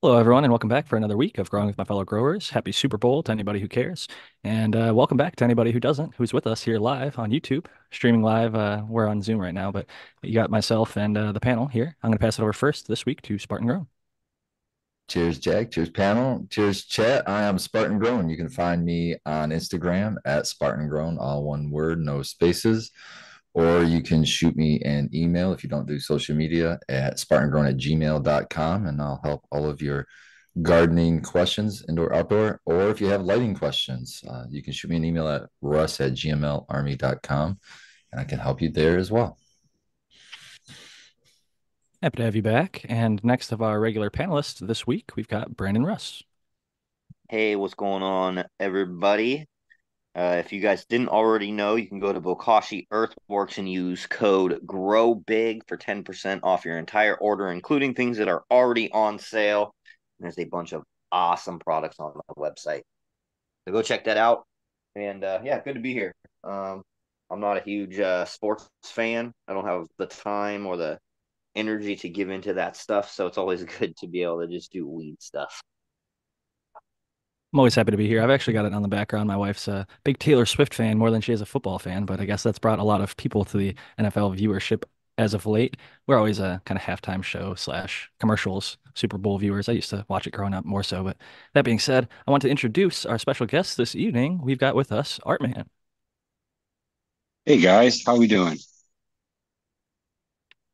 Hello, everyone, and welcome back for another week of Growing with My Fellow Growers. Happy Super Bowl to anybody who cares, and welcome back to anybody who doesn't, who's with us here live on YouTube, streaming live. We're on Zoom right now, but you got myself and the panel here. I'm going to pass it over first this week to Spartan Grown. Cheers, Jack. Cheers, panel. Cheers, chat. I am Spartan Grown. You can find me on Instagram at Spartan Grown, all one word, no spaces. Or you can shoot me an email if you don't do social media at spartangrown@gmail.com, and I'll help all of your gardening questions, indoor, outdoor. Or if you have lighting questions, you can shoot me an email at russ@gmlarmy.com, and I can help you there as well. Happy to have you back. And next of our regular panelists this week, we've got Brandon Russ. Hey, what's going on, everybody? If you guys didn't already know, you can go to Bokashi Earthworks and use code GROWBIG for 10% off your entire order, including things that are already on sale. And there's a bunch of awesome products on the website, so go check that out. And yeah, good to be here. I'm not a huge sports fan. I don't have the time or the energy to give into that stuff, so it's always good to be able to just do weed stuff. I'm always happy to be here. I've actually got it on the background. My wife's a big Taylor Swift fan, more than she is a football fan, but I guess that's brought a lot of people to the NFL viewership as of late. We're always a kind of halftime show / commercials, Super Bowl viewers. I used to watch it growing up more so, but that being said, I want to introduce our special guest this evening. We've got with us Artman. Hey, guys. How we doing?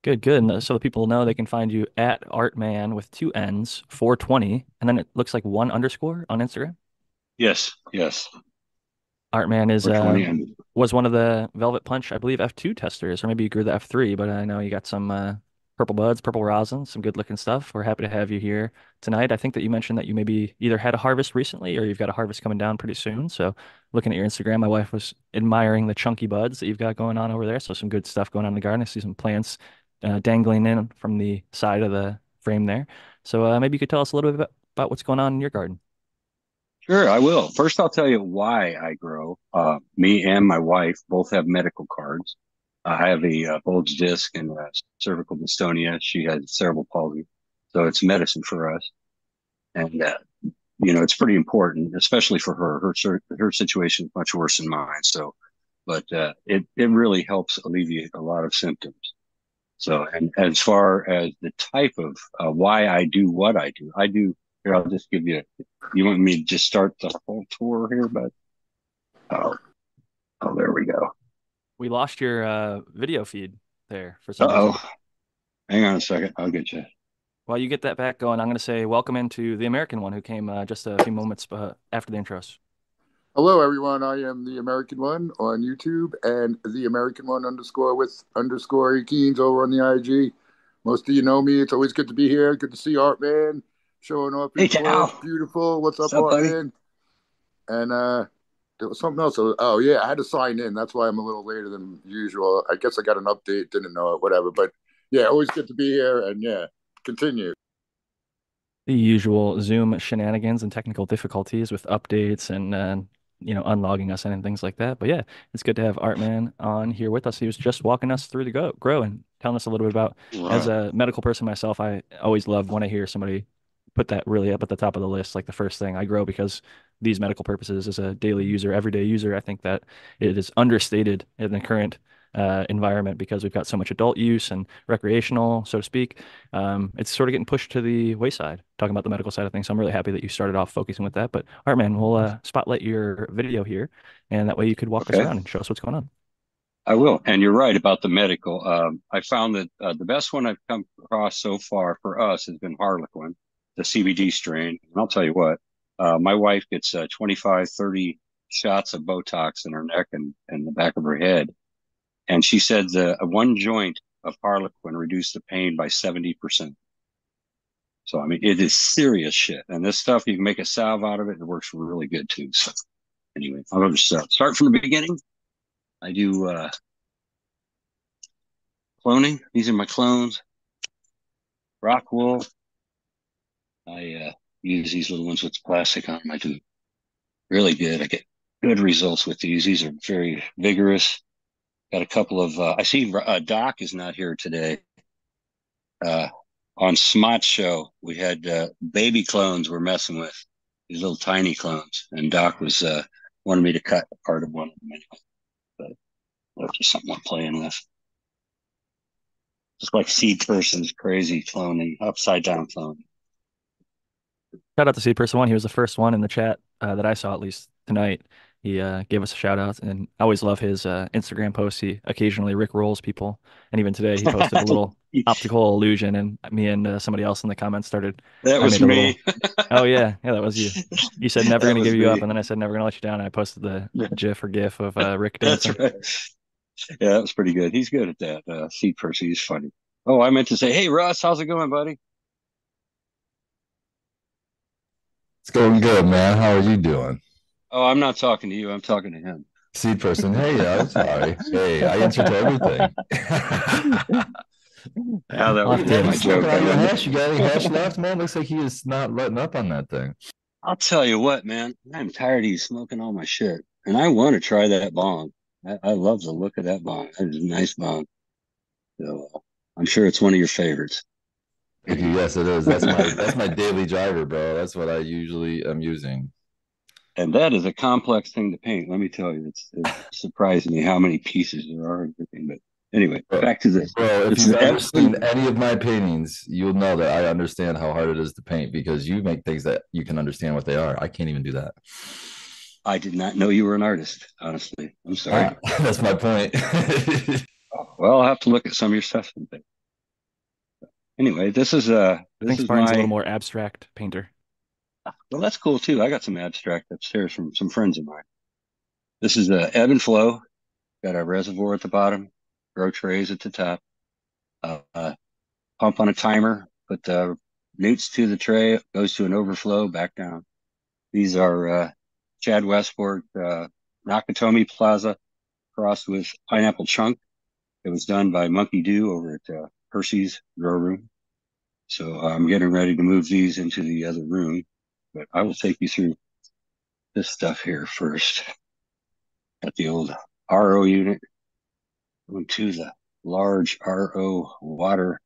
Good, good. So the people know they can find you at Artman with 2 N's, 420, and then it looks like 1_ on Instagram? Yes, yes. Artman is was one of the Velvet Punch, I believe, F2 testers, or maybe you grew the F3, but I know you got some purple buds, purple rosin, some good-looking stuff. We're happy to have you here tonight. I think that you mentioned that you maybe either had a harvest recently or you've got a harvest coming down pretty soon. So looking at your Instagram, my wife was admiring the chunky buds that you've got going on over there, so some good stuff going on in the garden. I see some plants dangling in from the side of the frame there. So maybe you could tell us a little bit about what's going on in your garden. Sure, I will. First, I'll tell you why I grow. Me and my wife both have medical cards. I have a bulge disc and cervical dystonia. She has cerebral palsy. So it's medicine for us. And, you know, it's pretty important, especially for her. Her situation is much worse than mine. So, but it really helps alleviate a lot of symptoms. So, and as far as the type of why I do what I do, here, I'll just give you, you want me to just start the whole tour here, but, oh, there we go. We lost your video feed there for some reason. Uh-oh. Hang on a second. I'll get you. While you get that back going, I'm going to say welcome into the American one who came just a few moments after the intros. Hello, everyone. I am the American One on YouTube and the American One _with_ Keens over on the IG. Most of you know me. It's always good to be here. Good to see Artman showing off. Hey, beautiful. What's up, Artman? And there was something else. Oh, yeah. I had to sign in. That's why I'm a little later than usual. I guess I got an update. Didn't know it. Whatever. But, yeah, always good to be here. And, yeah, continue. The usual Zoom shenanigans and technical difficulties with updates and you know, unlogging us in and things like that. But yeah, it's good to have Artman on here with us. He was just walking us through the grow and telling us a little bit about, as a medical person myself, I always love when I hear somebody put that really up at the top of the list, like the first thing I grow because these medical purposes. As a daily user, everyday user, I think that it is understated in the current environment because we've got so much adult use and recreational, so to speak. It's sort of getting pushed to the wayside, talking about the medical side of things. So I'm really happy that you started off focusing with that. But Artman, we'll spotlight your video here, and that way you could walk us around and show us what's going on. I will. And you're right about the medical. I found that the best one I've come across so far for us has been Harlequin, the CBD strain. And I'll tell you what, my wife gets 25, 30 shots of Botox in her neck and the back of her head. And she said the one joint of Harlequin reduced the pain by 70%. So, I mean, it is serious shit. And this stuff, you can make a salve out of it, and it works really good, too. So, anyway, I'll just start from the beginning. I do cloning. These are my clones. Rock wool. I use these little ones with plastic on them. I do really good. I get good results with these. These are very vigorous. Got a couple of, I see Doc is not here today. on Smott's show, we had baby clones we're messing with, these little tiny clones, and Doc was wanted me to cut a part of one of them anyway. But that's just something I'm playing with. Just like Seed Person's crazy cloning, upside down cloning. Shout out to Seed Person One. He was the first one in the chat that I saw, at least tonight. He gave us a shout out, and I always love his Instagram posts. He occasionally Rick rolls people, and even today he posted a little optical illusion, and me and somebody else in the comments started. That was me. Little, oh yeah, yeah, that was you. You said never gonna give you up, and then I said never gonna let you down. And I posted the GIF or GIF of Rick dancing. That's right. Yeah, that was pretty good. He's good at that. Seed Percy, he's funny. Oh, I meant to say, hey Russ, how's it going, buddy? It's going good, man. How are you doing? Oh, I'm not talking to you. I'm talking to him. Seed Person. Hey, I'm sorry. Hey, I answered to everything. How that was my joke. You got any hash left, man? Looks like he is not letting up on that thing. I'll tell you what, man. I'm tired of you smoking all my shit. And I want to try that bong. I love the look of that bong. It's a nice bong. So I'm sure it's one of your favorites. Yes, it is. That's my daily driver, bro. That's what I usually am using. And that is a complex thing to paint. Let me tell you, it surprised me how many pieces there are and everything. But anyway, back to this. Well, if you've ever seen any of my paintings, you'll know that I understand how hard it is to paint because you make things that you can understand what they are. I can't even do that. I did not know you were an artist, honestly. I'm sorry. Ah, that's my point. Well, I'll have to look at some of your stuff and things. Anyway, I think Barnes is a little more abstract painter. Well, that's cool too. I got some abstract upstairs from some friends of mine. This is the ebb and flow. Got our reservoir at the bottom, grow trays at the top, pump on a timer, put the newts to the tray, goes to an overflow, back down. These are Chad Westport, Nakatomi Plaza, crossed with Pineapple Chunk. It was done by Monkey Dew over at Percy's Grow Room. So I'm getting ready to move these into the other room. But I will take you through this stuff here first. Got the old RO unit. Going to the large RO water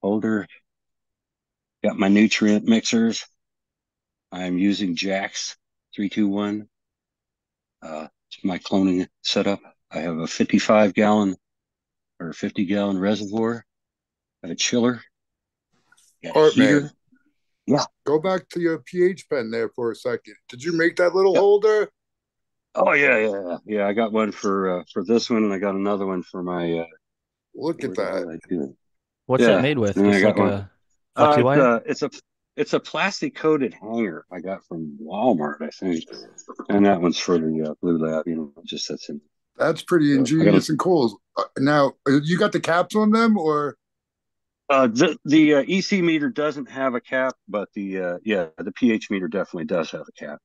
holder. Got my nutrient mixers. I'm using Jax 321. It's my cloning setup. I have a 55-gallon or 50-gallon reservoir. I have a chiller. Art man. Yeah. Go back to your pH pen there for a second. Did you make that little holder? Oh yeah. I got one for this one, and I got another one for my. Look at that! What's that made with? Just like a flexi wire? It's a plastic coated hanger I got from Walmart, I think, and that one's for the Blue Lab. You know, just that's in. That's pretty ingenious and cool. Now you got the caps on them, or? The EC meter doesn't have a cap, but the pH meter definitely does have a cap.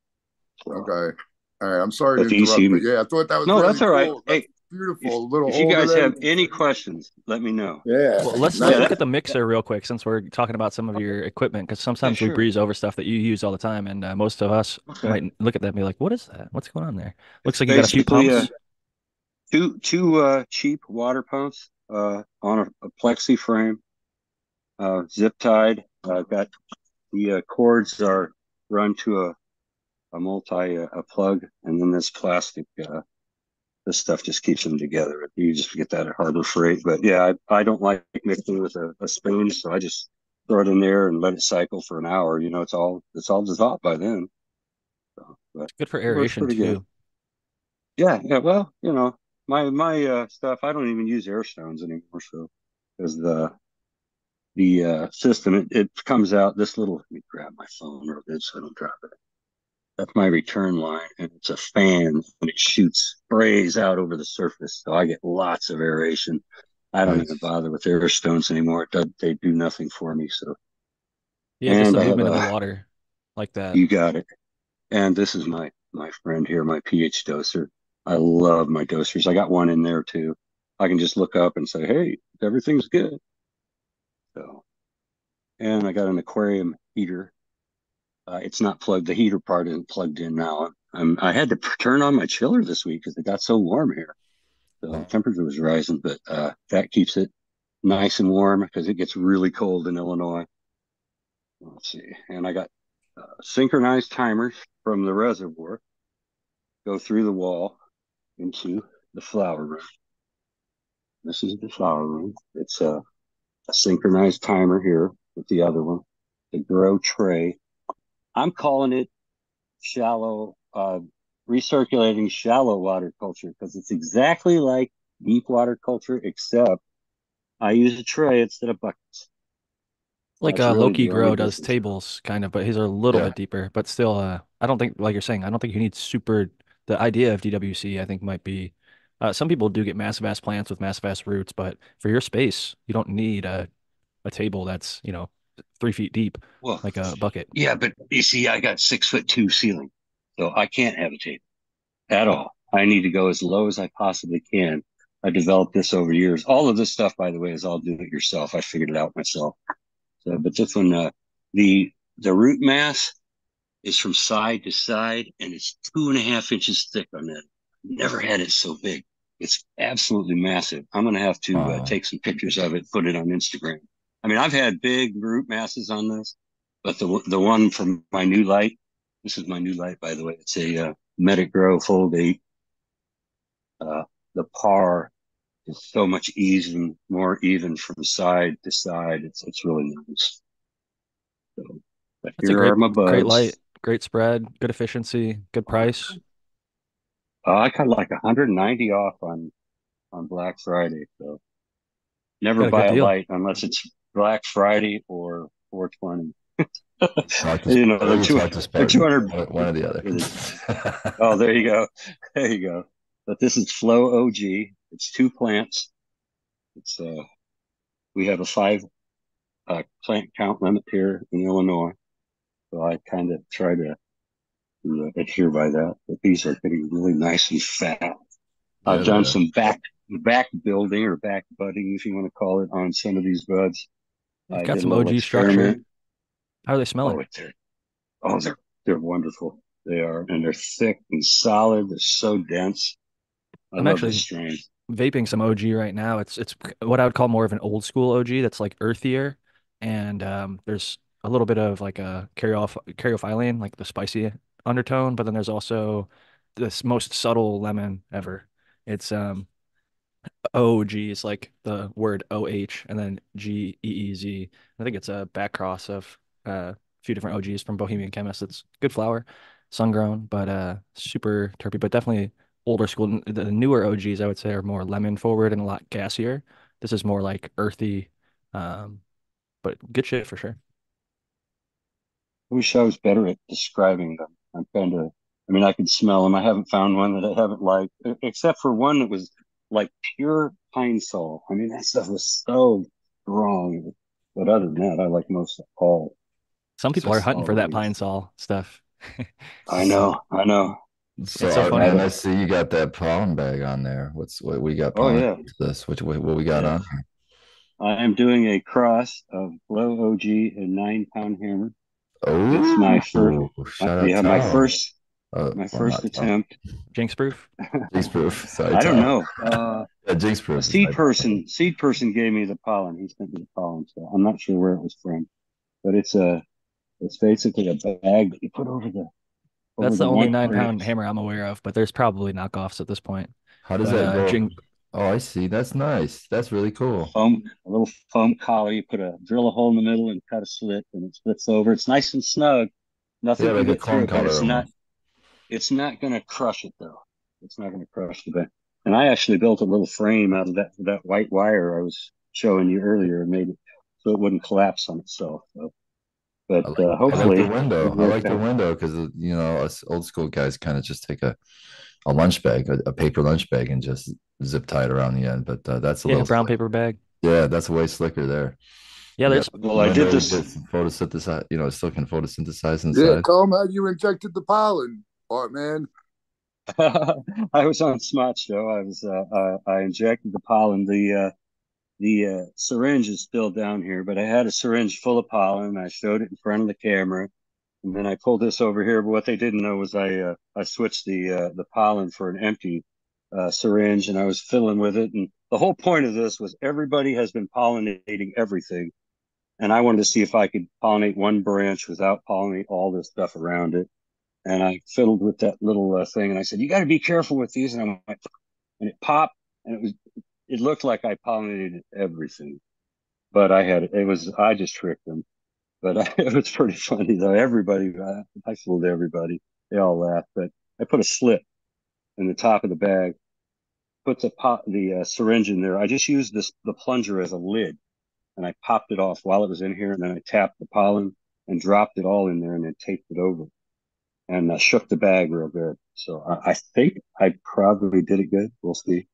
So, okay. All right. I'm sorry to interrupt, but yeah, I thought that was really that's all right. Cool. Hey, that's beautiful. If you guys have any questions, let me know. Yeah. Well, let's look at the mixer real quick since we're talking about some of your equipment, because sometimes we breeze over stuff that you use all the time, and most of us might look at that and be like, what is that? What's going on there? Looks like you got a few pumps. Two cheap water pumps on a plexi frame. Zip tied. I've got the cords are run to a plug, and then this plastic. This stuff just keeps them together. You just get that at Harbor Freight, but yeah, I don't like mixing with a spoon, so I just throw it in there and let it cycle for an hour. You know, it's all dissolved by then. So, but good for aeration too. Good. Yeah. Well, you know, my stuff. I don't even use airstones anymore, so because the system, it comes out this little, let me grab my phone real good so I don't drop it. That's my return line, and it's a fan, and it shoots sprays out over the surface, so I get lots of aeration. I don't even bother with air stones anymore. They do nothing for me. So yeah, just the movement of the water like that. You got it. And this is my friend here, my pH doser. I love my dosers. I got one in there too. I can just look up and say, hey, everything's good. So, and I got an aquarium heater. It's not plugged. The heater part isn't plugged in now. I had to turn on my chiller this week because it got so warm here. The temperature was rising, but that keeps it nice and warm because it gets really cold in Illinois. Let's see. And I got synchronized timers from the reservoir go through the wall into the flower room. This is the flower room. It's a synchronized timer here with the other one, the grow tray. I'm calling it shallow, recirculating shallow water culture because it's exactly like deep water culture, except I use a tray instead of buckets. Like really Loki Grow does tables kind of, but his are a little bit deeper, but still, I don't think, like you're saying, I don't think you need super, the idea of DWC, I think might be, some people do get massive ass plants with massive ass roots, but for your space, you don't need a table that's, 3 feet deep, well, like a bucket. Yeah, but you see, I got 6'2" ceiling, so I can't have a table at all. I need to go as low as I possibly can. I developed this over years. All of this stuff, by the way, is all do it yourself. I figured it out myself. So, but this one, the root mass is from side to side, and it's 2.5 inches thick on that. Never had it so big. It's absolutely massive. I'm going to have to take some pictures of it, put it on Instagram. I mean, I've had big root masses on this, but the one from my new light, this is my new light, by the way. It's a Medic Grow Fold 8. The par is so much more even from side to side. It's really nice. So, but that's here are my buds. Great light, great spread, good efficiency, good price. I got like 190 off on Black Friday. So never buy a light unless it's Black Friday or 420. They're 200. One or the other. Oh, there you go. There you go. But this is Flow OG. It's 2 plants. It's we have a 5 plant count limit here in Illinois, so I kind of try to adhere by that. But these are getting really nice and fat. Yeah, I've done some back building or back budding, if you want to call it, on some of these buds. I've got some OG structure. How are they smelling? Oh, they're wonderful. They are, and they're thick and solid. They're so dense. I'm actually vaping some OG right now. It's what I would call more of an old school OG that's like earthier, and there's a little bit of like a caryophyllene, like the spicy undertone, but then there's also this most subtle lemon ever. It's OG is like the word OH and then GEEZ. I think it's a back cross of a few different OGs from Bohemian Chemist. It's good flower, sun grown, but super terpy, but definitely older school. The newer OGs, I would say, are more lemon forward and a lot gassier. This is more like earthy, but good shit for sure. I wish I was better at describing them. I'm kind of, I can smell them. I haven't found one that I haven't liked, except for one that was like pure pine sol. That stuff was so strong. But other than that, I like most of all. Some people are hunting for that pine sol stuff. I know. So funny. I see you got that pollen bag on there. What's what we got? Oh yeah, this. What we got on here? I am doing a cross of Flow OG and 9-pound hammer. Oh, it's my first. My first attempt. Jinx proof. Sorry, I don't know. Jinx proof. Seed person gave me the pollen. He sent me the pollen, so I'm not sure where it was from. But it's basically a bag that you put over the. That's the only 9-pound hammer I'm aware of, but there's probably knockoffs at this point. How does that go? Oh, I see. That's nice. That's really cool. A little foam collar. You drill a hole in the middle and cut a slit, and it splits over. It's nice and snug. Nothing to get through, but it's not going to crush it, though. It's not going to crush the bed. And I actually built a little frame out of that white wire I was showing you earlier and made it so it wouldn't collapse on itself, though. But hopefully, I like the window because us old school guys kind of just take a lunch bag, a paper lunch bag, and just zip tie it around the end. But that's a little brown paper bag. Yeah, that's way slicker there. Yeah, there's. Well, I did this photosynthesize. It still can photosynthesize inside. Yeah, Colm, how you injected the pollen, Bart man? I was on Smart Show. I injected the pollen. The syringe is still down here, but I had a syringe full of pollen. I showed it in front of the camera, and then I pulled this over here. But what they didn't know was I switched the pollen for an empty syringe, and I was filling with it and the whole point of this was everybody has been pollinating everything. And I wanted to see if I could pollinate one branch without pollinating all this stuff around it. And I fiddled with that little thing. And I said, you got to be careful with these. And I went, and it popped. And it looked like I pollinated everything. But I just tricked them. But it was pretty funny, though. Everybody, I fooled everybody. They all laughed. But I put a slit in the top of the bag, put the syringe in there. I just used the plunger as a lid, and I popped it off while it was in here. And then I tapped the pollen and dropped it all in there, and then taped it over, and shook the bag real good. So I think I probably did it good. We'll see.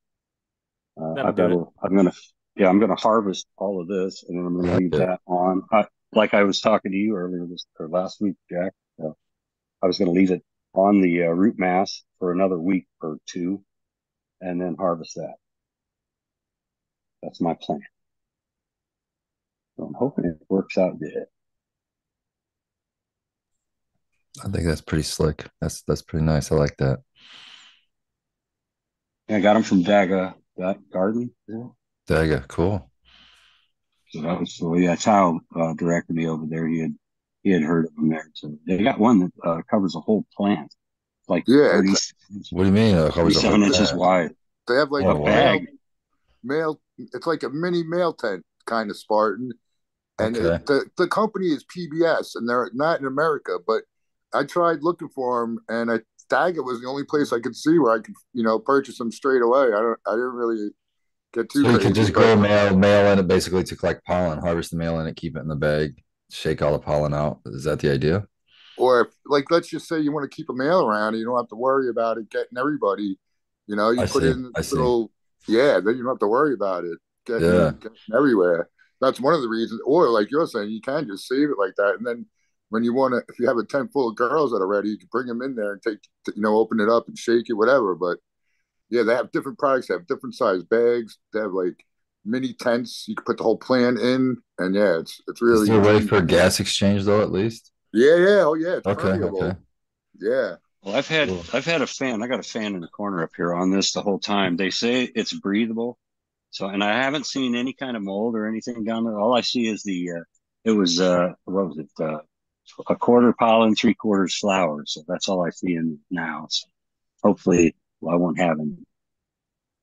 I'm gonna harvest all of this, and then I'm gonna leave that on. Like I was talking to you earlier last week, Jack, I was going to leave it on the root mass for another week or two and then harvest that. That's my plan. So I'm hoping it works out good. I think that's pretty slick. That's pretty nice. I like that. Yeah, I got them from Daga Garden. Yeah. Daga, cool. So that was Kyle directed me over there. He had heard of them there. So they got one that covers a whole plant, like 36 inches. What do you mean? 7 inches wide. They have like a bag. Mail. It's like a mini mail tent kind of Spartan. And the company is PBS, and they're not in America. But I tried looking for them, and Daga was the only place I could see where I could purchase them straight away. I didn't really. So you can just go mail in it basically to collect pollen, harvest the mail in it, keep it in the bag, shake all the pollen out. Is that the idea? Or if, like, let's just say you want to keep a mail around, and you don't have to worry about it getting everybody. You put it in this little, then you don't have to worry about it getting everywhere. That's one of the reasons. Or like you're saying, you can just save it like that, and then when you want to, if you have a tent full of girls that are ready, you can bring them in there and take, open it up and shake it, whatever, but. Yeah, they have different products. They have different size bags. They have like mini tents. You can put the whole plant in, and it's really. Is there a way for gas exchange though? At least. Yeah. Oh yeah. It's okay. Yeah. Well, I've had a fan. I got a fan in the corner up here on this the whole time. They say it's breathable, so and I haven't seen any kind of mold or anything down there. All I see is a quarter pollen, 3/4 flowers. So that's all I see in now. So hopefully. I won't have any,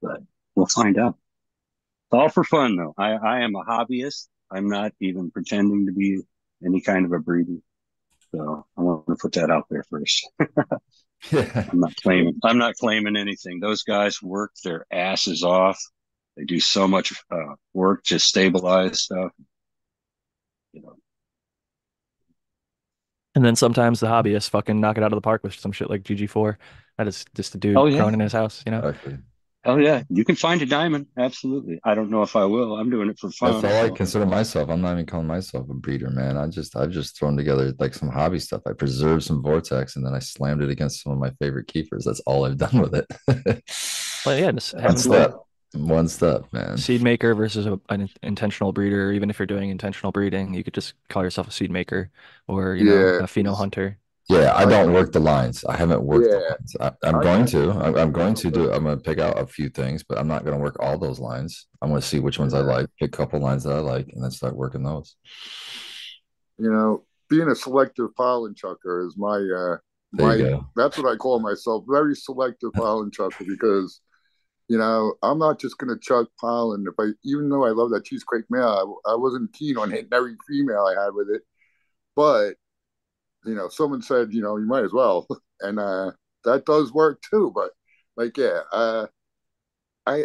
but we'll find out. It's all for fun, though. I am a hobbyist. I'm not even pretending to be any kind of a breeder. So I want to put that out there first. Yeah. I'm not claiming anything. Those guys work their asses off. They do so much work to stabilize stuff. And then sometimes the hobbyists fucking knock it out of the park with some shit like GG4. That is just a dude growing in his house, Okay. Oh, yeah. You can find a diamond. Absolutely. I don't know if I will. I'm doing it for fun. That's all I consider myself. I'm not even calling myself a breeder, man. I've just thrown together like some hobby stuff. I preserved some vortex, and then I slammed it against some of my favorite keepers. That's all I've done with it. Well, yeah. Just one step, man. Seed maker versus an intentional breeder. Even if you're doing intentional breeding, you could just call yourself a seed maker or, a pheno hunter. Yeah, I don't work the lines. I haven't worked the lines. I'm going to pick out a few things, but I'm not going to work all those lines. I'm going to see which ones I like, pick a couple lines that I like, and then start working those. Being a selective pollen chucker is my that's what I call myself, very selective pollen chucker, because I'm not just going to chuck pollen. Even though I love that cheesecake male, I wasn't keen on hitting every female I had with it, but. Someone said, you might as well. And that does work too. But I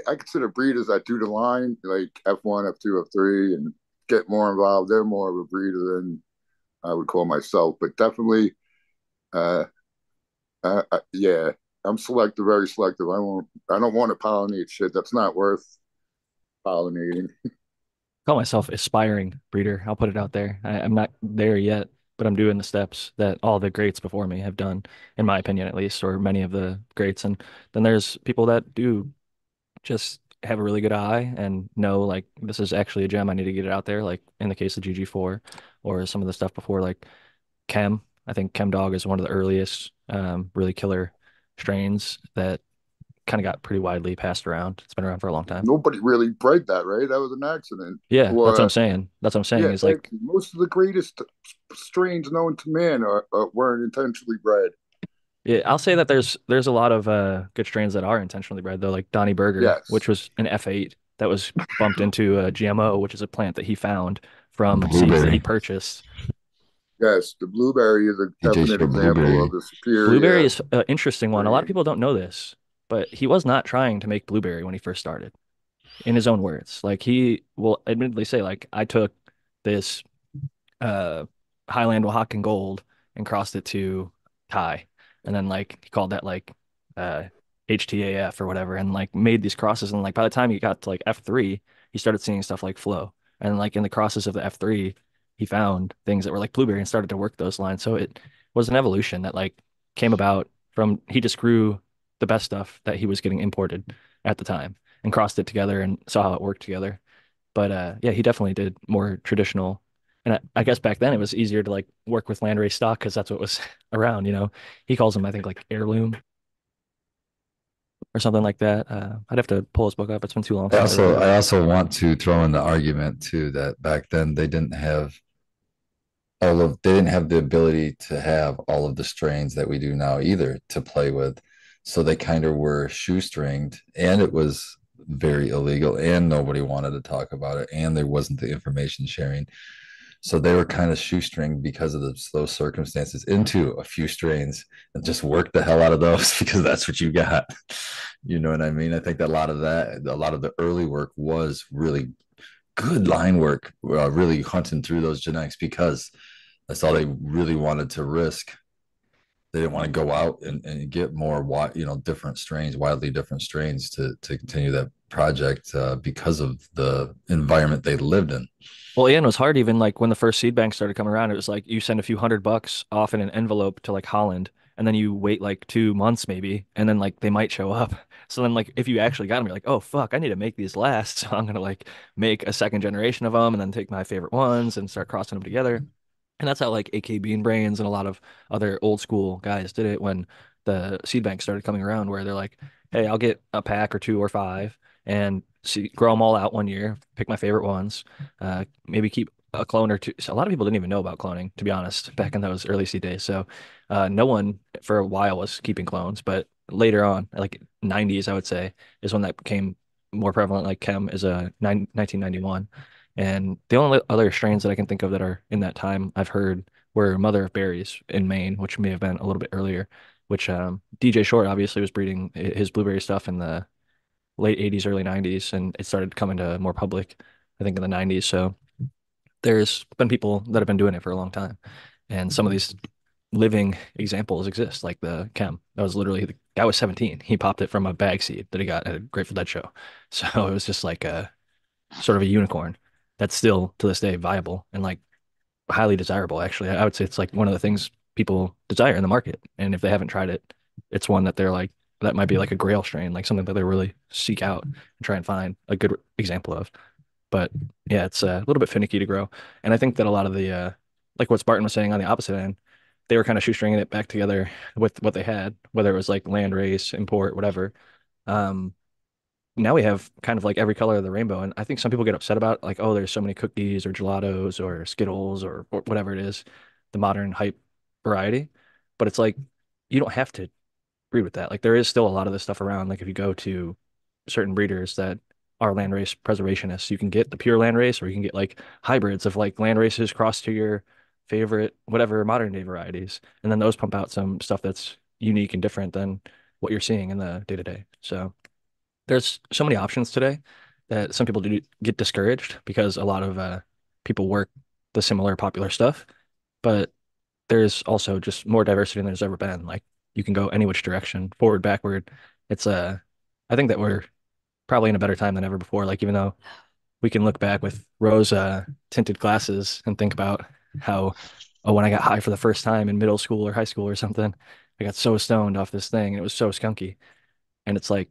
consider breeders that do the line, like F1, F2, F3, and get more involved. They're more of a breeder than I would call myself. But definitely, I'm selective, very selective. I don't want to pollinate shit that's not worth pollinating. Call myself aspiring breeder. I'll put it out there. I'm not there yet. But I'm doing the steps that all the greats before me have done, in my opinion, at least, or many of the greats. And then there's people that do just have a really good eye and know, like, this is actually a gem. I need to get it out there, like in the case of GG4 or some of the stuff before, like Chem. I think Chem Dog is one of the earliest really killer strains that kind of got pretty widely passed around. It's been around for a long time. Nobody really bred that, right? That was an accident. Yeah, well, that's what I'm saying. That's what I'm saying. Yeah, is like most of the greatest strains known to man weren't intentionally bred. Yeah, I'll say that there's a lot of good strains that are intentionally bred, though, like Donnie Burger, yes, which was an F8 that was bumped into a GMO, which is a plant that he found from seeds that he purchased. Yes, the blueberry is a definite example of the superior. Blueberry is an interesting one. A lot of people don't know this, but he was not trying to make blueberry when he first started, in his own words. Like, he will admittedly say, like, I took this Highland Oaxacan Gold and crossed it to Thai. And then, like, he called that, like, HTAF or whatever, and, like, made these crosses. And, like, by the time he got to, like, F3, he started seeing stuff like Flow. And, like, in the crosses of the F3, he found things that were like blueberry and started to work those lines. So it was an evolution that, like, came about from, he just grew the best stuff that he was getting imported at the time and crossed it together and saw how it worked together. But yeah, he definitely did more traditional. And I guess back then it was easier to, like, work with landrace stock because that's what was around, you know. He calls them, I think, like, heirloom or something like that. I'd have to pull his book up. It's been too long. I also want to throw in the argument too that back then they didn't have the ability to have all of the strains that we do now either to play with. So they kind of were shoestringed, and it was very illegal, and nobody wanted to talk about it, and there wasn't the information sharing. So they were kind of shoestringed because of those circumstances into a few strains and just worked the hell out of those because that's what you got. You know what I mean? I think that a lot of the early work was really good line work, really hunting through those genetics because that's all they really wanted to risk. They didn't want to go out and get more, you know, different strains, widely different strains to continue that project because of the environment they lived in. Well, yeah, and it was hard even, like, when the first seed bank started coming around, it was like you send a few $100 off in an envelope to, like, Holland, and then you wait, like, 2 months maybe, and then, like, they might show up. So then, like, if you actually got them, you're like, oh, fuck, I need to make these last. So I'm going to, like, make a second generation of them and then take my favorite ones and start crossing them together. And that's how, like, AK Bean Brains and a lot of other old school guys did it when the seed bank started coming around, where they're like, hey, I'll get a pack or two or five and grow them all out one year, pick my favorite ones, maybe keep a clone or two. So a lot of people didn't even know about cloning, to be honest, back in those early seed days. So no one for a while was keeping clones, but later on, like 90s, I would say, is when that became more prevalent. Like Chem is a 1991. And the only other strains that I can think of that are in that time I've heard were Mother of Berries in Maine, which may have been a little bit earlier, which DJ Short obviously was breeding his blueberry stuff in the late 80s, early 90s, and it started coming to more public, I think, in the 90s. So there's been people that have been doing it for a long time. And some of these living examples exist, like the Chem. That was literally, the guy was 17. He popped it from a bag seed that he got at a Grateful Dead show. So it was just like a sort of a unicorn that's still to this day viable and, like, highly desirable. Actually, I would say it's, like, one of the things people desire in the market. And if they haven't tried it, it's one that they're like, that might be like a grail strain, like something that they really seek out and try and find a good example of. But yeah, it's a little bit finicky to grow. And I think that a lot of the, like what Spartan was saying on the opposite end, they were kind of shoestringing it back together with what they had, whether it was like landrace, import, whatever. Now we have kind of like every color of the rainbow. And I think some people get upset about, like, oh, there's so many cookies or gelatos or Skittles or whatever it is, the modern hype variety. But it's like, you don't have to agree with that. Like, there is still a lot of this stuff around. Like, if you go to certain breeders that are landrace preservationists, you can get the pure landrace, or you can get, like, hybrids of, like, landraces crossed to your favorite, whatever, modern day varieties. And then those pump out some stuff that's unique and different than what you're seeing in the day to day. So there's so many options today that some people do get discouraged because a lot of people work the similar popular stuff, but there's also just more diversity than there's ever been. Like, you can go any which direction, forward, backward. It's I think that we're probably in a better time than ever before. Like, even though we can look back with rose tinted glasses and think about how, oh, when I got high for the first time in middle school or high school or something, I got so stoned off this thing and it was so skunky. And it's like,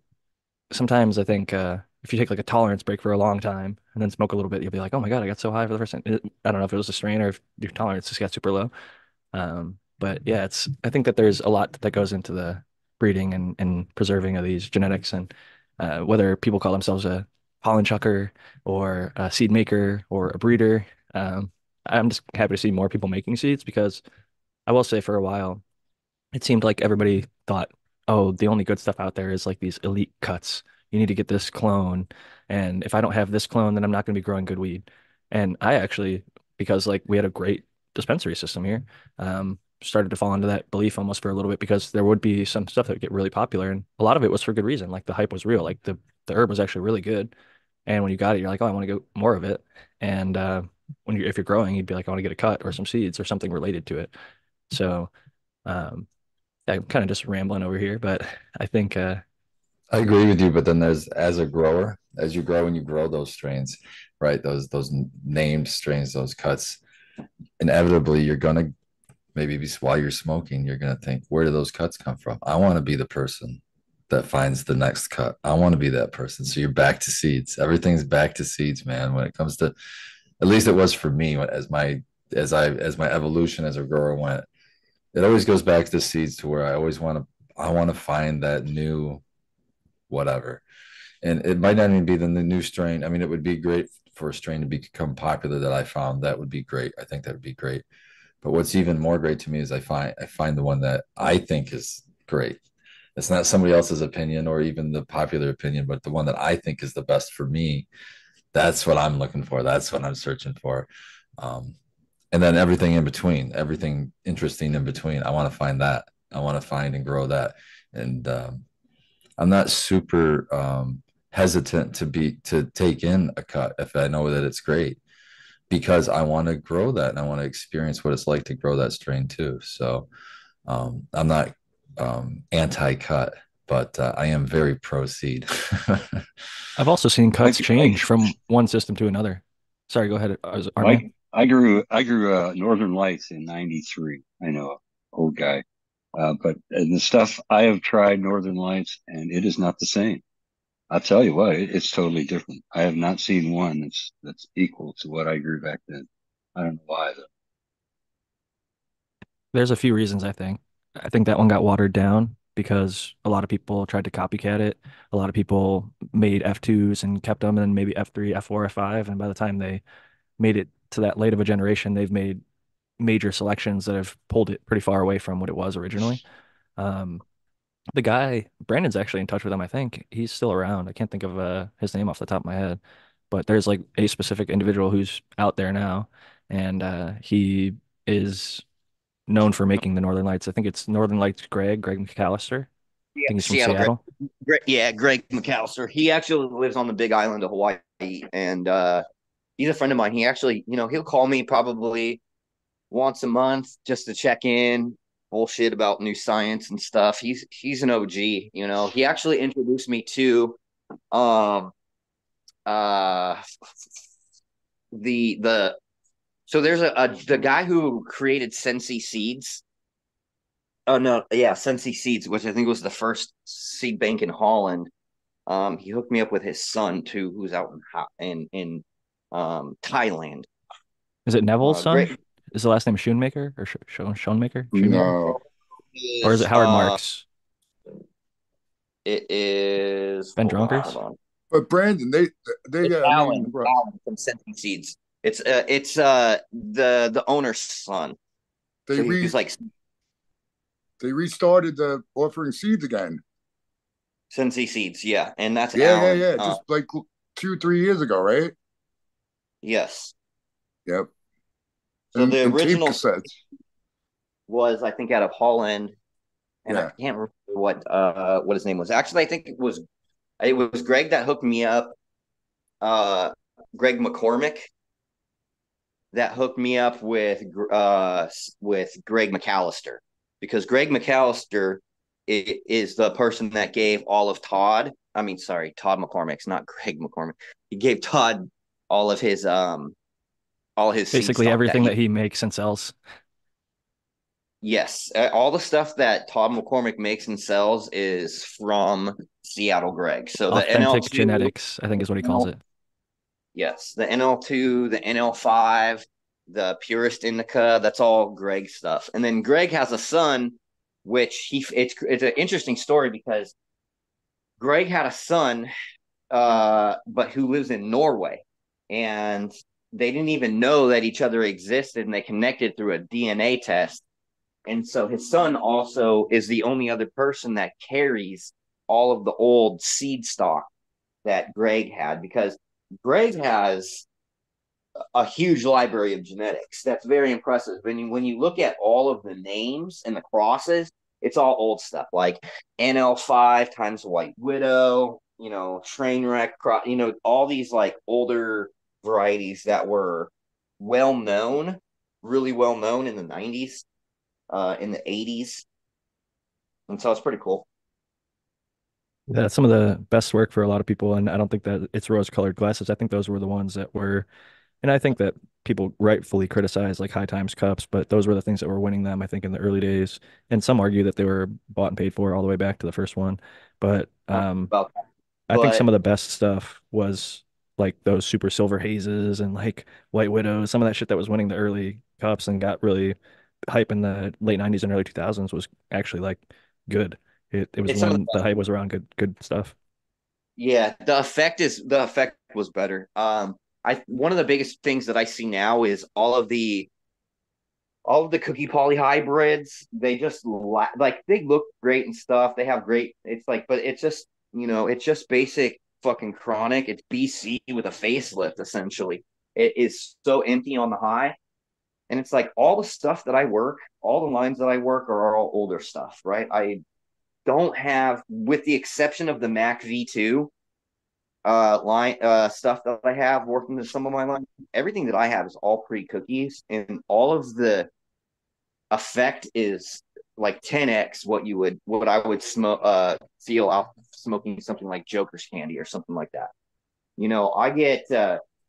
sometimes I think if you take, like, a tolerance break for a long time and then smoke a little bit, you'll be like, oh my God, I got so high for the first time. I don't know if it was a strain or if your tolerance just got super low. But yeah, I think that there's a lot that goes into the breeding and preserving of these genetics, and whether people call themselves a pollen chucker or a seed maker or a breeder. I'm just happy to see more people making seeds, because I will say for a while, it seemed like everybody thought, oh, the only good stuff out there is like these elite cuts. You need to get this clone. And if I don't have this clone, then I'm not going to be growing good weed. And I actually, because like we had a great dispensary system here, started to fall into that belief almost for a little bit, because there would be some stuff that would get really popular. And a lot of it was for good reason. Like the hype was real. Like the herb was actually really good. And when you got it, you're like, oh, I want to get more of it. And when you, if you're growing, you'd be like, I want to get a cut or some seeds or something related to it. So I'm kind of just rambling over here, but I think I agree with you. But then there's, as a grower, as you grow those strains, right? Those named strains, those cuts, inevitably you're going to, maybe while you're smoking, you're going to think, where do those cuts come from? I want to be the person that finds the next cut. I want to be that person. So you're back to seeds. Everything's back to seeds, man. When it comes to, at least it was for me, as my evolution as a grower went, it always goes back to seeds, to where I always want to find that new whatever. And it might not even be the new strain. I mean, it would be great for a strain to become popular that I found. That would be great. I think that would be great. But what's even more great to me is I find the one that I think is great. It's not somebody else's opinion or even the popular opinion, but the one that I think is the best for me. That's what I'm looking for. That's what I'm searching for. And then everything in between, everything interesting in between. I want to find that. I want to find and grow that. And I'm not super hesitant to take in a cut if I know that it's great, because I want to grow that and I want to experience what it's like to grow that strain too. So I'm not anti-cut, but I am very pro-seed. I've also seen cuts change from one system to another. Sorry, go ahead. I grew Northern Lights in 93. I know, old guy. But the stuff I have tried, Northern Lights, and it is not the same. I'll tell you what, it's totally different. I have not seen one that's equal to what I grew back then. I don't know why, though. There's a few reasons, I think. I think that one got watered down because a lot of people tried to copycat it. A lot of people made F2s and kept them, and maybe F3, F4, F5. And by the time they made it to that late of a generation, they've made major selections that have pulled it pretty far away from what it was originally. The guy, Brandon's actually in touch with him, I think. He's still around. I can't think of his name off the top of my head, but there's like a specific individual who's out there now, and he is known for making the Northern Lights. I think it's Northern Lights Greg McAllister. Yeah, I think he's from Seattle. Greg McAllister. He actually lives on the Big Island of Hawaii, and he's a friend of mine. He actually, he'll call me probably once a month just to check in, bullshit about new science and stuff. He's an OG, He actually introduced me to the guy who created Sensi Seeds. Oh no, yeah, Sensi Seeds, which I think was the first seed bank in Holland. He hooked me up with his son too, who's out in Thailand. Is it Neville's son? Great. Is the last name Schoonmaker or Schoonmaker? No. Or is it Howard Marks? It is Ben Dronkers. But Brandon, they got Alan from Sensi Seeds. It's the owner's son. They restarted the offering seeds again. Sensi Seeds, yeah, and that's Alan. Yeah. Just like 2-3 years ago, right? Yes. Yep. So the original was, I think, out of Holland, and yeah. I can't remember what his name was. Actually, I think it was Greg that hooked me up. Greg McCormick that hooked me up with Greg McAllister, because Greg McAllister is the person that gave all of Todd McCormick's, not Greg McCormick. He gave Todd all of his basically everything that he makes and sells. Yes, all the stuff that Todd McCormick makes and sells is from Seattle Greg. So authentic the NL2 genetics, I think, is what he calls it. Yes, the NL2, the NL5, the purest indica, that's all Greg stuff. And then Greg has a son which it's an interesting story because Greg had a son, but who lives in Norway, and they didn't even know that each other existed, and they connected through a DNA test. And so his son also is the only other person that carries all of the old seed stock that Greg had, because Greg has a huge library of genetics. That's very impressive. And when you look at all of the names and the crosses, it's all old stuff like NL5 times White Widow, Trainwreck, all these like older varieties that were really well known in the 90s, in the 80s. And so it's pretty cool. That's some of the best work for a lot of people. And I don't think that it's rose-colored glasses. I think those were the ones that were, and I think that people rightfully criticize like High Times cups, but those were the things that were winning them, I think, in the early days. And some argue that they were bought and paid for all the way back to the first one. But I think some of the best stuff was like those super silver hazes and like White Widows, some of that shit that was winning the early cups and got really hype in the late 90s and early 2000s was actually like good. It was when the hype was around good stuff. Yeah, the effect was better. One of the biggest things that I see now is all of the Cookie Poly hybrids. They just they look great and stuff. They have great. It's like, but it's just it's just basic fucking Chronic. It's BC with a facelift essentially. It is so empty on the high, and it's like all the stuff that I work, all the lines that I work are all older stuff, right? I don't have, with the exception of the Mac V2 line stuff that I have working with some of my line, everything that I have is all pre-cookies, and all of the effect is like 10x what I would smoke feel out smoking something like Joker's Candy or something like that. I get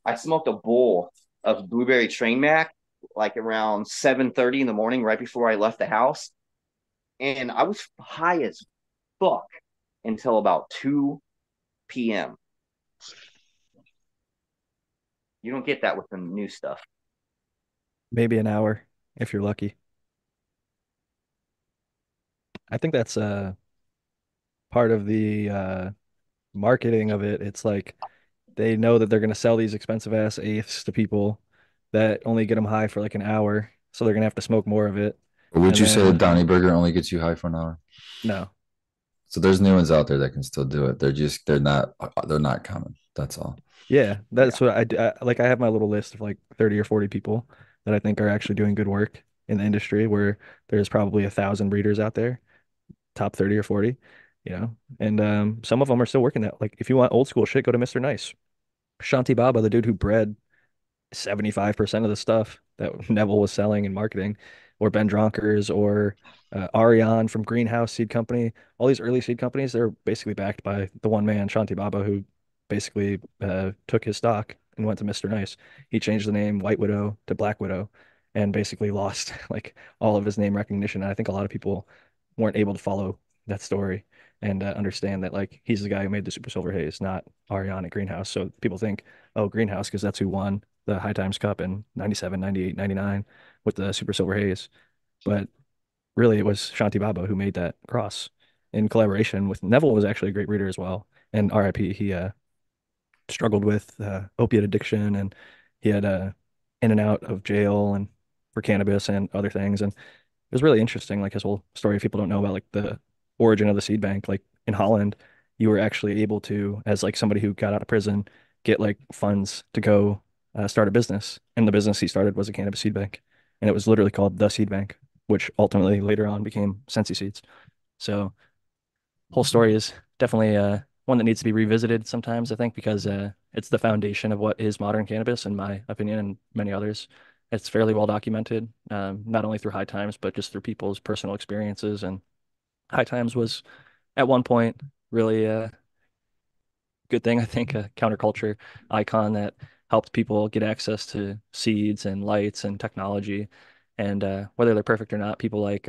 I smoked a bowl of Blueberry Train Mac like around 7:30 in the morning right before I left the house. And I was high as fuck until about 2 p.m. You don't get that with the new stuff. Maybe an hour, if you're lucky. I think that's part of the marketing of it. It's like they know that they're going to sell these expensive-ass eighths to people that only get them high for like an hour, so they're going to have to smoke more of it. Would you say that Donnie Burger only gets you high for an hour? No. So there's new ones out there that can still do it. They're not common. That's all. Yeah, that's what I do. I have my little list of like 30 or 40 people that I think are actually doing good work in the industry, where there's probably 1,000 breeders out there, top 30 or 40, and some of them are still working that. Like if you want old school shit, go to Mr. Nice. Shanti Baba, the dude who bred 75% of the stuff that Neville was selling and marketing, or Ben Dronkers, or Ariane from Greenhouse Seed Company. All these early seed companies, they're basically backed by the one man, Shanti Baba, who basically took his stock and went to Mr. Nice. He changed the name White Widow to Black Widow and basically lost like all of his name recognition. And I think a lot of people weren't able to follow that story and understand that like he's the guy who made the Super Silver Haze, not Ariane at Greenhouse. So people think, oh, Greenhouse, because that's who won the High Times Cup in 97, 98, 99 with the Super Silver Haze. But really, it was Shanti Baba who made that cross in collaboration with Neville, was actually a great breeder as well. And RIP, he struggled with opiate addiction, and he had in and out of jail and for cannabis and other things. And it was really interesting, like his whole story. If people don't know about like the origin of the seed bank, like in Holland, you were actually able to, as like somebody who got out of prison, get like funds to go start a business. And the business he started was a cannabis seed bank, and it was literally called The Seed Bank, which ultimately later on became Scentsy Seeds. So whole story is definitely one that needs to be revisited sometimes, I think, because it's the foundation of what is modern cannabis, in my opinion, and many others. It's fairly well documented, not only through High Times, but just through people's personal experiences. And High Times was at one point really a good thing, I think, a counterculture icon that helped people get access to seeds and lights and technology. And whether they're perfect or not, people like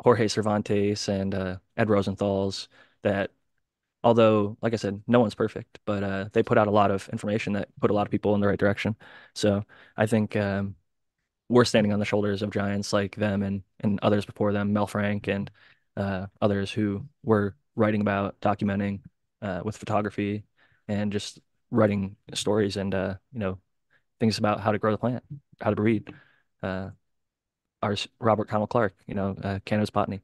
Jorge Cervantes and Ed Rosenthal's, that although, like I said, no one's perfect, but they put out a lot of information that put a lot of people in the right direction. So I think we're standing on the shoulders of giants like them and others before them, Mel Frank and others who were writing about, documenting with photography and just writing stories and, you know, things about how to grow the plant, how to breed. Our Robert Connell Clark, you know, cannabis botany,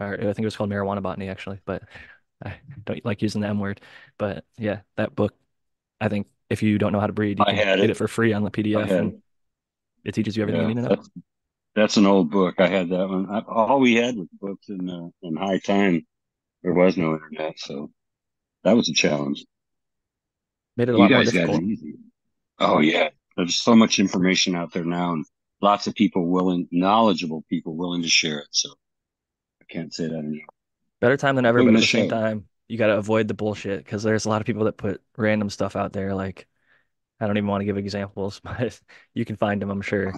or I think it was called marijuana botany actually, but I don't like using the M word. But yeah, that book, I think if you don't know how to breed, you can get it for free on the PDF, and it teaches you everything you need to know. That's an old book. I had that one. All we had was books in high time. There was no internet, so that was a challenge. Made it a lot more difficult. Oh yeah, there's so much information out there now, and lots of people willing, knowledgeable people willing to share it. So I can't say that anymore. Better time than ever, but at the same time, you got to avoid the bullshit, because there's a lot of people that put random stuff out there. Like, I don't even want to give examples, but you can find them, I'm sure,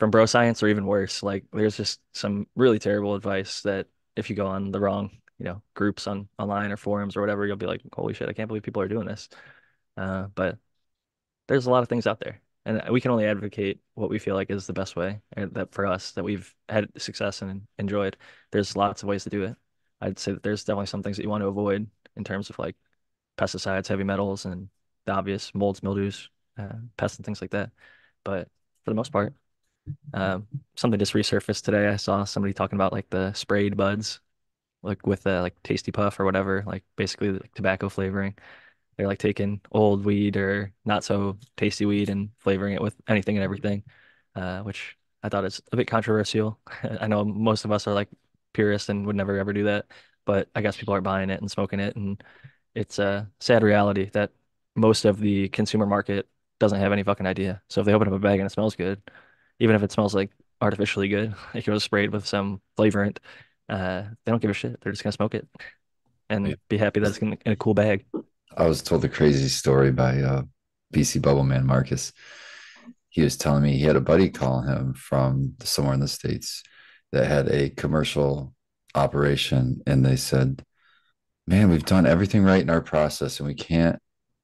from Bro Science or even worse. Like, there's just some really terrible advice that if you go on the wrong, you know, groups on online or forums or whatever, you'll be like, holy shit, I can't believe people are doing this. But there's a lot of things out there, and we can only advocate what we feel like is the best way that for us, that we've had success and enjoyed. There's lots of ways to do it. I'd say that there's definitely some things that you want to avoid in terms of like pesticides, heavy metals, and the obvious molds, mildews, pests, and things like that. But for the most part, something just resurfaced today. I saw somebody talking about like the sprayed buds, like with like Tasty Puff or whatever, like basically like tobacco flavoring. They're like taking old weed or not so tasty weed and flavoring it with anything and everything, which I thought is a bit controversial. I know most of us are like purists and would never ever do that, but I guess people are buying it and smoking it. And it's a sad reality that most of the consumer market doesn't have any fucking idea. So if they open up a bag and it smells good, even if it smells like artificially good, like it was sprayed with some flavorant, they don't give a shit. They're just going to smoke it and be happy that it's in a cool bag. I was told a crazy story by BC Bubbleman Marcus. He was telling me he had a buddy call him from somewhere in the States that had a commercial operation, and they said, man, we've done everything right in our process and we can't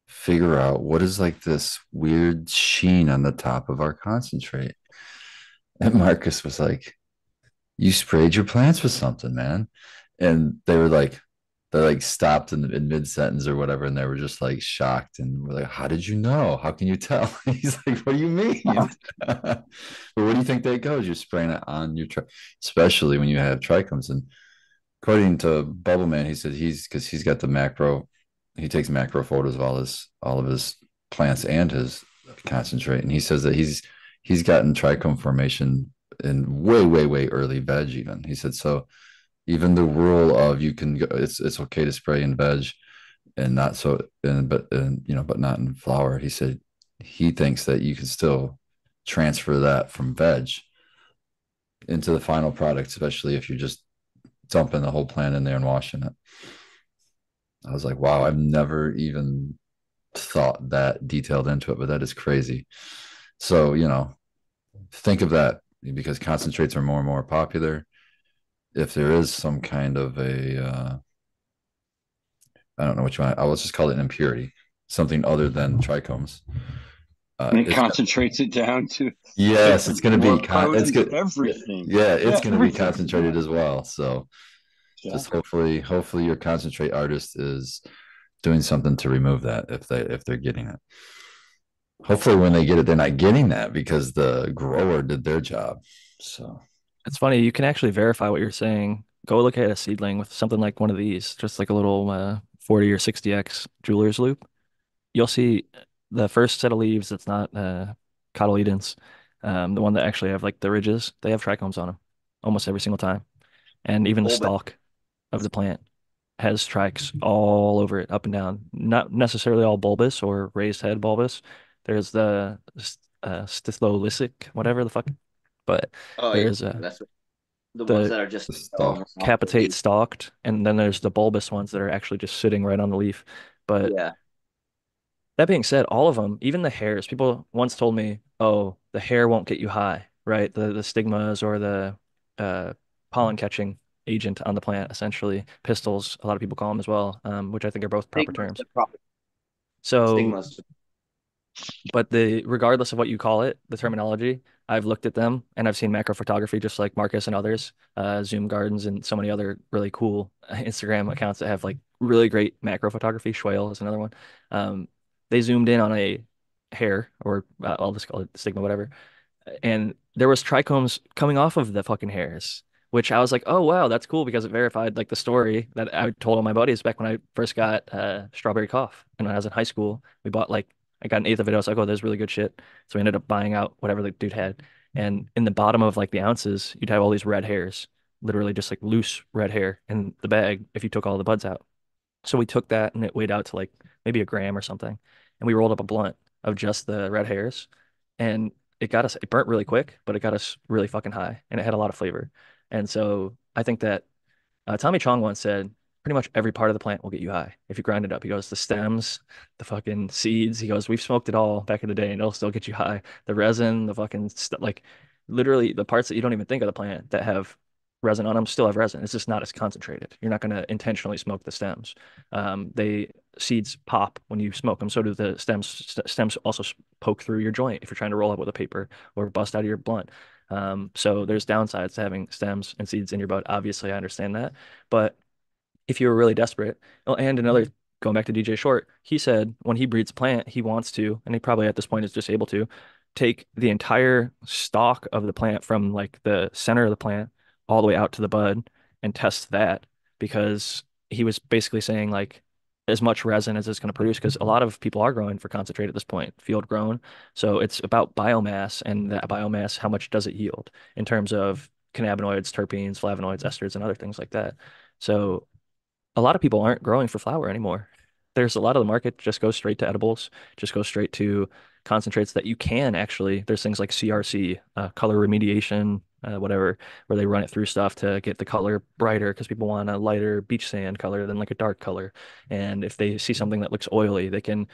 figure out what is like this weird sheen on the top of our concentrate. And Marcus was like, you sprayed your plants with something, man. And they were like, they like stopped in mid-sentence or whatever, and they were just like shocked and were like, how did you know? How can you tell? And he's like, what do you mean? But where do you think that goes? You're spraying it on your especially when you have trichomes. And according to Bubbleman, he said because he's got the macro, he takes macro photos of all of his plants and his concentrate. And he says that he's gotten trichome formation in way, way, way early veg even. He said so. Even the rule of you can go, it's okay to spray in veg and not so, but not in flower. He said he thinks that you can still transfer that from veg into the final product, especially if you're just dumping the whole plant in there and washing it. I was like, wow, I've never even thought that detailed into it, but that is crazy. So, you know, think of that, because concentrates are more and more popular. If there is some kind of a, I don't know what you want, I will just call it an impurity, something other than trichomes. And it concentrates it down to. Yes, it's going to be everything. Yeah, it's going to be concentrated as well. So, just hopefully your concentrate artist is doing something to remove that if they're getting it. Hopefully, when they get it, they're not getting that because the grower did their job. So. It's funny, you can actually verify what you're saying. Go look at a seedling with something like one of these, just like a little 40 or 60X jeweler's loop. You'll see the first set of leaves that's not cotyledons, the one that actually have like the ridges, they have trichomes on them almost every single time. And even the stalk of the plant has trichs all over it, up and down. Not necessarily all bulbous or raised head bulbous. There's the stitholysic, whatever the fuck. But there's that's the ones that are just capitate stalked, and then there's the bulbous ones that are actually just sitting right on the leaf. But that being said, all of them, even the hairs, people once told me, oh, the hair won't get you high, right? The stigmas or the pollen catching agent on the plant, essentially pistils, a lot of people call them as well, which I think are both proper terms. So stigmas. But regardless of what you call it, the terminology, I've looked at them and I've seen macro photography just like Marcus and others, Zoom Gardens and so many other really cool Instagram accounts that have like really great macro photography. Schwale is another one. They zoomed in on a hair, or I'll just call it stigma, whatever. And there was trichomes coming off of the fucking hairs, which I was like, oh, wow, that's cool, because it verified like the story that I told all my buddies back when I first got strawberry cough. And when I was in high school, we bought like, I got an eighth of it. I was like, oh, there's really good shit. So we ended up buying out whatever the dude had. And in the bottom of like the ounces, you'd have all these red hairs, literally just like loose red hair in the bag if you took all the buds out. So we took that and it weighed out to like maybe a gram or something. And we rolled up a blunt of just the red hairs. And it burnt really quick, but it got us really fucking high. And it had a lot of flavor. And so I think that Tommy Chong once said, pretty much every part of the plant will get you high if you grind it up. He goes, the stems, the fucking seeds. He goes, we've smoked it all back in the day and it'll still get you high. The resin, the fucking stuff, like literally the parts that you don't even think of the plant that have resin on them still have resin. It's just not as concentrated. You're not going to intentionally smoke the stems. Seeds pop when you smoke them. So do the stems. Stems also poke through your joint if you're trying to roll up with a paper or bust out of your blunt. So there's downsides to having stems and seeds in your bud. Obviously, I understand that, but if you were really desperate. And another, going back to DJ Short, he said when he breeds a plant, he wants to, and he probably at this point is just able to, take the entire stalk of the plant from like the center of the plant all the way out to the bud and test that, because he was basically saying like as much resin as it's going to produce, because a lot of people are growing for concentrate at this point, field grown. So it's about biomass, and that biomass, how much does it yield in terms of cannabinoids, terpenes, flavonoids, esters, and other things like that. So a lot of people aren't growing for flower anymore. There's a lot of the market just goes straight to edibles, just goes straight to concentrates that you can actually, there's things like CRC, color remediation, whatever, where they run it through stuff to get the color brighter because people want a lighter beach sand color than like a dark color. And if they see something that looks oily, they can,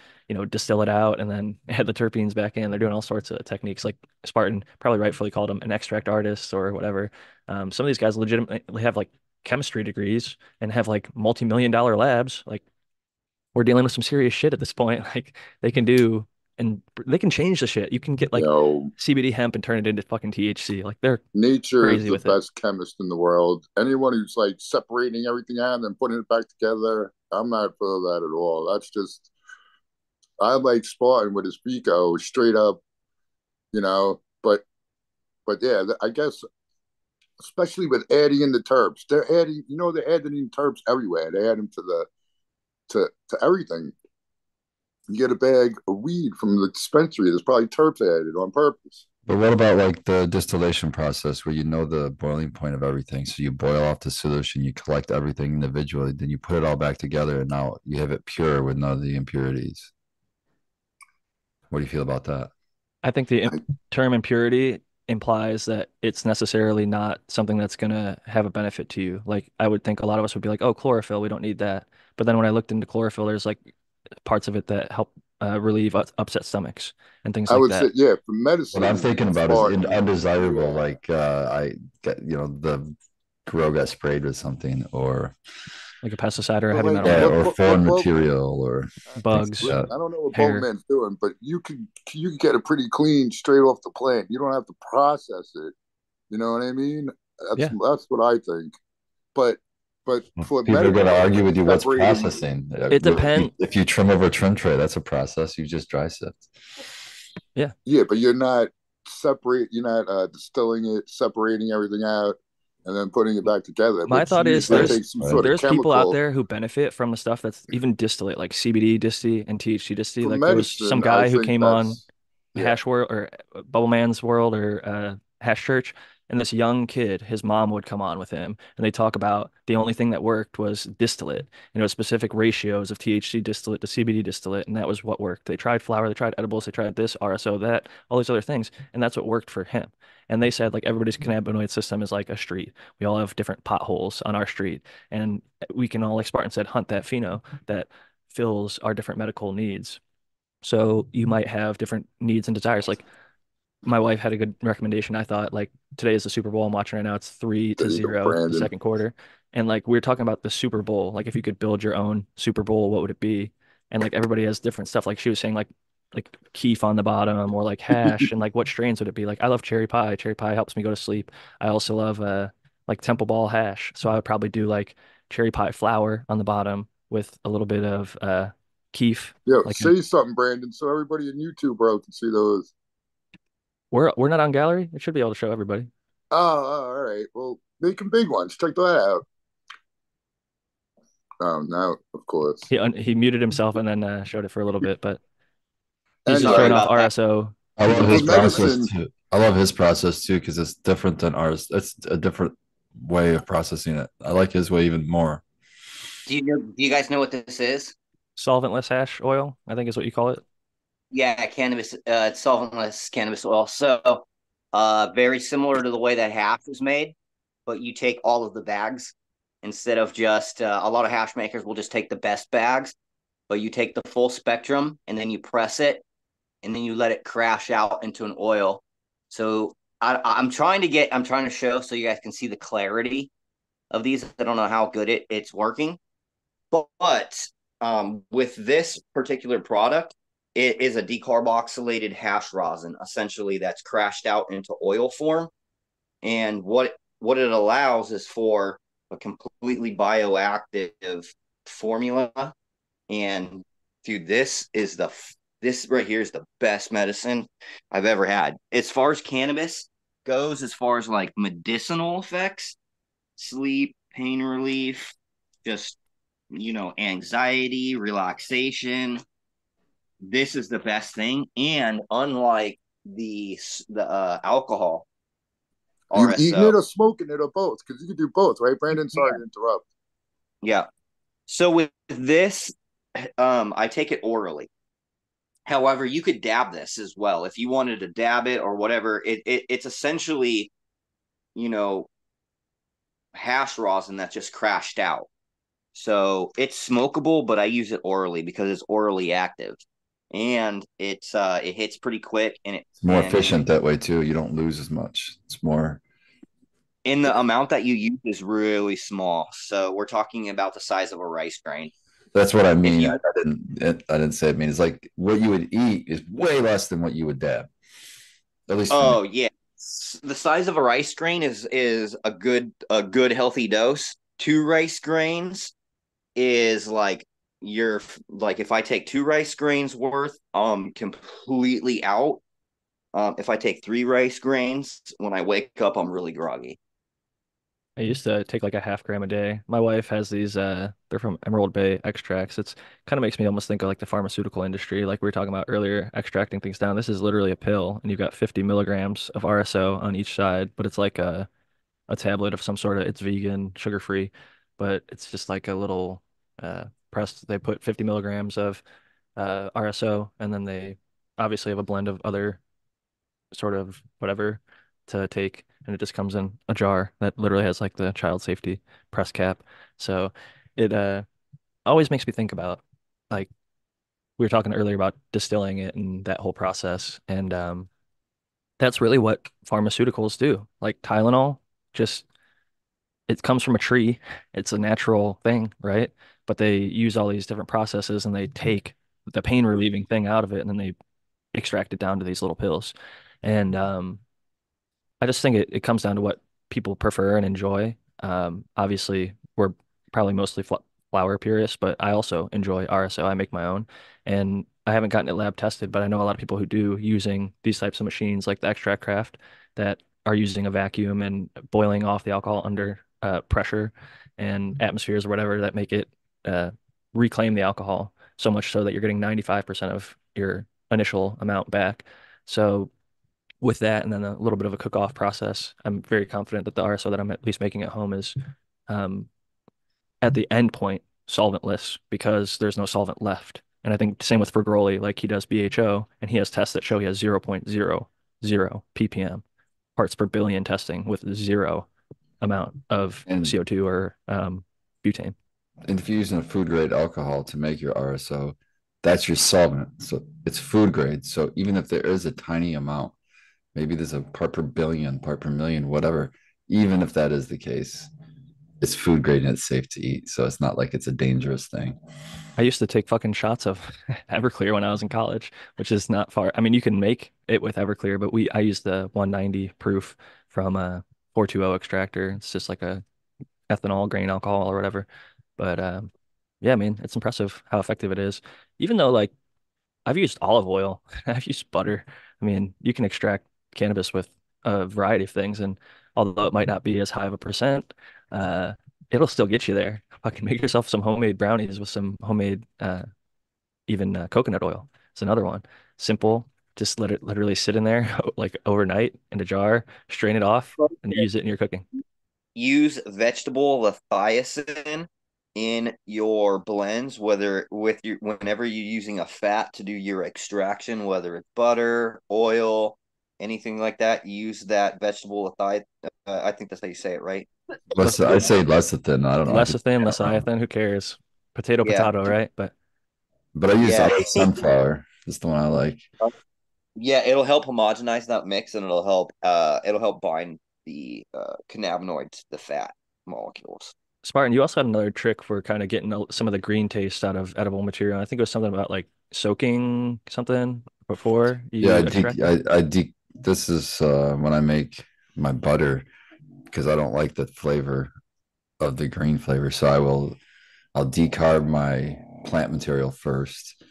distill it out and then add the terpenes back in. They're doing all sorts of techniques. Like Spartan probably rightfully called him an extract artist or whatever. Some of these guys legitimately have like chemistry degrees and have like multi-million-dollar labs. Like, we're dealing with some serious shit at this point. Like, they can do, and they can change the shit. You can get like CBD hemp and turn it into fucking THC. Like, they're nature is the best chemist in the world. Anyone who's like separating everything out and putting it back together, I'm not for that at all. That's just, I like Spartan with his Pico straight up, but yeah, I guess, especially with adding in the terps. They're adding, they're adding in terps everywhere. They add them to to everything. You get a bag of weed from the dispensary, there's probably terps added on purpose. But what about like the distillation process where the boiling point of everything? So you boil off the solution, you collect everything individually, then you put it all back together, and now you have it pure with none of the impurities. What do you feel about that? I think the term impurity implies that it's necessarily not something that's going to have a benefit to you. Like, I would think a lot of us would be like, oh, chlorophyll, we don't need that. But then when I looked into chlorophyll, there's like parts of it that help relieve upset stomachs and things like that. I would say, yeah, for medicine. What I'm thinking about is undesirable. Like, I get, the grow got sprayed with something, or like a pesticide or a heavy metal. Yeah, or foreign material or bugs. I don't know what Bowman's doing, but you can get it pretty clean straight off the plant. You don't have to process it. You know what I mean? That's what I think. But for people are going to argue with you what's processing. It depends. If you trim over a trim tray, that's a process. You just dry sift. Yeah. Yeah, but you're not distilling it, separating everything out, and then putting it back together. My thought is there's people out there who benefit from the stuff that's even distillate, like CBD disty and THC disty. Like, there was some guy who came on Hash World or Bubble Man's World or Hash Church, and this young kid, his mom would come on with him, and they talk about the only thing that worked was distillate, specific ratios of THC distillate to CBD distillate, and that was what worked. They tried flower, they tried edibles, they tried this, RSO, that, all these other things, and that's what worked for him. And they said, like, everybody's cannabinoid system is like a street. We all have different potholes on our street, and we can all, like Spartan said, hunt that pheno that fills our different medical needs. So you might have different needs and desires. Like, my wife had a good recommendation. I thought, like, today is the Super Bowl. I'm watching right now. It's 3-0 the second quarter. And like, we're talking about the Super Bowl. Like, if you could build your own Super Bowl, what would it be? And like, everybody has different stuff. Like, she was saying, like, like keef on the bottom, or like hash, and like what strains would it be? Like I love cherry pie. Cherry pie helps me go to sleep. I also love like Temple Ball hash. So I would probably do like cherry pie flour on the bottom with a little bit of keef. Yeah, like say something, Brandon, so everybody in YouTube, bro, can see those. We're not on gallery. It should be able to show everybody. Oh, all right. Well, make them big ones. Check that out. Now, of course, he muted himself and then showed it for a little bit, but he's just showing off RSO. I love his process too, because it's different than ours. It's a different way of processing it. I like his way even more. Do you guys know what this is? Solventless hash oil, I think is what you call it. Yeah, cannabis. It's solventless cannabis oil. So, very similar to the way that hash is made, but you take all of the bags. Instead of just a lot of hash makers will just take the best bags, but you take the full spectrum and then you press it and then you let it crash out into an oil. So I'm trying to show so you guys can see the clarity of these. I don't know how good it's working, but with this particular product, it is a decarboxylated hash rosin, essentially, that's crashed out into oil form. And what it allows is for a completely bioactive formula, and dude, this right here is the best medicine I've ever had as far as cannabis goes, as far as like medicinal effects, sleep, pain relief, just, you know, anxiety, relaxation. This is the best thing, and unlike the alcohol. You're eating it or smoking it or both, because you can do both, right, Brandon? Sorry to interrupt. Yeah. So with this, I take it orally. However, you could dab this as well if you wanted to dab it or whatever. It's essentially, you know, hash rosin that just crashed out. So it's smokable, but I use it orally because it's orally active, and it's it hits pretty quick, and it's more efficient that way too. You don't lose as much. It's more, in the amount that you use is really small, so we're talking about the size of a rice grain. That's what I mean. I didn't say it means. It's like what you would eat is way less than what you would dab, at least. Oh yeah, the size of a rice grain is a good healthy dose. 2 rice grains is like, you're like, if I take 2 rice grains worth, completely out. If I take 3 rice grains, when I wake up, I'm really groggy. I used to take like a half gram a day. My wife has these, they're from Emerald Bay extracts. It's kind of makes me almost think of like the pharmaceutical industry, like we were talking about earlier, extracting things down. This is literally a pill, and you've got 50 milligrams of RSO on each side, but it's like a tablet of some sort. It's vegan, sugar-free, but it's just like a little, they put 50 milligrams of RSO, and then they obviously have a blend of other sort of whatever to take, and it just comes in a jar that literally has like the child safety press cap. So it always makes me think about, like we were talking earlier about distilling it and that whole process, and that's really what pharmaceuticals do. Like Tylenol, just it comes from a tree. It's a natural thing, right? But they use all these different processes, and they take the pain relieving thing out of it, and then they extract it down to these little pills. And I just think it comes down to what people prefer and enjoy. Obviously, we're probably mostly flower purists, but I also enjoy RSO. I make my own, and I haven't gotten it lab tested, but I know a lot of people who do, using these types of machines like the Extract Craft, that are using a vacuum and boiling off the alcohol under pressure and atmospheres or whatever that make it reclaim the alcohol, so much so that you're getting 95% of your initial amount back. So with that, and then a little bit of a cook-off process, I'm very confident that the RSO that I'm at least making at home is at the end point solventless, because there's no solvent left. And I think same with Vergoli, like he does BHO, and he has tests that show he has 0.00 ppm parts per billion testing with zero amount of CO2 or butane. And if you're using a food grade alcohol to make your RSO, that's your solvent. So it's food grade. So even if there is a tiny amount, maybe there's a part per billion, part per million, whatever, even if that is the case, it's food grade and it's safe to eat, so it's not like it's a dangerous thing. I used to take fucking shots of Everclear when I was in college, which is not far. I mean, you can make it with Everclear, but I used the 190 proof from a 420 extractor. It's just like a ethanol, grain alcohol, or whatever. But yeah, I mean, it's impressive how effective it is. Even though, like, I've used olive oil, I've used butter. I mean, you can extract cannabis with a variety of things, and although it might not be as high of a percent, it'll still get you there. Fucking make yourself some homemade brownies with some homemade, even coconut oil. It's another one. Simple. Just let it literally sit in there like overnight in a jar, strain it off, and use it in your cooking. Use vegetable lecithin in your blends, whether with your whenever you're using a fat to do your extraction, whether it's butter, oil, anything like that. Use that vegetable lecithin. I think that's how you say it, right? I say lecithin. I don't know. Lecithin. Who cares? Potato, right? But I use sunflower. It's the one I like. Yeah, it'll help homogenize that mix, and it'll help bind the cannabinoids, the fat molecules. Spartan, you also had another trick for kind of getting some of the green taste out of edible material. I think it was something about like soaking something before. This is when I make my butter, because I don't like the flavor of the green flavor. So I'll decarb my plant material first,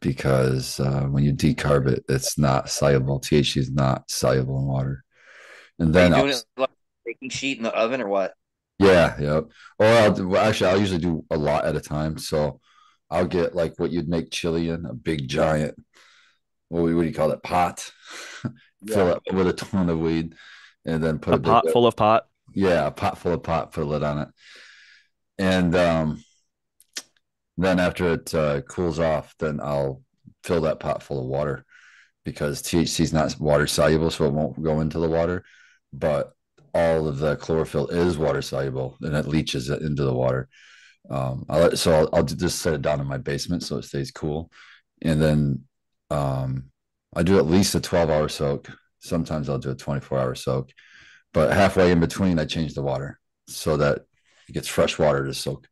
because when you decarb it, it's not soluble. THC is not soluble in water. And then are you doing it like a baking sheet in the oven or what? Yeah, yep. Or I'll usually do a lot at a time. So I'll get like what you'd make chili in, a big giant, what do you call it, pot? Yeah. Fill it with a ton of weed, and then put a pot full of pot. Yeah, a pot full of pot. Put a lid on it, and then after it cools off, then I'll fill that pot full of water, because THC is not water soluble, so it won't go into the water, but all of the chlorophyll is water soluble and it leaches it into the water. I'll just set it down in my basement so it stays cool. And then I do at least a 12-hour soak. Sometimes I'll do a 24-hour soak, but halfway in between I change the water so that it gets fresh water to soak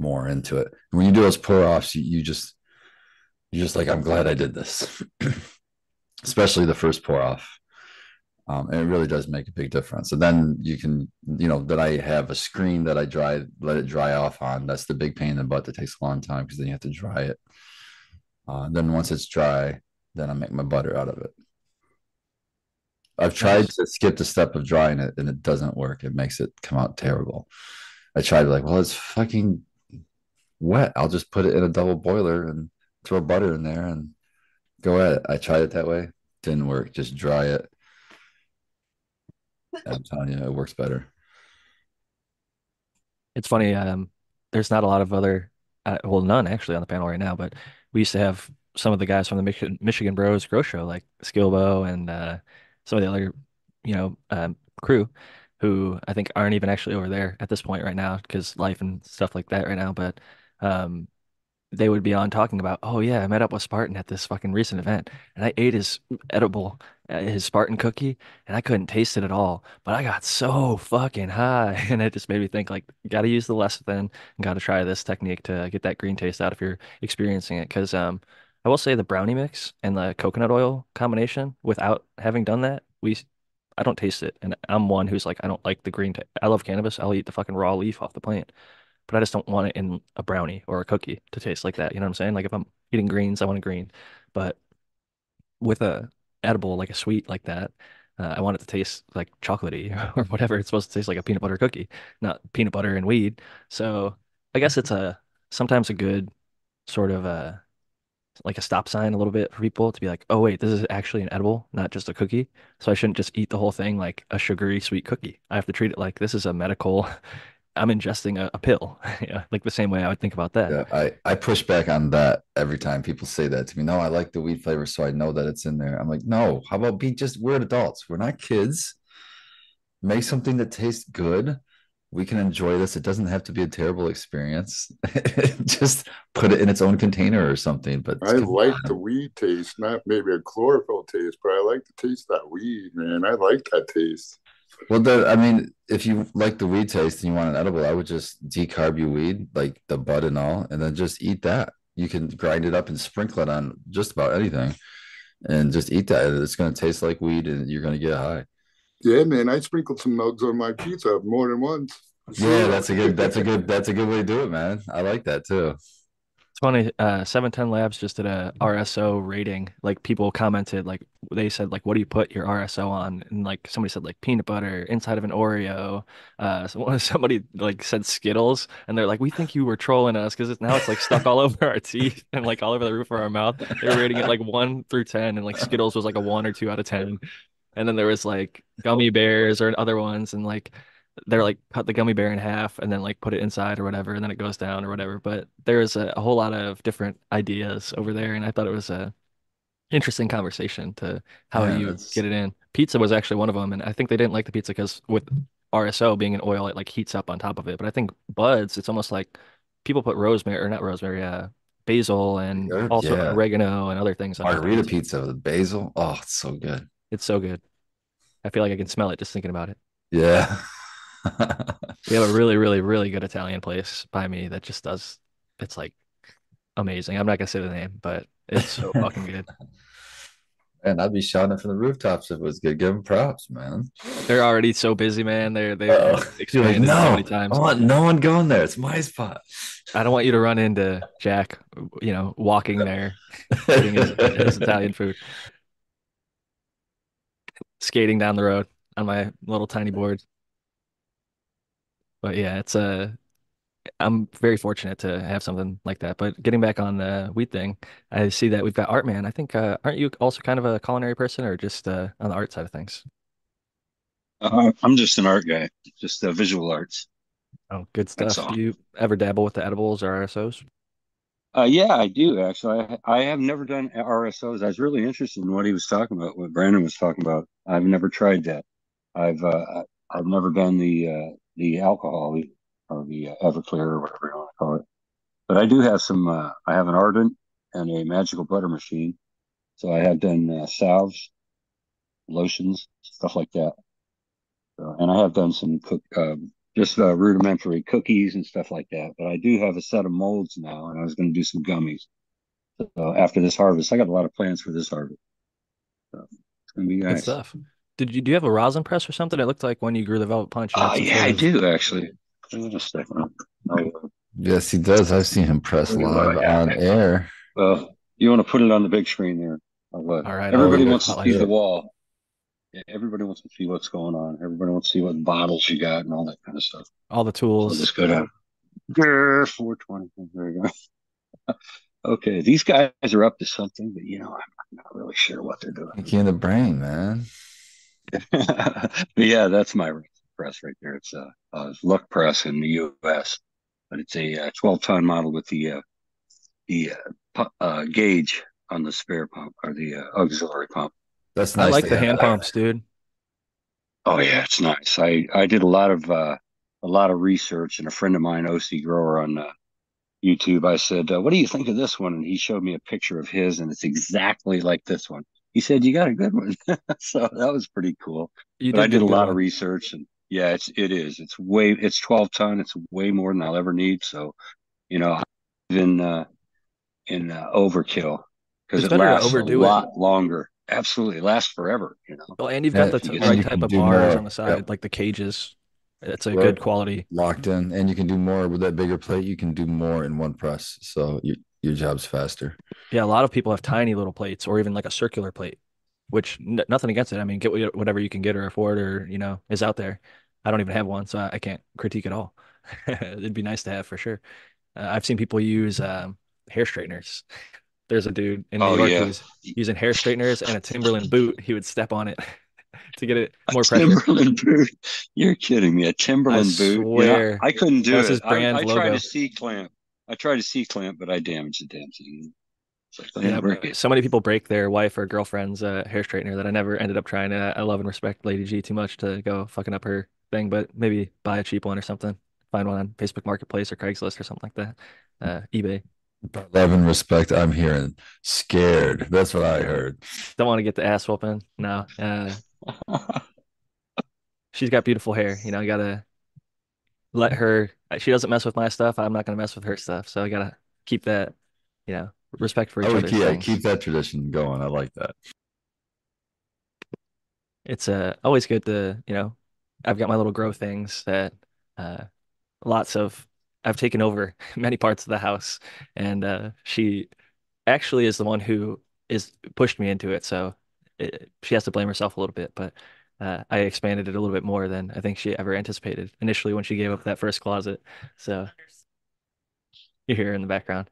more into it. And when you do those pour-offs, you're just like, I'm glad I did this, especially the first pour-off. And it really does make a big difference. And then you can, that I have a screen that I let it dry off on. That's the big pain in the butt that takes a long time, because then you have to dry it. Then once it's dry, then I make my butter out of it. I've tried to skip the step of drying it, and it doesn't work. It makes it come out terrible. I tried like, well, it's fucking wet. I'll just put it in a double boiler and throw butter in there and go at it. I tried it that way. Didn't work. Just dry it. I'm telling you, it works better. It's funny. There's not a lot of other, none actually on the panel right now, but we used to have some of the guys from the Michigan Bros Grow Show, like Skilbo and some of the other, crew, who I think aren't even actually over there at this point right now, because life and stuff like that right now. But they would be on talking about, oh yeah, I met up with Spartan at this fucking recent event, and I ate his edible, his Spartan cookie, and I couldn't taste it at all, but I got so fucking high. And it just made me think, like, got to use the lecithin, and got to try this technique to get that green taste out if you're experiencing it. Because I will say the brownie mix and the coconut oil combination, without having done that, I don't taste it. And I'm one who's like, I don't like the green. I love cannabis. I'll eat the fucking raw leaf off the plant. But I just don't want it in a brownie or a cookie to taste like that. You know what I'm saying? Like, if I'm eating greens, I want a green. But with a edible, like a sweet like that, I want it to taste like chocolatey or whatever. It's supposed to taste like a peanut butter cookie, not peanut butter and weed. So I guess it's sometimes a good sort of like a stop sign a little bit for people to be like, oh wait, this is actually an edible, not just a cookie. So I shouldn't just eat the whole thing like a sugary sweet cookie. I have to treat it like this is a medical I'm ingesting a pill. Yeah, like the same way I would think about that. Yeah, I push back on that every time people say that to me. No, I like the weed flavor, so I know that it's in there. I'm like, no, how about we're adults. We're not kids. Make something that tastes good. We can enjoy this. It doesn't have to be a terrible experience. Just put it in its own container or something. But I like the weed taste, not maybe a chlorophyll taste, but I like the taste of that weed, man. I like that taste. Well, I mean, if you like the weed taste and you want an edible, I would just decarb your weed, like the bud and all, and then just eat that. You can grind it up and sprinkle it on just about anything and just eat that. It's going to taste like weed and you're going to get high. Yeah, man. I sprinkled some nugs on my pizza more than once. Yeah, that's a good way to do it, man. I like that too. It's funny. 710 Labs just did a RSO rating. Like people commented, like they said, like, what do you put your RSO on? And like somebody said, like peanut butter inside of an Oreo. Somebody like said Skittles, and they're like, we think you were trolling us because now it's like stuck all over our teeth and like all over the roof of our mouth. They were rating it like 1 through 10, and like Skittles was like a 1 or 2 out of 10. And then there was like gummy bears or other ones, and like they're like cut the gummy bear in half and then like put it inside or whatever, and then it goes down or whatever. But there is a whole lot of different ideas over there, and I thought it was a interesting conversation to how get it in. Pizza was actually one of them, and I think they didn't like the pizza because with RSO being an oil, it like heats up on top of it. But I think buds, it's almost like people put basil and also oregano and other things on margarita pizza with basil. Oh, it's so good. It's so good. I feel like I can smell it just thinking about it. Yeah. We have a really, really, really good Italian place by me that just does, it's like amazing. I'm not going to say the name, but it's so fucking good. And I'd be shouting from the rooftops if it was good. Give them props, man. They're already so busy, man. They're like, no, so many times. I want no one going there. It's my spot. I don't want you to run into Jack, you know, walking there, eating his Italian food. Skating down the road on my little tiny board. But yeah, it's I'm very fortunate to have something like that. But getting back on the weed thing, I see that we've got Art Man. I think aren't you also kind of a culinary person, or just on the art side of things? I'm just an art guy, just visual arts. Oh, good stuff. Do you ever dabble with the edibles or RSOs? Yeah, I do actually. I have never done RSOs. I was really interested in what he was talking about, what Brandon was talking about. I've never tried that. I've never done the alcohol or the Everclear or whatever you want to call it. But I do have some. I have an Ardent and a magical butter machine, so I have done salves, lotions, stuff like that. So, and I have done some just rudimentary cookies and stuff like that. But I do have a set of molds now, and I was going to do some gummies. So after this harvest, I got a lot of plans for this harvest. So it's going to be nice. Good stuff. Do you have a rosin press or something? It looked like when you grew the Velvet Punch. I do, actually. Just a second. Yes, he does. I've seen him press live on air. Well, you want to put it on the big screen there. All right. Everybody wants to see the wall. Yeah, everybody wants to see what's going on. Everybody wants to see what bottles you got and all that kind of stuff. All the tools. So just go down. 420. There you go. Okay, these guys are up to something, but you know, I'm not really sure what they're doing. Thinking in the brain, man. Yeah, that's my press right there. It's a Luck press in the U.S., but it's a 12-ton model with the gauge on the spare pump or the auxiliary pump. That's nice. I like the hand pumps, dude. Oh yeah, it's nice. I did a lot of research, and a friend of mine, OC Grower, on YouTube. I said, "What do you think of this one?" And he showed me a picture of his, and it's exactly like this one. He said, "You got a good one." So that was pretty cool. I did a lot of research, and yeah, it is. It's 12-ton. It's way more than I'll ever need. So, you know, in overkill because it lasts a lot longer. Absolutely lasts forever, you know. Well, and you've got the right type of bars on the side, like the cages. It's a good quality, locked in, and you can do more with that bigger plate. You can do more in one press, so your job's faster. Yeah, a lot of people have tiny little plates, or even like a circular plate, which nothing against it. I mean, get whatever you can get or afford, or you know, is out there. I don't even have one, so I can't critique at all. It'd be nice to have for sure. I've seen people use hair straighteners. There's a dude in New York who's using hair straighteners and a Timberland boot. He would step on it to get it more pressure. Timberland boot? You're kidding me. A Timberland boot? Yeah, I couldn't do it. His brand logo. I tried to C-clamp, but I damaged the damn thing. So many people break their wife or girlfriend's hair straightener that I never ended up trying. I love and respect Lady G too much to go fucking up her thing, but maybe buy a cheap one or something. Find one on Facebook Marketplace or Craigslist or something like that. eBay. But love and respect, I'm hearing scared. That's what I heard. Don't want to get the ass whooping. No. she's got beautiful hair. You know, I gotta let her. She doesn't mess with my stuff. I'm not gonna mess with her stuff. So I gotta keep that, you know, respect for each other. Yeah, keep that tradition going. I like that. It's always good to, you know, I've got my little grow things that lots of. I've taken over many parts of the house, and she actually is the one who is pushed me into it. So she has to blame herself a little bit, but I expanded it a little bit more than I think she ever anticipated initially when she gave up that first closet. So you're here in the background.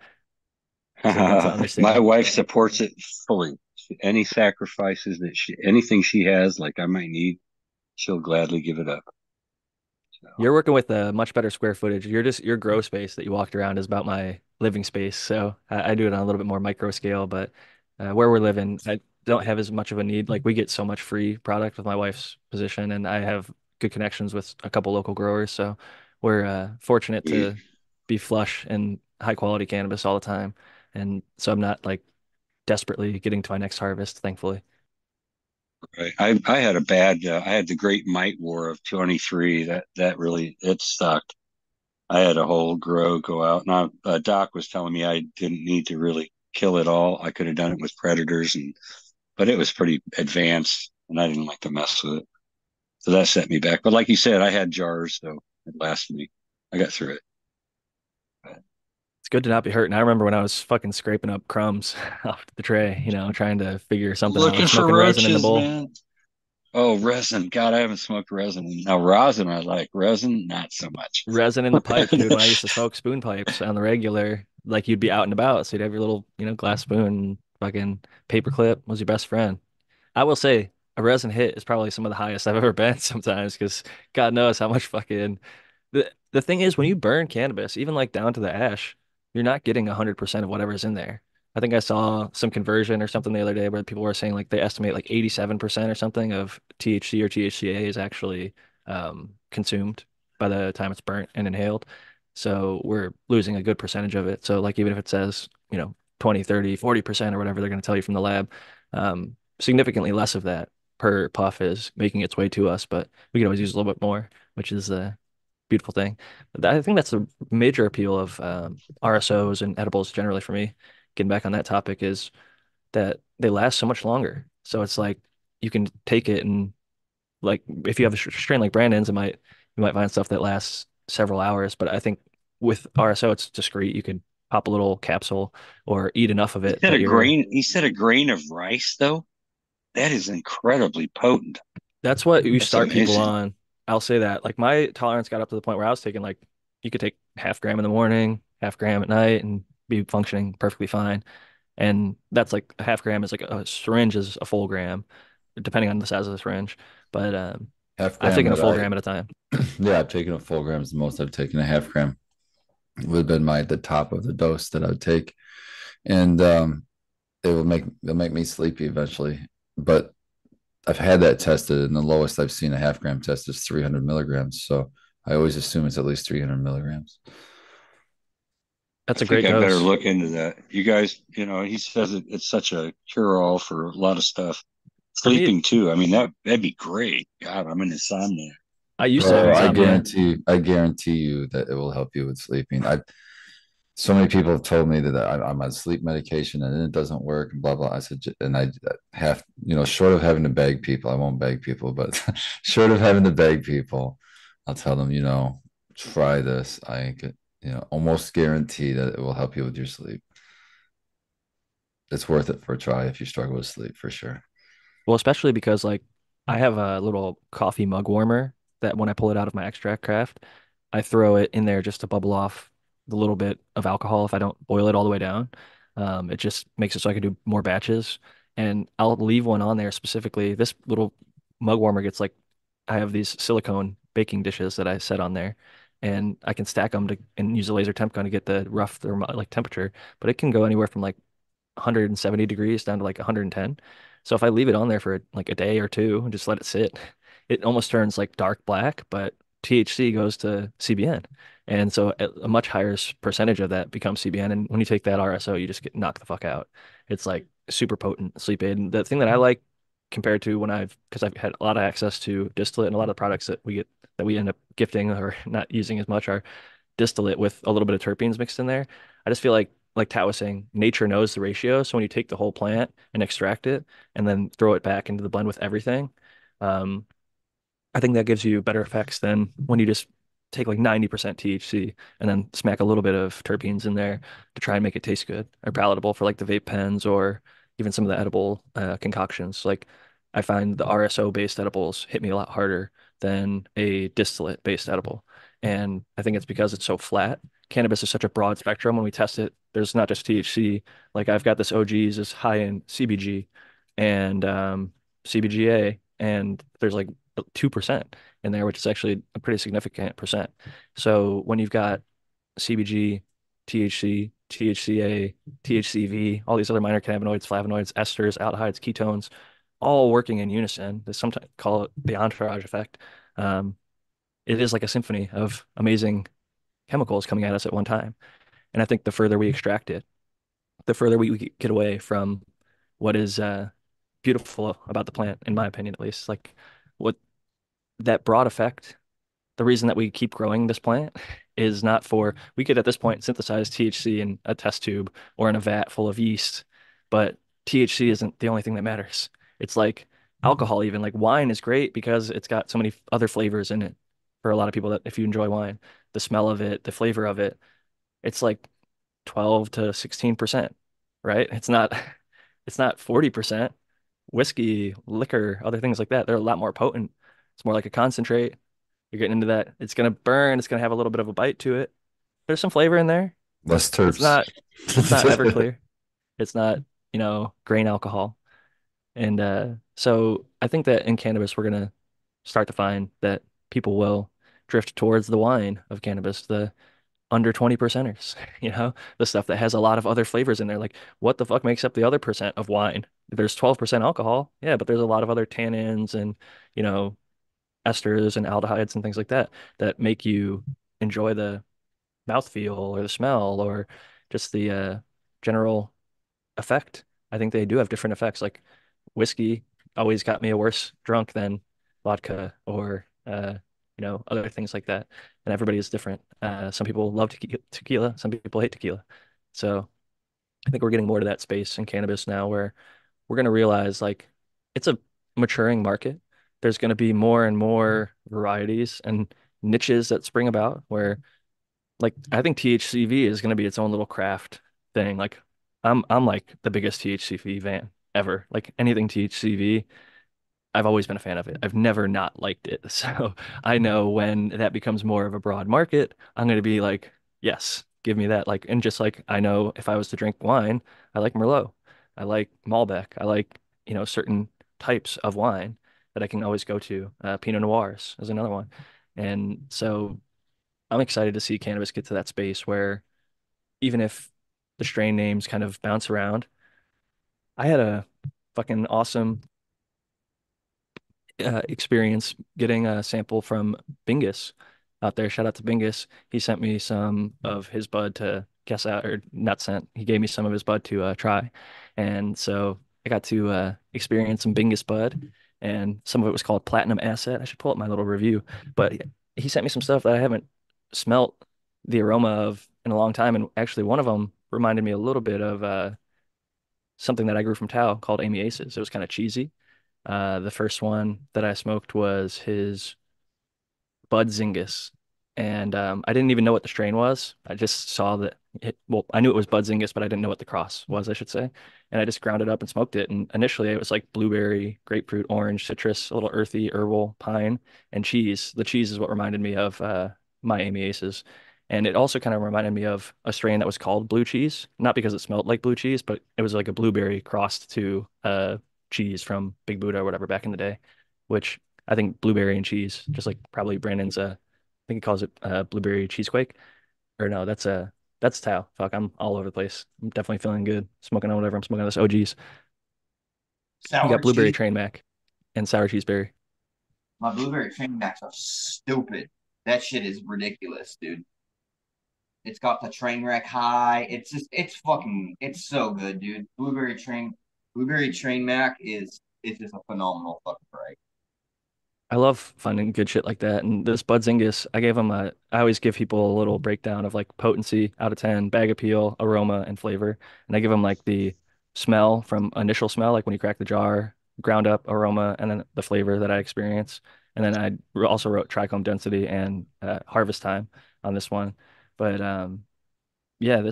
So my wife supports it fully. Any sacrifices that anything she has, like I might need, she'll gladly give it up. You're working with a much better square footage. Your grow space that you walked around is about my living space. So I do it on a little bit more micro scale, but where we're living, I don't have as much of a need. Like we get so much free product with my wife's position, and I have good connections with a couple local growers. So we're fortunate to be flush and high quality cannabis all the time. And so I'm not like desperately getting to my next harvest, thankfully. Right. I had a bad, I had the Great Mite War of 23. That really, it sucked. I had a whole grow go out. Now, Doc was telling me I didn't need to really kill it all. I could have done it with predators, but it was pretty advanced, and I didn't like to mess with it. So that set me back. But like you said, I had jars, so it lasted me. I got through it. It's good to not be hurting. I remember when I was fucking scraping up crumbs off the tray, you know, trying to figure something out. Looking for roaches, resin in the bowl. Man. Oh, resin. God, I haven't smoked resin. Now, rosin I like. Resin, not so much. Resin in the pipe, dude. When I used to smoke spoon pipes on the regular, like you'd be out and about, so you'd have your little, you know, glass spoon, fucking paperclip was your best friend. I will say a resin hit is probably some of the highest I've ever been sometimes, because God knows how much fucking... The thing is, when you burn cannabis, even like down to the ash, you're not getting 100% of whatever's in there. I think I saw some conversion or something the other day where people were saying like they estimate like 87% or something of THC or THCA is actually consumed by the time it's burnt and inhaled. So we're losing a good percentage of it. So like even if it says, you know, 20, 30, 40% or whatever they're going to tell you from the lab, significantly less of that per puff is making its way to us, but we can always use a little bit more, which is beautiful thing. I think that's the major appeal of RSOs and edibles generally for me, getting back on that topic, is that they last so much longer. So it's like you can take it and like if you have a strain like Brandon's, you might find stuff that lasts several hours. But I think with RSO, it's discreet. You could pop a little capsule or eat enough of it. He said a grain of rice, though. That is incredibly potent. That's what you start people on. I'll say that, like, my tolerance got up to the point where I was taking, like, you could take half gram in the morning, half gram at night, and be functioning perfectly fine. And that's like a half gram is like a syringe is a full gram, depending on the size of the syringe. But I've taken a full gram at a time. Yeah, I've taken a full gram is the most I've taken. A half gram would have been the top of the dose that I would take, and it'll make me sleepy eventually, but. I've had that tested, and the lowest I've seen a half gram test is 300 milligrams. So I always assume it's at least 300 milligrams. That's a great dose. I better look into that. You guys, you know, he says it's such a cure-all for a lot of stuff. Sleeping too. I mean, that'd be great. God, I'm an insomnia. I used to. I guarantee you that it will help you with sleeping. So many people have told me that I'm on sleep medication and it doesn't work and blah, blah. I said, and I have, you know, short of having to beg people, I won't beg people, but short of having to beg people, I'll tell them, you know, try this. I could, you know, almost guarantee that it will help you with your sleep. It's worth it for a try if you struggle with sleep, for sure. Well, especially because like I have a little coffee mug warmer that when I pull it out of my extract craft, I throw it in there just to bubble off the little bit of alcohol. If I don't boil it all the way down, it just makes it so I can do more batches. And I'll leave one on there specifically. This little mug warmer gets like, I have these silicone baking dishes that I set on there, and I can stack them and use a laser temp gun to get the rough like temperature, but it can go anywhere from like 170 degrees down to like 110. So if I leave it on there for like a day or two and just let it sit, it almost turns like dark black, but THC goes to CBN. And so a much higher percentage of that becomes CBN. And when you take that RSO, you just get knocked the fuck out. It's like super potent sleep aid. And the thing that I like compared to when because I've had a lot of access to distillate, and a lot of the products that we end up gifting or not using as much are distillate with a little bit of terpenes mixed in there. I just feel like Tat was saying, nature knows the ratio. So when you take the whole plant and extract it and then throw it back into the blend with everything, I think that gives you better effects than when you just take like 90% THC and then smack a little bit of terpenes in there to try and make it taste good or palatable for like the vape pens or even some of the edible concoctions. Like I find the RSO-based edibles hit me a lot harder than a distillate-based edible. And I think it's because it's so flat. Cannabis is such a broad spectrum. When we test it, there's not just THC. Like I've got this OG's, this high-end CBG and CBGA, and there's like 2% in there, which is actually a pretty significant percent. So when you've got CBG, THC, THCA, THCV, all these other minor cannabinoids, flavonoids, esters, aldehydes, ketones, all working in unison, they sometimes call it the entourage effect. It is like a symphony of amazing chemicals coming at us at one time. And I think the further we extract it, the further we get away from what is beautiful about the plant, in my opinion, at least. Like what that broad effect, the reason that we keep growing this plant is not for, we could at this point synthesize THC in a test tube or in a vat full of yeast, but THC isn't the only thing that matters. It's like alcohol even, like wine is great because it's got so many other flavors in it. For a lot of people, that if you enjoy wine, the smell of it, the flavor of it, it's like 12 to 16%, right? It's not 40%. Whiskey, liquor, other things like that, they're a lot more potent. It's more like a concentrate. You're getting into that. It's going to burn. It's going to have a little bit of a bite to it. There's some flavor in there. Less terps. It's not Everclear. It's not, grain alcohol. And so I think that in cannabis, we're going to start to find that people will drift towards the wine of cannabis, the under 20%ers, the stuff that has a lot of other flavors in there. Like what the fuck makes up the other percent of wine? There's 12% alcohol. Yeah, but there's a lot of other tannins and, esters and aldehydes and things like that make you enjoy the mouthfeel or the smell or just the general effect. I think they do have different effects. Like whiskey always got me a worse drunk than vodka or other things like that. And everybody is different. Some people love tequila. Some people hate tequila. So I think we're getting more to that space in cannabis now where we're going to realize like it's a maturing market. There's going to be more and more varieties and niches that spring about where like I think THCV is going to be its own little craft thing. Like I'm like the biggest THCV fan ever. Like anything THCV, I've always been a fan of it. I've never not liked it. So I know when that becomes more of a broad market, I'm going to be like, yes, give me that. Like, and just like, I know if I was to drink wine, I like Merlot. I like Malbec. I like, certain types of wine that I can always go to. Pinot Noirs is another one. And so I'm excited to see cannabis get to that space where even if the strain names kind of bounce around, I had a fucking awesome experience getting a sample from Bingus out there. Shout out to Bingus. He sent me some of his bud to guess out, or not sent. He gave me some of his bud to try. And so I got to experience some Bingus bud, and some of it was called Platinum Asset. I should pull up my little review, but he sent me some stuff that I haven't smelt the aroma of in a long time. And actually one of them reminded me a little bit of something that I grew from Tao called Amy Aces. It was kind of cheesy. The first one that I smoked was his Bud Zingus. And I didn't even know what the strain was. I just saw that I knew it was Bud Zingus, but I didn't know what the cross was, I should say. And I just ground it up and smoked it. And initially it was like blueberry, grapefruit, orange, citrus, a little earthy, herbal, pine, and cheese. The cheese is what reminded me of my Amy Aces. And it also kind of reminded me of a strain that was called blue cheese, not because it smelled like blue cheese, but it was like a blueberry crossed to cheese from Big Buddha or whatever back in the day, which I think blueberry and cheese, just like probably Brandon's, I think he calls it blueberry cheesequake, or no, that's Tao. Fuck, I'm all over the place. I'm definitely feeling good, smoking on whatever I'm smoking on this OG's. Sour, you got blueberry cheese. Train Mac and sour cheeseberry. My blueberry train macs are stupid. That shit is ridiculous, dude. It's got the train wreck high. It's so good, dude. Blueberry train mac is is just a phenomenal fucking break. I love finding good shit like that. And this Bud Zingas, I always give people a little breakdown of like potency out of 10, bag appeal, aroma, and flavor. And I give them like the smell from initial smell, like when you crack the jar, ground up aroma, and then the flavor that I experience. And then I also wrote trichome density and harvest time on this one. But yeah,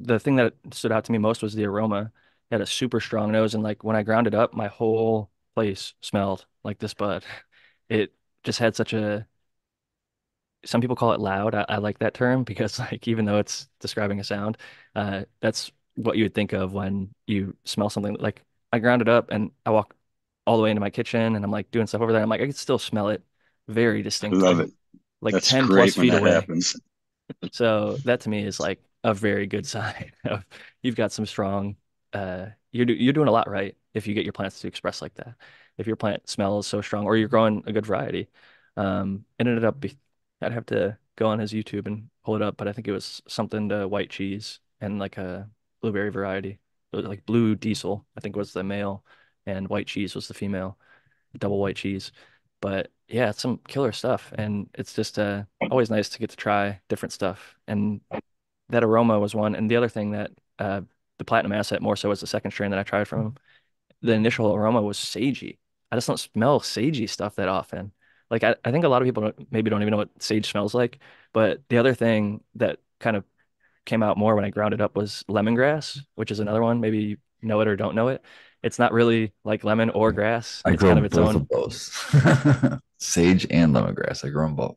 the thing that stood out to me most was the aroma. It had a super strong nose. And like when I ground it up, my whole place smelled like this bud. It just had such a, some people call it loud. I like that term because like, even though it's describing a sound, that's what you would think of when you smell something. Like I ground it up and I walk all the way into my kitchen and I'm like doing stuff over there. I'm like, I can still smell it very distinctly. Love it. Like that's 10 plus feet away. Happens. So that to me is like a very good sign of you've got some strong, you're doing a lot right if you get your plants to express like that. If your plant smells so strong or you're growing a good variety. It ended up, I'd have to go on his YouTube and pull it up, but I think it was something to white cheese and like a blueberry variety. It was like Blue Diesel, I think was the male, and White Cheese was the female, double white cheese. But yeah, it's some killer stuff. And it's just always nice to get to try different stuff. And that aroma was one. And the other thing that the Platinum Asset more so was the second strain that I tried from him. The initial aroma was sagey. I just don't smell sagey stuff that often. Like, I think a lot of people maybe don't even know what sage smells like. But the other thing that kind of came out more when I ground it up was lemongrass, which is another one. Maybe you know it or don't know it. It's not really like lemon or grass. It's kind of its own. Of both. Sage and lemongrass. I grow them both.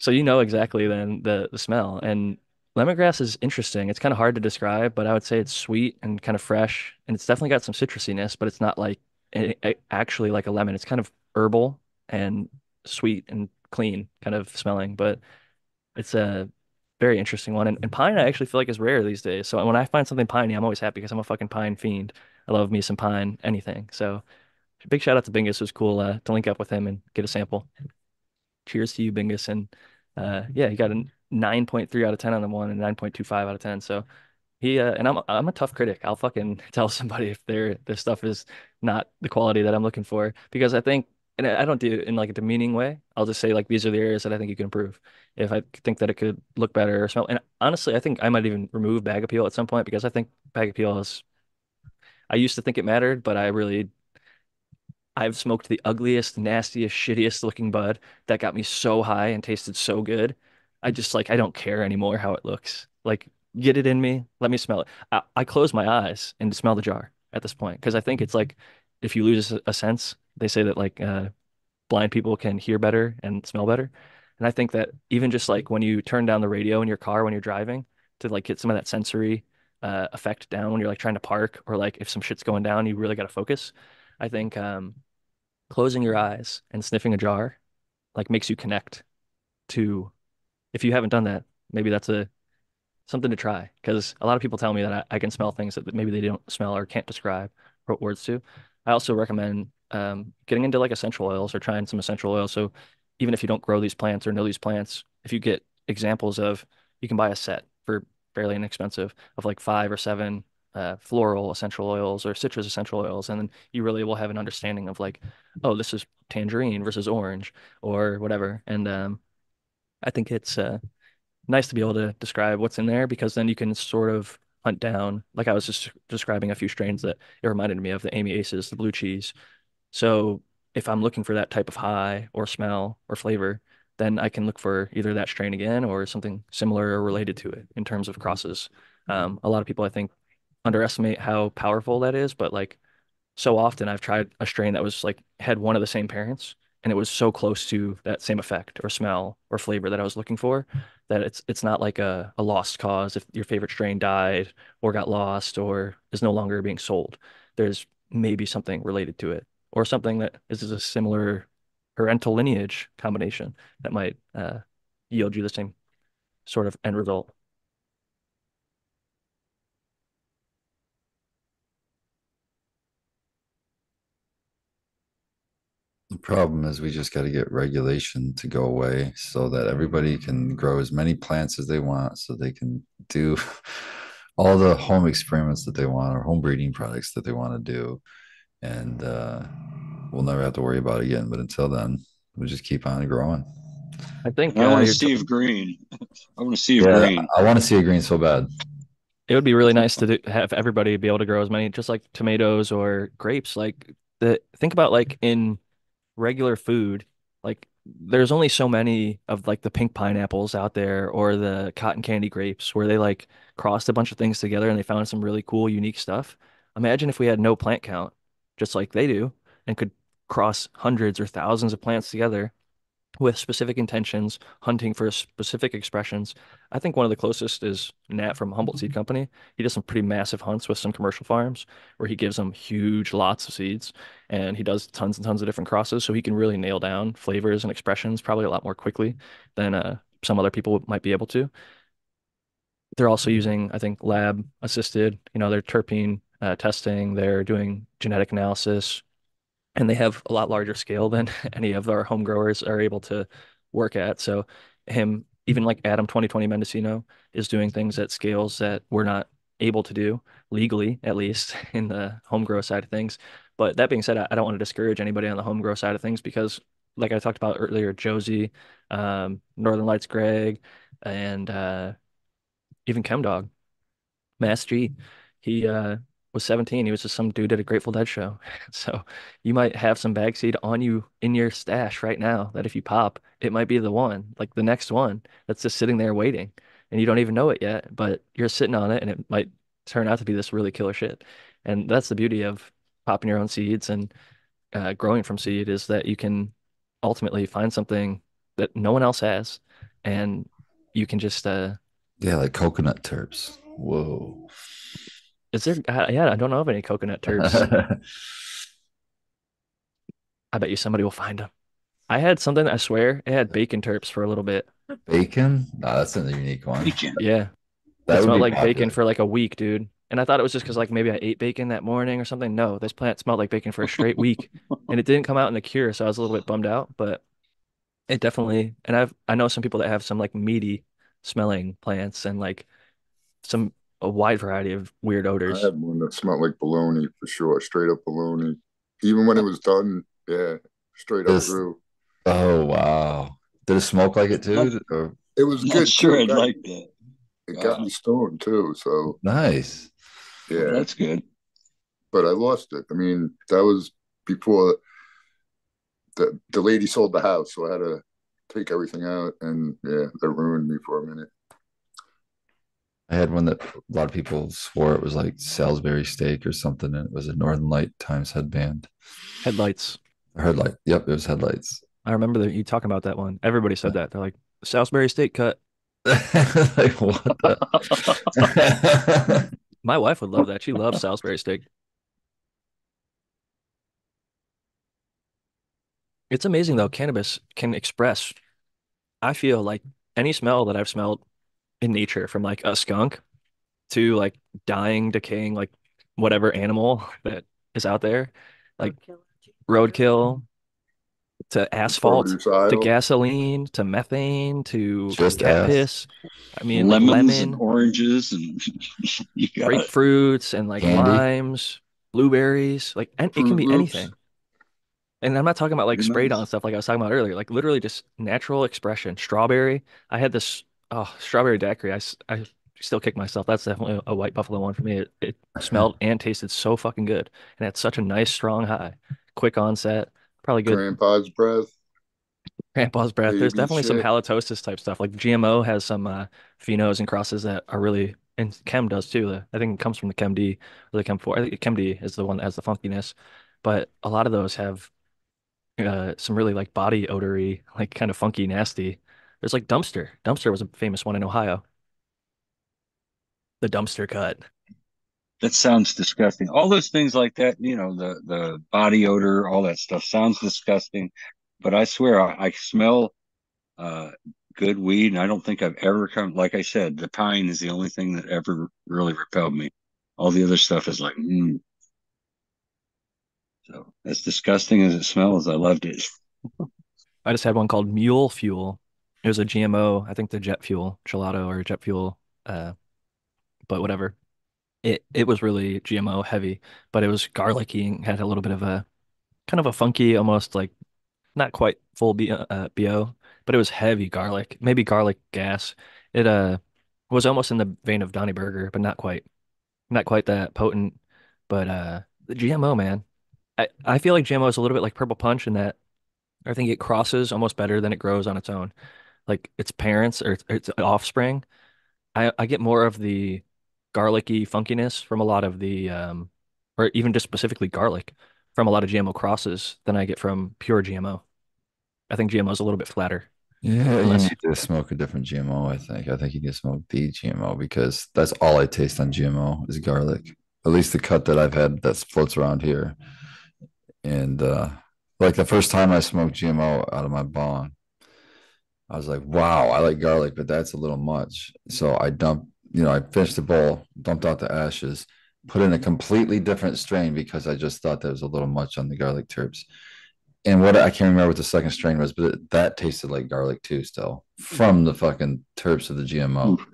So you know exactly then the smell. And lemongrass is interesting. It's kind of hard to describe, but I would say it's sweet and kind of fresh. And it's definitely got some citrusiness, but it's not like actually like a lemon. It's kind of herbal and sweet and clean kind of smelling, but it's a very interesting one. And pine, I actually feel like is rare these days. So when I find something piney, I'm always happy because I'm a fucking pine fiend. I love me some pine, anything. So big shout out to Bingus. It was cool to link up with him and get a sample. Cheers to you, Bingus. And yeah, he got a 9.3 out of 10 on the one and 9.25 out of 10. So he, and I'm a tough critic. I'll fucking tell somebody if their stuff is not the quality that I'm looking for, because I think, and I don't do it in like a demeaning way. I'll just say like, these are the areas that I think you can improve. If I think that it could look better or smell. And honestly, I think I might even remove bag appeal at some point because I think bag appeal is, I used to think it mattered, but I've smoked the ugliest, nastiest, shittiest looking bud that got me so high and tasted so good. I just like, I don't care anymore how it looks. Like, get it in me. Let me smell it. I close my eyes and smell the jar at this point because I think it's like if you lose a sense, they say that like blind people can hear better and smell better. And I think that even just like when you turn down the radio in your car when you're driving to like get some of that sensory effect down when you're like trying to park or like if some shit's going down, you really got to focus. I think closing your eyes and sniffing a jar like makes you connect to. If you haven't done that, maybe that's something to try because a lot of people tell me that I can smell things that maybe they don't smell or can't describe or put words to. I also recommend getting into like essential oils or trying some essential oils. So even if you don't grow these plants or know these plants, if you get examples of, you can buy a set for fairly inexpensive of like 5 or 7 floral essential oils or citrus essential oils. And then you really will have an understanding of like, oh, this is tangerine versus orange or whatever. And I think it's nice to be able to describe what's in there because then you can sort of hunt down, like I was just describing a few strains that it reminded me of, the Amy Aces, the Blue Cheese. So if I'm looking for that type of high or smell or flavor, then I can look for either that strain again or something similar or related to it in terms of crosses. A lot of people, I think, underestimate how powerful that is, but like so often I've tried a strain that was like had one of the same parents and it was so close to that same effect or smell or flavor that I was looking for that it's not like a lost cause if your favorite strain died or got lost or is no longer being sold. There's maybe something related to it or something that is a similar parental lineage combination that might yield you the same sort of end result. The problem is we just got to get regulation to go away so that everybody can grow as many plants as they want so they can do all the home experiments that they want or home breeding products that they want to do. and we'll never have to worry about it again. But until then, we just keep on growing. I think I want to see green. I want to see green. I want to see a green so bad. It would be really nice to have everybody be able to grow as many, just like tomatoes or grapes. Like think about like in regular food, like there's only so many of like the pink pineapples out there or the cotton candy grapes where they like crossed a bunch of things together and they found some really cool, unique stuff. Imagine if we had no plant count, just like they do, and could cross hundreds or thousands of plants together with specific intentions, hunting for specific expressions. I think one of the closest is Nat from Humboldt Seed Company. He does some pretty massive hunts with some commercial farms where he gives them huge lots of seeds, and he does tons and tons of different crosses, so he can really nail down flavors and expressions probably a lot more quickly than some other people might be able to. They're also using, I think, lab-assisted, their terpene testing. They're doing genetic analysis, and they have a lot larger scale than any of our home growers are able to work at. So even like Adam 2020 Mendocino is doing things at scales that we're not able to do legally, at least in the home grow side of things. But that being said, I don't want to discourage anybody on the home grow side of things, because like I talked about earlier, Josie, Northern Lights Greg, and even ChemDog, Mass G, he was 17. He was just some dude at a Grateful Dead show. So you might have some bag seed on you in your stash right now that if you pop, it might be the one, like the next one that's just sitting there waiting, and you don't even know it yet, but you're sitting on it and it might turn out to be this really killer shit. And that's the beauty of popping your own seeds and growing from seed, is that you can ultimately find something that no one else has, and you can just like coconut terps. Whoa. Is there? Yeah, I don't know of any coconut terps. I bet you somebody will find them. I had something, I swear, it had bacon terps for a little bit. Bacon? No, that's not a unique one. Bacon. Yeah. That smelled like bacon for like a week, dude. And I thought it was just because like maybe I ate bacon that morning or something. No, this plant smelled like bacon for a straight week. And it didn't come out in the cure, so I was a little bit bummed out. But it definitely, and I know some people that have some like meaty smelling plants and like some a wide variety of weird odors. I had one that smelled like bologna for sure, straight up bologna. Even when it was done, yeah, straight up through. Oh wow! Did it smoke like it too? It was good. Sure, I liked that. It got me stoned too. So nice. Yeah, that's good. But I lost it. I mean, that was before the lady sold the house, so I had to take everything out, and yeah, that ruined me for a minute. I had one that a lot of people swore it was like Salisbury steak or something, and it was a Northern Light Times headband. Headlights. Headlight. Yep, it was headlights. I remember you talking about that one. Everybody said that. They're like, Salisbury steak cut. Like, what the? My wife would love that. She loves Salisbury steak. It's amazing, though. Cannabis can express, I feel like, any smell that I've smelled in nature, from like a skunk to like dying, decaying, like whatever animal that is out there, like roadkill to asphalt to gasoline to methane to cat piss. I mean, lemon, and oranges, and grapefruits, and like candy, limes, blueberries, like it can be anything. And I'm not talking about like sprayed on stuff like I was talking about earlier, like literally just natural expression. Strawberry. I had this. Oh, strawberry daiquiri. I still kick myself. That's definitely a White Buffalo one for me. It smelled and tasted so fucking good. And had such a nice, strong high. Quick onset. Probably good. Grandpa's breath. Grandpa's breath. There's definitely some halitosis type stuff. Like GMO has some phenos and crosses that are really, and Chem does too. I think it comes from the Chem D or the Chem 4. I think Chem D is the one that has the funkiness. But a lot of those have some really like body odory, like kind of funky, nasty. There's like dumpster. Dumpster was a famous one in Ohio. The dumpster cut. That sounds disgusting. All those things like that, the body odor, all that stuff sounds disgusting. But I swear, I smell good weed, and I don't think I've ever come. Like I said, the pine is the only thing that ever really repelled me. All the other stuff is like, So as disgusting as it smells, I loved it. I just had one called Mule Fuel. It was a GMO, I think the jet fuel, gelato or jet fuel, but whatever. It was really GMO heavy, but it was garlicky and had a little bit of a kind of a funky, almost like not quite full BO, but it was heavy garlic, maybe garlic gas. It was almost in the vein of Donnie Burger, but not quite that potent. But the GMO, man, I feel like GMO is a little bit like Purple Punch in that I think it crosses almost better than it grows on its own. Like its parents or its offspring, I get more of the garlicky funkiness from a lot of the, or even just specifically garlic from a lot of GMO crosses than I get from pure GMO. I think GMO is a little bit flatter. Yeah, you need to smoke a different GMO, I think. I think you need to smoke the GMO because that's all I taste on GMO is garlic. At least the cut that I've had that floats around here. And like the first time I smoked GMO out of my bong, I was like, wow, I like garlic, but that's a little much. So I dumped, I finished the bowl, dumped out the ashes, put in a completely different strain because I just thought that was a little much on the garlic terps. And what I can't remember what the second strain was, but that tasted like garlic too, still from the fucking terps of the GMO. Ooh.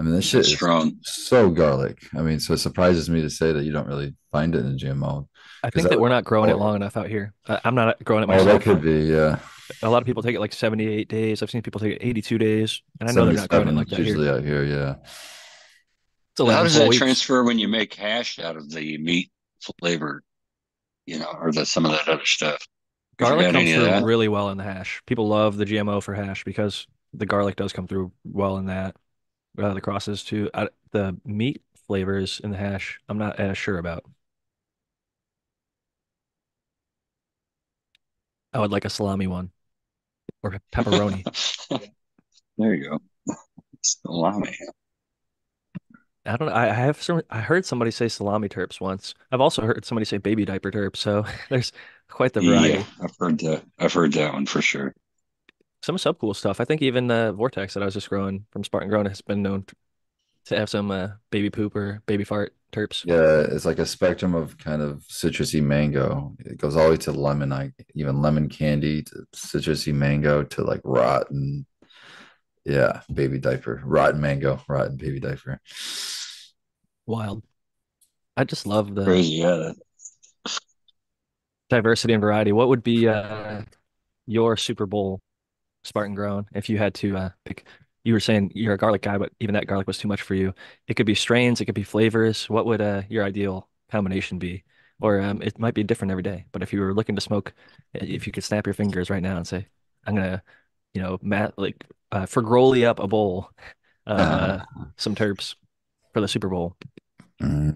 I mean, this shit is strong, so garlic. I mean, so it surprises me to say that you don't really find it in GMO. I think that we're not growing it long enough out here. I'm not growing it myself. Oh, that could be, yeah. A lot of people take it like 78 days. I've seen people take it 82 days, and I know they're not growing it like that usually out here, yeah. How does that transfer when you make hash out of the meat flavor, or some of that other stuff? Garlic comes through really well in the hash. People love the GMO for hash because the garlic does come through well in that. The crosses too. The meat flavors in the hash, I'm not as sure about. I would like a salami one or pepperoni. There you go. Salami. I don't know. I heard somebody say salami terps once. I've also heard somebody say baby diaper terps. So there's quite the variety. Yeah, I've heard that one for sure. Some cool stuff. I think even the Vortex that I was just growing from Spartan Grown has been known to have some baby poop or baby fart terps. Yeah, it's like a spectrum of kind of citrusy mango. It goes all the way to lemon, like even lemon candy, to citrusy mango, to like rotten, baby diaper, rotten mango, rotten baby diaper. Wild. I just love the diversity and variety. What would be your Super Bowl? Spartan Grown, if you had to pick, you were saying you're a garlic guy, but even that garlic was too much for you. It could be strains, it could be flavors. What would your ideal combination be? Or it might be different every day. But if you were looking to smoke, if you could snap your fingers right now and say, I'm gonna, Fergoli up a bowl, some terps for the Super Bowl. Mm-hmm.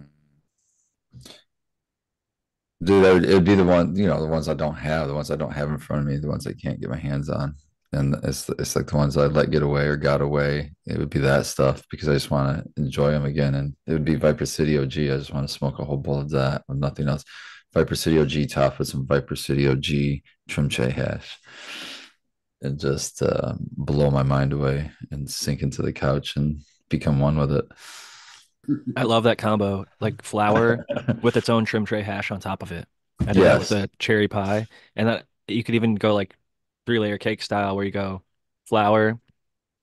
Dude, it would be the one, the ones I don't have, in front of me, the ones I can't get my hands on. And it's like the ones I let get away or got away. It would be that stuff because I just want to enjoy them again. And it would be Viper City OG. I just want to smoke a whole bowl of that with nothing else. Viper City OG top with some Viper City OG Trimche hash. And just blow my mind away and sink into the couch and become one with it. I love that combo. Like flour with its own Trimche hash on top of it. I did that with a cherry pie. And that you could even go like 3-layer cake style where you go flour,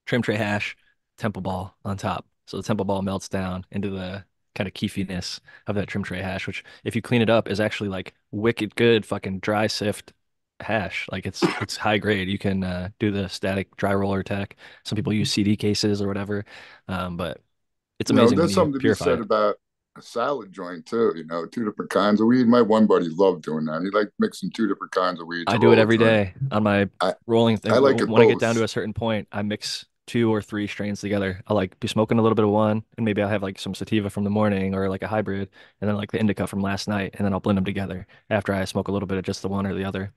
Trimche hash, Temple Ball on top. So the Temple Ball melts down into the kind of keefiness of that Trimche hash, which if you clean it up is actually like wicked good fucking dry sift hash. Like it's high grade. You can do the static dry roller tech. Some people use CD cases or whatever, but it's amazing. There's something to be said about a salad joint too, 2 different kinds of weed. My one buddy loved doing that. He liked mixing 2 different kinds of weed. I do it every day on my rolling thing. I like it when I get down to a certain point, I mix 2 or 3 strains together. I'll like be smoking a little bit of one, and maybe I'll have like some sativa from the morning or like a hybrid, and then like the indica from last night, and then I'll blend them together after I smoke a little bit of just the one or the other,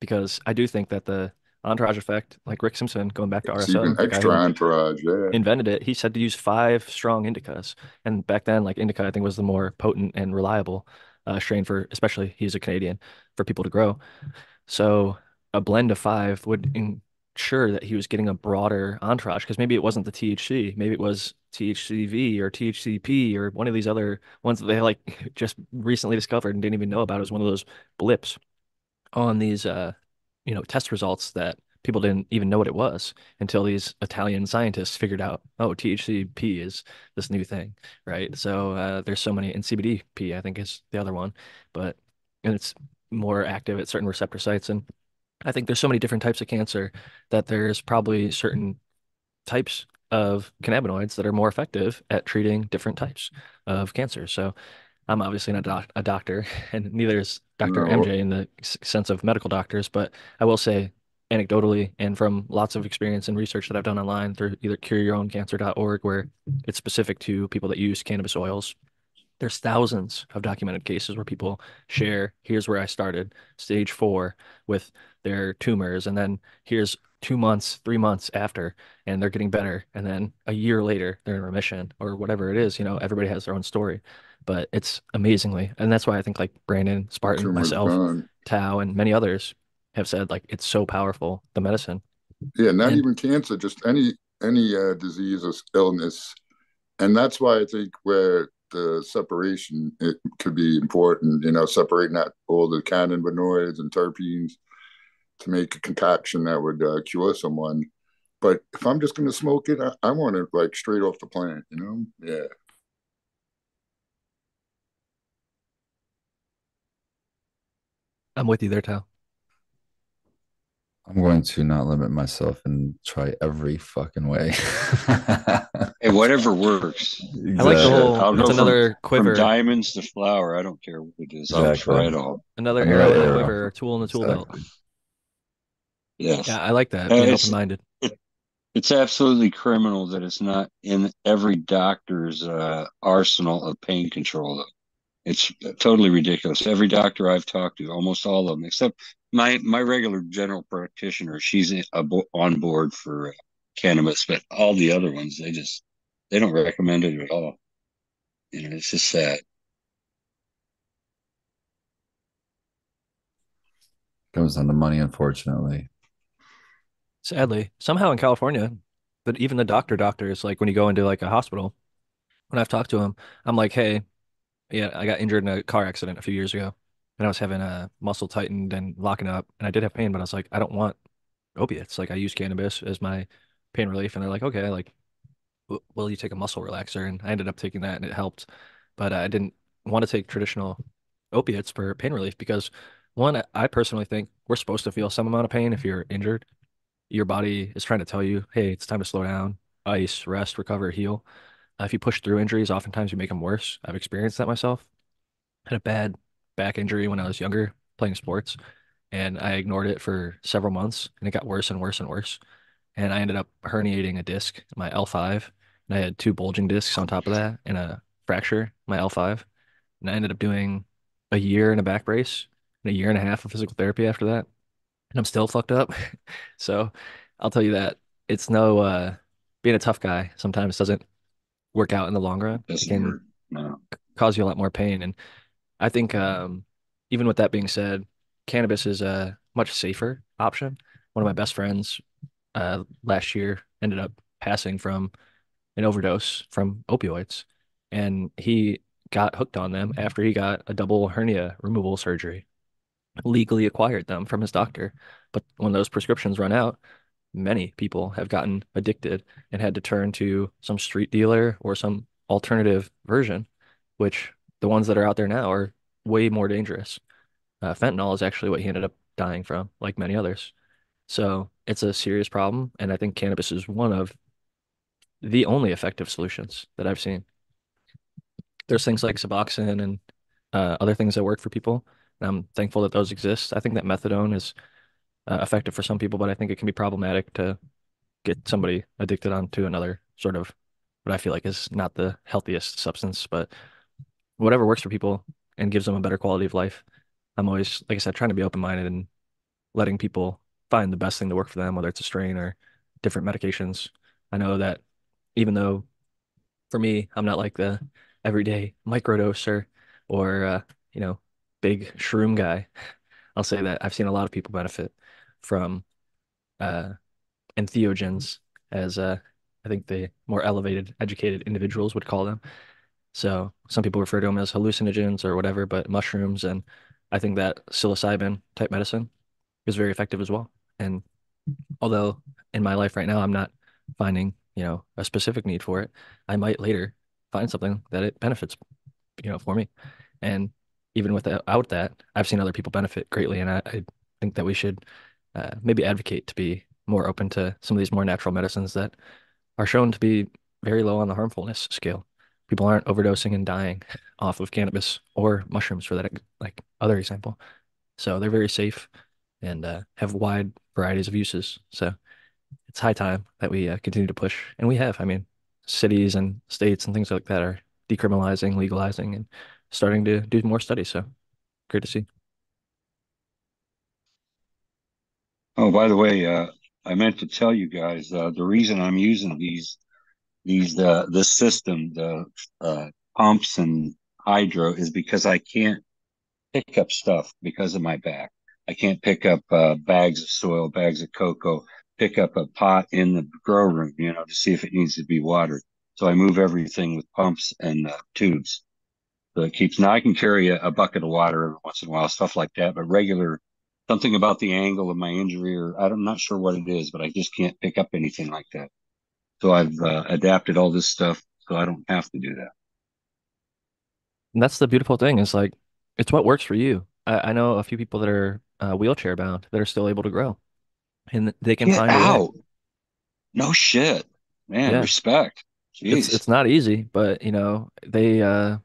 because I do think that the entourage effect, like Rick Simpson, going back to RSO, extra entourage, invented it. He said to use 5 strong indicas, and back then, like indica, I think was the more potent and reliable strain for, especially he's a Canadian, for people to grow. So a blend of 5 would ensure that he was getting a broader entourage, because maybe it wasn't the THC, maybe it was THCV or THCP or one of these other ones that they like just recently discovered and didn't even know about. It was one of those blips on these test results that people didn't even know what it was until these Italian scientists figured out, oh, THCP is this new thing, right? So there's so many, and CBDP, I think, is the other one, but, and it's more active at certain receptor sites. And I think there's so many different types of cancer that there's probably certain types of cannabinoids that are more effective at treating different types of cancer. So I'm obviously not a doctor, and neither is Dr. MJ in the sense of medical doctors, but I will say anecdotally and from lots of experience and research that I've done online through either cureyourowncancer.org, where it's specific to people that use cannabis oils. There's thousands of documented cases where people share, here's where I started, stage 4 with their tumors, and then here's 2 months, 3 months after, and they're getting better. And then a year later, they're in remission or whatever it is. You know, everybody has their own story, but it's amazingly. And that's why I think like Brandon, Spartan, myself, Tao, and many others have said like, it's so powerful, the medicine. Yeah, not even cancer, just any disease or illness. And that's why I think where the separation, it could be important, you know, separating out all the cannabinoids and terpenes to make a concoction that would cure someone. But if I'm just going to smoke it, I want it like straight off the plant, you know? Yeah. I'm with you there, Tal. I'm going to not limit myself and try every fucking way. Hey, whatever works. Exactly. I like the whole, it's another quiver. From diamonds to flour, I don't care what it is. Exactly. I'll try it all. Another arrow in the quiver, tool in the tool belt. Yes. Yeah, I like that. Being open-minded. It's absolutely criminal that it's not in every doctor's arsenal of pain control, though. It's totally ridiculous. Every doctor I've talked to, almost all of them, except my regular general practitioner, she's on board for cannabis, but all the other ones, they don't recommend it at all. You know, it's just sad. Comes down to money, unfortunately. Sadly, somehow in California, but even the doctors, like when you go into like a hospital, when I've talked to them, I'm like, hey, yeah, I got injured in a car accident a few years ago, and I was having a muscle tightened and locking up, and I did have pain, but I was like, I don't want opiates. Like I use cannabis as my pain relief, and they're like, okay, like, will you take a muscle relaxer? And I ended up taking that, and it helped, but I didn't want to take traditional opiates for pain relief because one, I personally think we're supposed to feel some amount of pain if you're injured. Your body is trying to tell you, hey, it's time to slow down, ice, rest, recover, heal. If you push through injuries, oftentimes you make them worse. I've experienced that myself. I had a bad back injury when I was younger playing sports, and I ignored it for several months, and it got worse and worse and worse. And I ended up herniating a disc, my L5, and I had 2 bulging discs on top of that and a fracture, my L5. And I ended up doing a year in a back brace and a year and a half of physical therapy after that, and I'm still fucked up. So I'll tell you that it's no being a tough guy sometimes doesn't work out in the long run. It can cause you a lot more pain. And I think even with that being said, cannabis is a much safer option. One of my best friends last year ended up passing from an overdose from opioids, and he got hooked on them after he got a double hernia removal surgery. Legally acquired them from his doctor, but when those prescriptions run out, many people have gotten addicted and had to turn to some street dealer or some alternative version, which the ones that are out there now are way more dangerous. Fentanyl is actually what he ended up dying from, like many others. So it's a serious problem, and I think cannabis is one of the only effective solutions that I've seen. There's things like Suboxone and other things that work for people, and I'm thankful that those exist. I think that methadone is effective for some people, but I think it can be problematic to get somebody addicted onto another sort of what I feel like is not the healthiest substance. But whatever works for people and gives them a better quality of life, I'm always, like I said, trying to be open-minded and letting people find the best thing to work for them, whether it's a strain or different medications. I know that even though for me, I'm not like the everyday microdoser or you know, big shroom guy, I'll say that I've seen a lot of people benefit from entheogens, as I think the more elevated, educated individuals would call them. So some people refer to them as hallucinogens or whatever, but mushrooms, and I think that psilocybin type medicine is very effective as well. And Although in my life right now, I'm not finding, a specific need for it. I might later find something that it benefits, for me. And even without that, I've seen other people benefit greatly. And I think that we should maybe advocate to be more open to some of these more natural medicines that are shown to be very low on the harmfulness scale. People aren't overdosing and dying off of cannabis or mushrooms, for that other example. So they're very safe and have wide varieties of uses. So it's high time that we continue to push. And we have, cities and states and things like that are decriminalizing, legalizing, and starting to do more studies. So great to see. Oh, by the way, I meant to tell you guys the reason I'm using this system, the pumps and hydro, is because I can't pick up stuff because of my back. I can't pick up bags of soil, bags of cocoa, pick up a pot in the grow room, to see if it needs to be watered. So I move everything with pumps and tubes. So it keeps. Now I can carry a bucket of water every once in a while, stuff like that. But regular, something about the angle of my injury, or I'm not sure what it is, but I just can't pick up anything like that. So I've adapted all this stuff so I don't have to do that. And that's the beautiful thing is it's what works for you. I know a few people that are wheelchair bound that are still able to grow, and they can find out. No shit, man. Yeah. Respect. Jeez. It's not easy, but they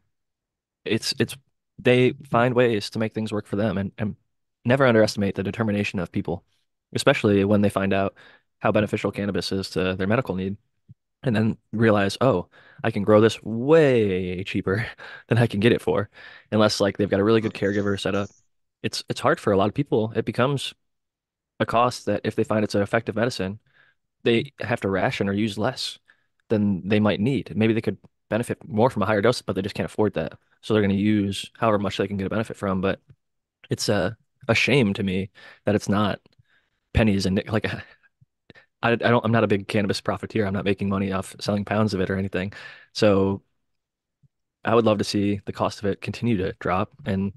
they find ways to make things work for them, and never underestimate the determination of people, especially when they find out how beneficial cannabis is to their medical need, and then realize, oh, I can grow this way cheaper than I can get it for, unless they've got a really good caregiver set up. It's hard for a lot of people. It becomes a cost that if they find it's an effective medicine, they have to ration or use less than they might need. Maybe they could benefit more from a higher dose, but they just can't afford that. So they're going to use however much they can get a benefit from. But it's a shame to me that it's not pennies and I'm not a big cannabis profiteer. I'm not making money off selling pounds of it or anything. So I would love to see the cost of it continue to drop and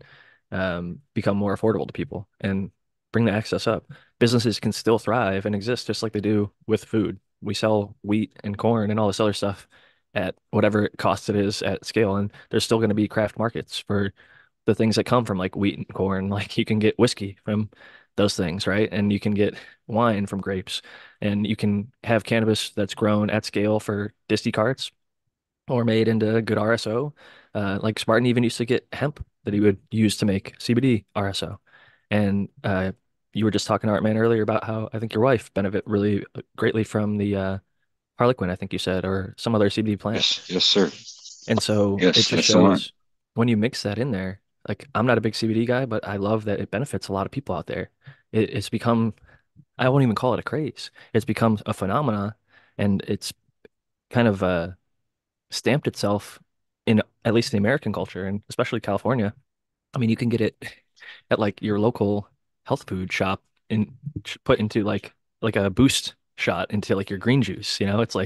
become more affordable to people and bring the access up. Businesses can still thrive and exist just like they do with food. We sell wheat and corn and all this other stuff at whatever cost it is at scale. And there's still going to be craft markets for the things that come from wheat and corn. You can get whiskey from those things, right? And you can get wine from grapes, and you can have cannabis that's grown at scale for disty carts or made into good RSO. Like Spartan even used to get hemp that he would use to make CBD RSO. And you were just talking to Artman earlier about how I think your wife benefit really greatly from the Harlequin, I think you said, or some other CBD plant. Yes, sir. And so it just shows when you mix that in there, I'm not a big CBD guy, but I love that it benefits a lot of people out there. It's become, I won't even call it a craze. It's become a phenomena, and it's kind of stamped itself in at least the American culture, and especially California. You can get it at your local health food shop and put into like a boost shot into your green juice. It's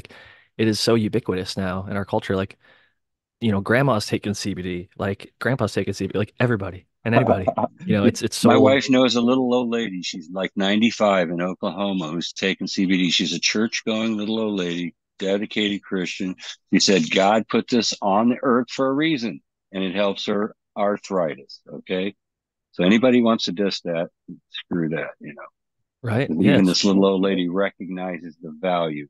it is so ubiquitous now in our culture. Grandma's taking CBD, grandpa's taking CBD, everybody and anybody, it's so. My wife knows a little old lady. She's 95 in Oklahoma who's taking CBD. She's a church going little old lady, dedicated Christian. She said, God put this on the earth for a reason, and it helps her arthritis. Okay. So anybody wants to diss that, screw that, Right. Even this little old lady recognizes the value.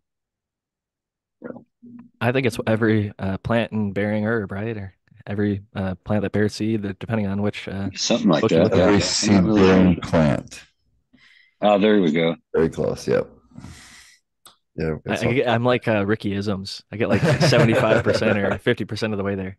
I think it's every plant and bearing herb, right? Or every plant that bears seed, depending on which something like that. Every seed bearing plant. Oh, there we go. Very close. Yep. Yeah. I'm like Ricky Isms. I get 75% or 50% of the way there.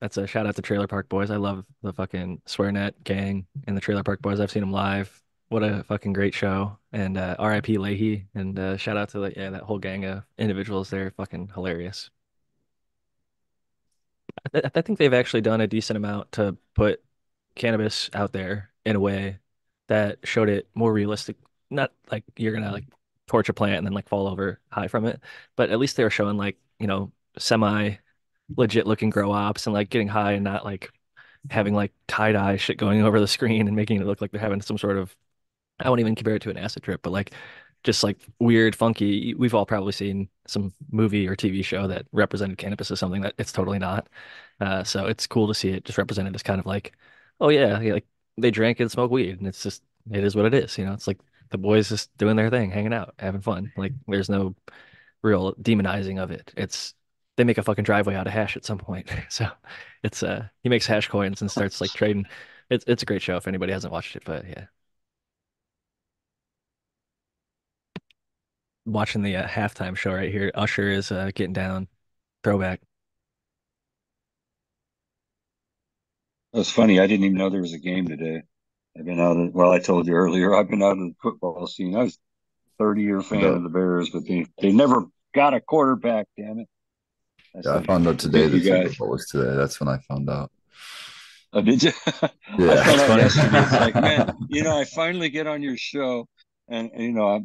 That's a shout out to Trailer Park Boys. I love the fucking SwearNet gang and the Trailer Park Boys. I've seen them live. What a fucking great show. And R.I.P. Leahy. And shout out to that whole gang of individuals. They're fucking hilarious. I think they've actually done a decent amount to put cannabis out there in a way that showed it more realistic. Not like you're going to torch a plant and then fall over high from it. But at least they were showing semi-legit looking grow ops and getting high and not having tie-dye shit going over the screen and making it look like they're having some sort of I won't even compare it to an acid trip, but like just like weird, funky. We've all probably seen some movie or TV show that represented cannabis as something that it's totally not. So it's cool to see it just represented as kind of like, oh yeah, like they drank and smoked weed, and it's just, it is what it is. You know, it's like the boys just doing their thing, hanging out, having fun. Like there's no real demonizing of it. It's, they make a fucking driveway out of hash at some point. So it's, he makes hash coins and starts like trading. It's a great show if anybody hasn't watched it, but yeah. Watching the halftime show right here. Usher is getting down, throwback. That's funny. I didn't even know there was a game today. I've been out of, well, I told you earlier, I've been out of the football scene. I was a 30-year fan of the Bears, but they never got a quarterback, damn it. Yeah, I found out today that Super Bowl was today. That's when I found out. Oh, did you? Yeah. I found out yesterday. It's like, man, you know, I finally get on your show. And you know,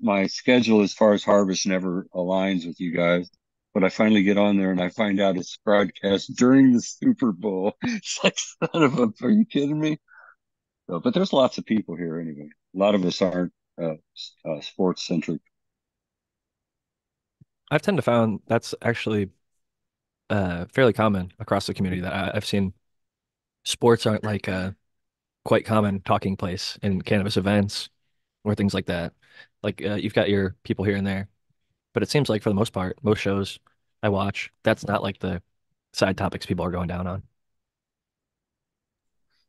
my schedule as far as Harvest never aligns with you guys, but I finally get on there and I find out it's broadcast during the Super Bowl. It's like, son of a, are you kidding me? So, but there's lots of people here anyway. A lot of us aren't sports centric. I've tend to found that's actually fairly common across the community that I've seen. Sports aren't like a quite common talking place in cannabis events or things like that. Like you've got your people here and there, but it seems like for the most part, most shows I watch, that's not like the side topics people are going down on.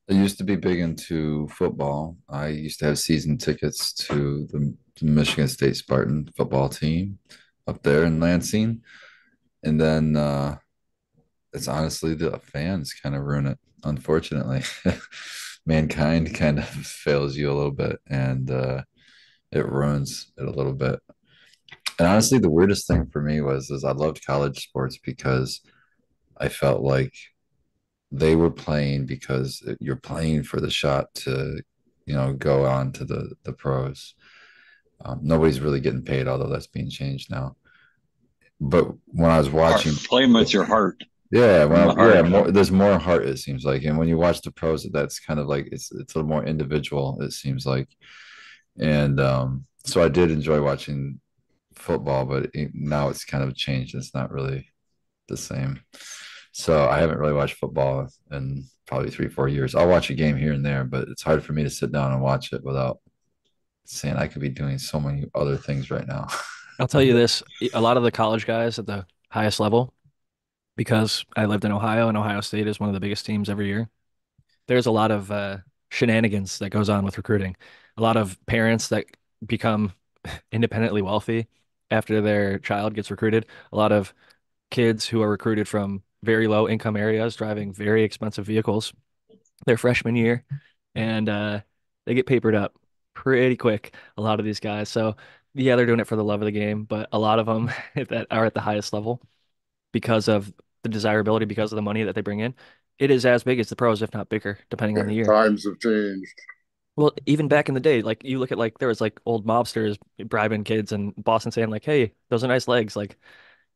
I used to be big into football. I used to have season tickets to the Michigan State Spartan football team up there in Lansing. And then it's honestly the fans kind of ruin it, unfortunately. Mankind kind of fails you a little bit, and it ruins it a little bit. And honestly, the weirdest thing for me was I loved college sports because I felt like they were playing because you're playing for the shot to, you know, go on to the pros. Nobody's really getting paid, although that's being changed now. But when I was watching, playing with your heart. Yeah, well, yeah, more, there's more heart, it seems like. And when you watch the pros, that's kind of like it's a little more individual, it seems like. And so I did enjoy watching football, but now it's kind of changed. It's not really the same. So I haven't really watched football in probably 3-4 years. I'll watch a game here and there, but it's hard for me to sit down and watch it without saying I could be doing so many other things right now. I'll tell you this. A lot of the college guys at the highest level, because I lived in Ohio, and Ohio State is one of the biggest teams every year, there's a lot of shenanigans that goes on with recruiting. A lot of parents that become independently wealthy after their child gets recruited. A lot of kids who are recruited from very low income areas driving very expensive vehicles their freshman year, and they get papered up pretty quick, a lot of these guys. So yeah, they're doing it for the love of the game, but a lot of them that are at the highest level, because of the desirability, because of the money that they bring in, it is as big as the pros, if not bigger, depending on the year. Times have changed. Well, even back in the day, like you look at like there was like old mobsters bribing kids in Boston saying like, "Hey, those are nice legs. Like,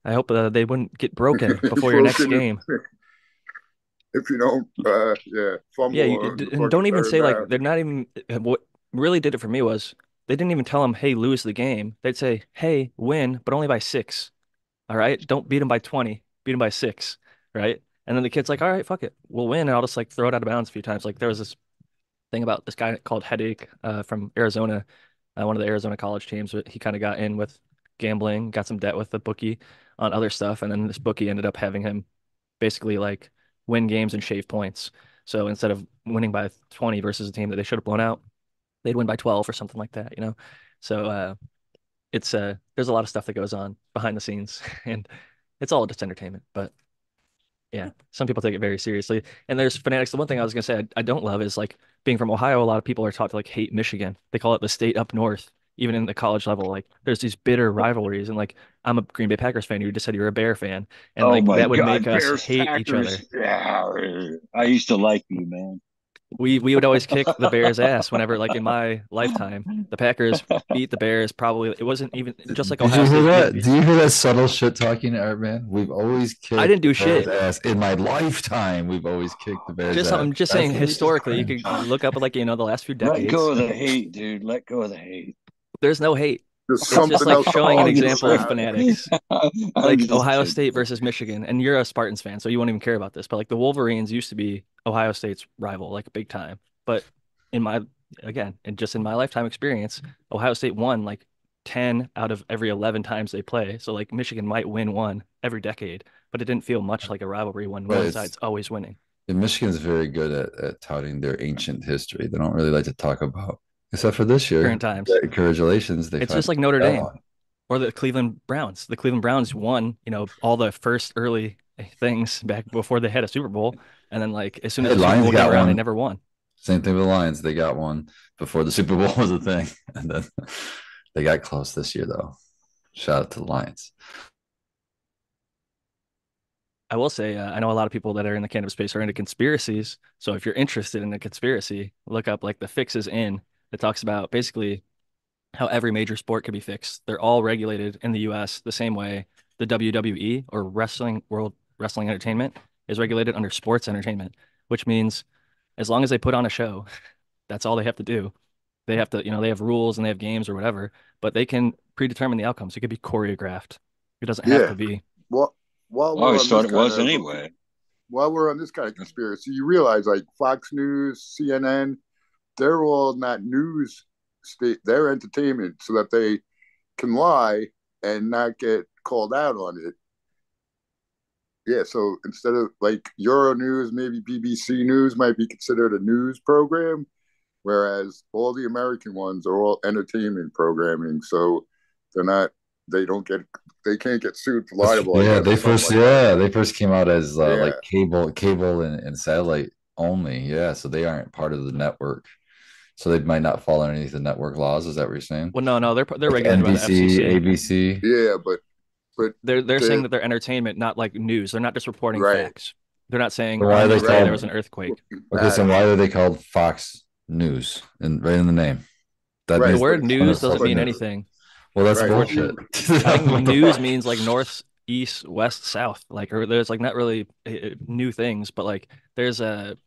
I hope they wouldn't get broken before your next game." If you don't, fumble. Yeah, you don't even say bad. Like they're not even. What really did it for me was they didn't even tell them, "Hey, lose the game." They'd say, "Hey, win, but only by 6." All right, don't beat them by 20, beat them by 6, right? And then the kid's like, all right, fuck it, we'll win. And I'll just like throw it out of bounds a few times. Like there was this thing about this guy called Headache from Arizona, one of the Arizona college teams. He kind of got in with gambling, got some debt with the bookie on other stuff. And then this bookie ended up having him basically like win games and shave points. So instead of winning by 20 versus a team that they should have blown out, they'd win by 12 or something like that, you know? So, it's there's a lot of stuff that goes on behind the scenes, and it's all just entertainment. But yeah, some people take it very seriously, and there's fanatics. The one thing I was gonna say I don't love is like being from Ohio. A lot of people are taught to like hate Michigan. They call it the state up north, even in the college level. Like there's these bitter rivalries, and like I'm a Green Bay Packers fan. You just said you're a Bear fan, and like that would make us hate each other. Yeah, I used to like you, man. We would always kick the Bears' ass whenever, like in my lifetime, the Packers beat the Bears. Probably it wasn't even just like Ohio State. Do you hear that subtle shit talking to our man? We've always kicked. I didn't do shit ass in my lifetime. We've always kicked the Bears' ass. I'm just saying historically, you could look up like the last few decades. Let go of the hate, dude. Let go of the hate. There's no hate. It's just like showing an example of fanatics, like Ohio State versus Michigan. And you're a Spartans fan, so you won't even care about this. But like the Wolverines used to be Ohio State's rival, like big time. But in my lifetime experience, Ohio State won like 10 out of every 11 times they play. So like Michigan might win one every decade, but it didn't feel much like a rivalry when one side's always winning. And Michigan's very good at touting their ancient history. They don't really like to talk about. Except for this year, current times. Congratulations! It's just like Notre Dame or the Cleveland Browns. The Cleveland Browns won, all the first early things back before they had a Super Bowl, and then like as soon as the Lions Super Bowl got around, they never won. Same thing with the Lions; they got one before the Super Bowl was a thing, and then they got close this year, though. Shout out to the Lions. I will say, I know a lot of people that are in the cannabis space are into conspiracies. So if you're interested in a conspiracy, look up like The Fix Is In. It talks about basically how every major sport could be fixed. They're all regulated in the U.S. the same way the WWE or World Wrestling Entertainment is regulated under sports entertainment, which means as long as they put on a show, that's all they have to do. They have to, they have rules and they have games or whatever, but they can predetermine the outcomes. It could be choreographed. It doesn't have to be. Well, I thought it was anyway. While we're on this kind of conspiracy, you realize like Fox News, CNN, they're all not news state. They're entertainment so that they can lie and not get called out on it. Yeah. So instead of like Euronews, maybe BBC News might be considered a news program, whereas all the American ones are all entertainment programming. So they're not. They can't get sued for libel. Yeah. They first came out as like cable and satellite only. Yeah. So they aren't part of the network. So they might not fall underneath the network laws. Is that what you're saying? Well, no, they're regulated NBC, by the FCC. ABC. Yeah, but they're saying that they're entertainment, not like news. They're not just reporting facts. They're not saying there was an earthquake. Okay, so why are they called Fox News? And right in the name, the word news doesn't mean anything. Well, that's bullshit. I think news means like north, east, west, south. Like, or there's like not really new things, but like there's a.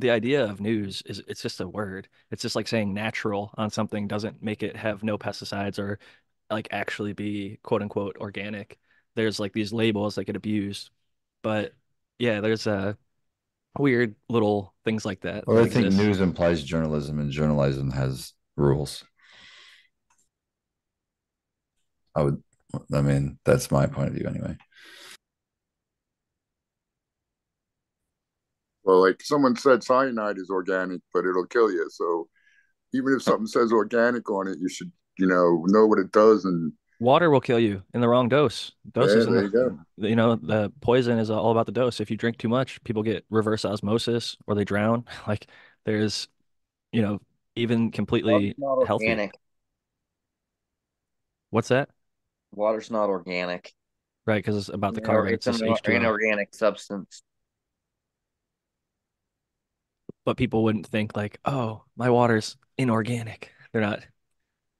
The idea of news is it's just a word. It's just like saying natural on something doesn't make it have no pesticides or like actually be quote unquote organic. There's like these labels that get abused, but yeah, there's weird little things like that. Well, I think news implies journalism, and journalism has rules. That's my point of view anyway. Well, like someone said, cyanide is organic, but it'll kill you. So even if something says organic on it, you should, know what it does. And water will kill you in the wrong dose. The poison is all about the dose. If you drink too much, people get reverse osmosis or they drown. Like there's, even completely healthy. Organic. What's that? Water's not organic. Right, because it's about the carbon. It's an inorganic substance. But people wouldn't think like, oh, my water's inorganic. They're not,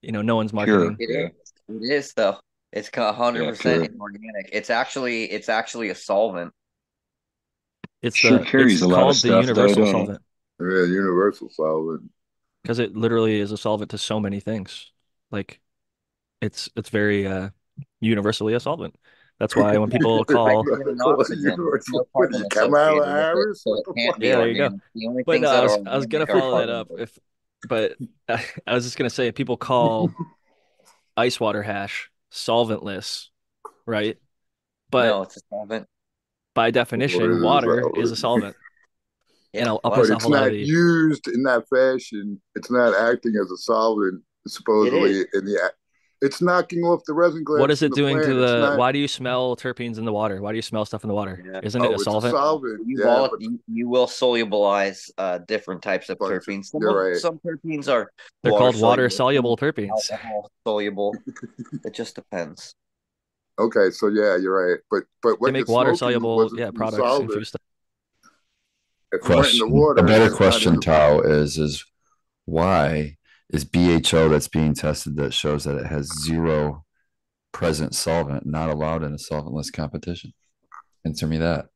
no one's marketing. It is though. It's 100% inorganic. It's actually a solvent. It's called the universal solvent. Yeah, universal solvent. Because it literally is a solvent to so many things. Like, it's very universally a solvent. That's why when people call, Kamala Harris. There you go. But no, I was gonna follow that up. I was just gonna say, if people call ice water hash solventless, right? But no, it's a solvent. By definition, water is a solvent. But it's not used in that fashion. It's not acting as a solvent, supposedly in the. It's knocking off the resin glass. What is it doing to the? Why do you smell terpenes in the water? Why do you smell stuff in the water? Yeah. Isn't it a solvent? You will solubilize different types of terpenes. Some terpenes are. They're called water soluble terpenes. Alcohol soluble. It just depends. Okay, so yeah, you're right, but what they make water soluble products and food stuff. A better question, Tao, is why is BHO that's being tested that shows that it has zero present solvent not allowed in a solventless competition? Answer me that.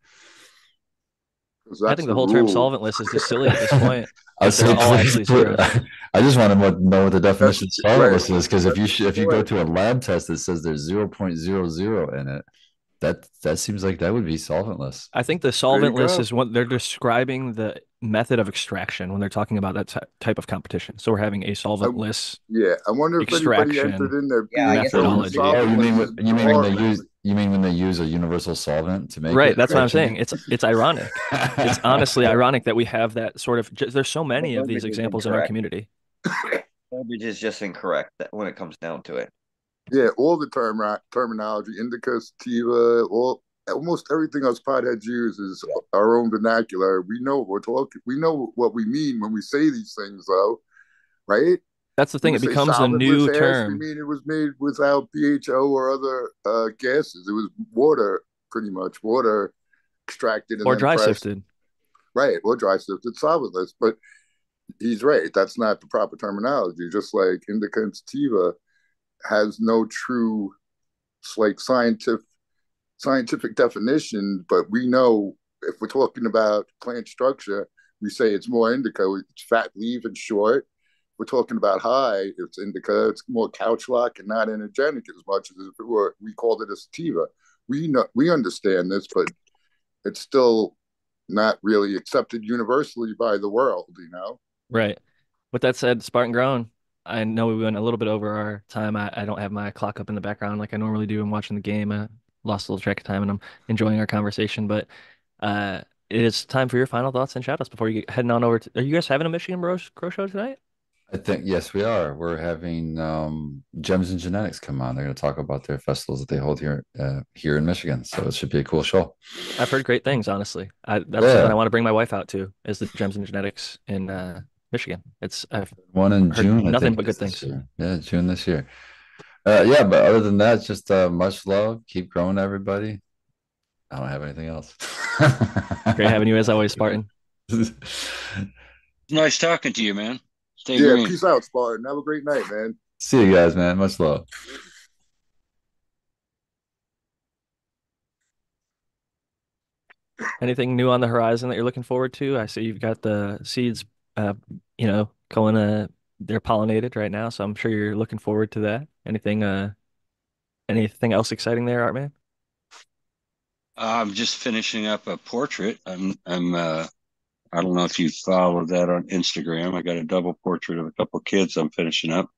I think the whole term solventless is just silly at this point. I just want to know what the definition of solventless is, because if you go to a lab test that says there's 0.00 in it, that seems like that would be solventless. I think the solventless is what they're describing the method of extraction when they're talking about that type of competition. So we're having a solventless. I wonder if anybody entered in their methodology. You mean when they use a universal solvent to make it? That's what I'm saying. It's ironic. It's honestly ironic that we have that sort of. There's so many of these examples in our community. Verbiage is just incorrect when it comes down to it. Yeah, all the terminology, indica, sativa, almost everything us potheads use is our own vernacular. We know what we're talking. We know what we mean when we say these things, though, right? That's the thing. It becomes a new term. I mean, it was made without BHO or other gases. It was water, pretty much water extracted and or dry sifted, right? Or dry sifted solventless. But he's right. That's not the proper terminology. Just like indica and sativa has no true, like, scientific definition, but we know if we're talking about plant structure, we say it's more indica, it's fat leaf and short. If we're talking about high, it's indica, it's more couch lock and not energetic as much as if it were, we called it a sativa. We know, we understand this, but it's still not really accepted universally by the world, you know? Right. With that said, Spartan Grown, I know we went a little bit over our time. I don't have my clock up in the background like I normally do. I'm watching the game. I lost a little track of time, and I'm enjoying our conversation. But it is time for your final thoughts and shout-outs before you get heading on over. Are you guys having a Michigan Grow Show tonight? I think, yes, we are. We're having Gems and Genetics come on. They're going to talk about their festivals that they hold here in Michigan. So it should be a cool show. I've heard great things, honestly. That's something I want to bring my wife out to, is the Gems and Genetics in Michigan. I've one in June. Nothing but good things. Yeah, June this year. But other than that, just much love. Keep growing, everybody. I don't have anything else. Great having you as always, Spartan. Nice talking to you, man. Stay green. Peace out, Spartan. Have a great night, man. See you guys, man. Much love. Anything new on the horizon that you're looking forward to? I see you've got the seeds going they're pollinated right now, so I'm sure you're looking forward to that. Anything else exciting there, Art Man? I'm just finishing up a portrait. I don't know if you follow that on Instagram. I got a double portrait of a couple of kids I'm finishing up.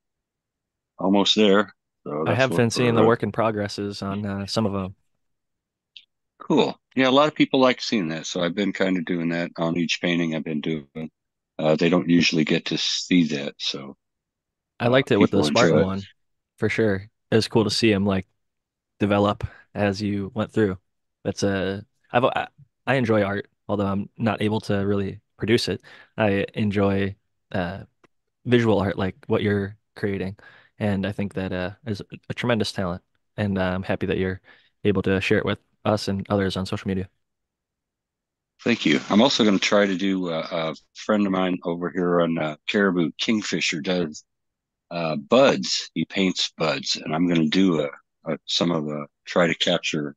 Almost there. So I have been seeing the work in progresses on some of them. Cool. Yeah, a lot of people like seeing that, so I've been kind of doing that on each painting I've been doing. They don't usually get to see that, so I liked it with the Spartan one for sure. It was cool to see him develop as you went through. I enjoy art, although I'm not able to really produce it. I enjoy visual art, like what you're creating, and I think that is a tremendous talent. And I'm happy that you're able to share it with us and others on social media. Thank you. I'm also going to try to do a friend of mine over here on Caribou, Kingfisher, does buds. He paints buds, and I'm going to do try to capture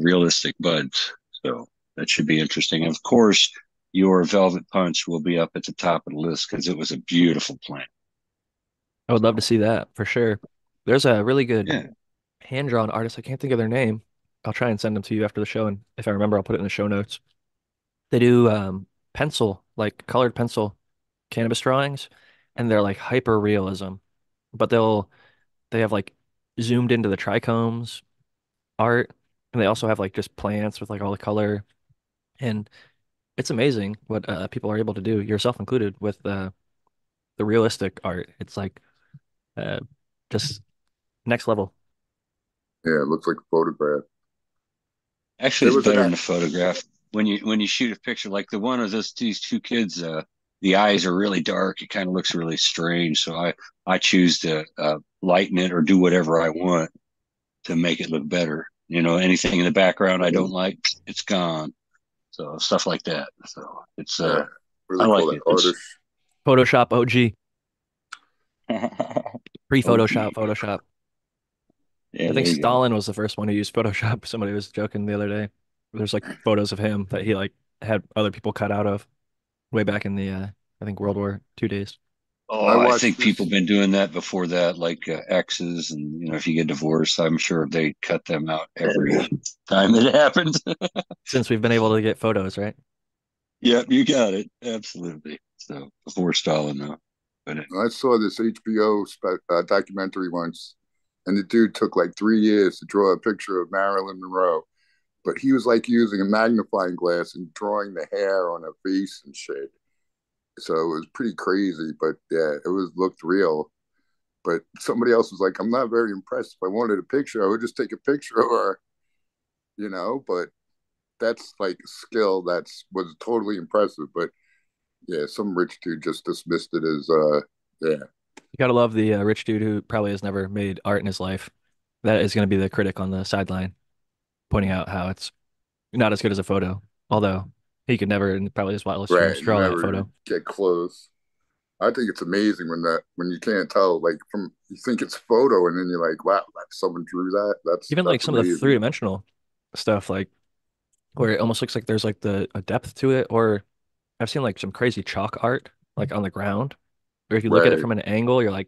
realistic buds. So that should be interesting. And of course, your Velvet Punch will be up at the top of the list because it was a beautiful plant. I would love to see that for sure. There's a really good hand-drawn artist. I can't think of their name. I'll try and send them to you after the show, and if I remember, I'll put it in the show notes. They do pencil, like colored pencil cannabis drawings, and they're like hyper realism, but they have like zoomed into the trichomes art, and they also have like just plants with like all the color, and it's amazing what people are able to do, yourself included, with the realistic art. It's like just next level. Yeah, it looks like a photograph. Actually, it's better in a photograph. When you shoot a picture, like the one of these two kids, the eyes are really dark. It kind of looks really strange. So I choose to lighten it or do whatever I want to make it look better. Anything in the background I don't like, it's gone. So stuff like that. So it's really I cool, like it. Photoshop OG. Pre-Photoshop, Photoshop. Yeah, I think Stalin was the first one who used Photoshop. Somebody was joking the other day. There's like photos of him that he like had other people cut out of way back in the I think World War II days. Oh, I think people been doing that before that, like exes, and you know, if you get divorced, I'm sure they cut them out every time it happened. Since we've been able to get photos, right? Yep, you got it, absolutely. So before Stalin, though. But I saw this HBO documentary once, and the dude took like 3 years to draw a picture of Marilyn Monroe, but he was like using a magnifying glass and drawing the hair on her face and shit. So it was pretty crazy, but yeah, it was looked real. But somebody else was like, I'm not very impressed. If I wanted a picture, I would just take a picture of her, you know, but that's like a skill that was totally impressive. But yeah, some rich dude just dismissed it as, yeah. You got to love the rich dude who probably has never made art in his life. That is going to be the critic on the sideline, pointing out how it's not as good as a photo, although... He could never, and probably just watch draw that photo. Get close. I think it's amazing when you can't tell, like from you think it's a photo, and then you're like, wow, someone drew that. That's even like some amazing. Of the 3D stuff, like where it almost looks like there's like a depth to it. Or I've seen like some crazy chalk art, like on the ground, or if you look at it from an angle, you're like,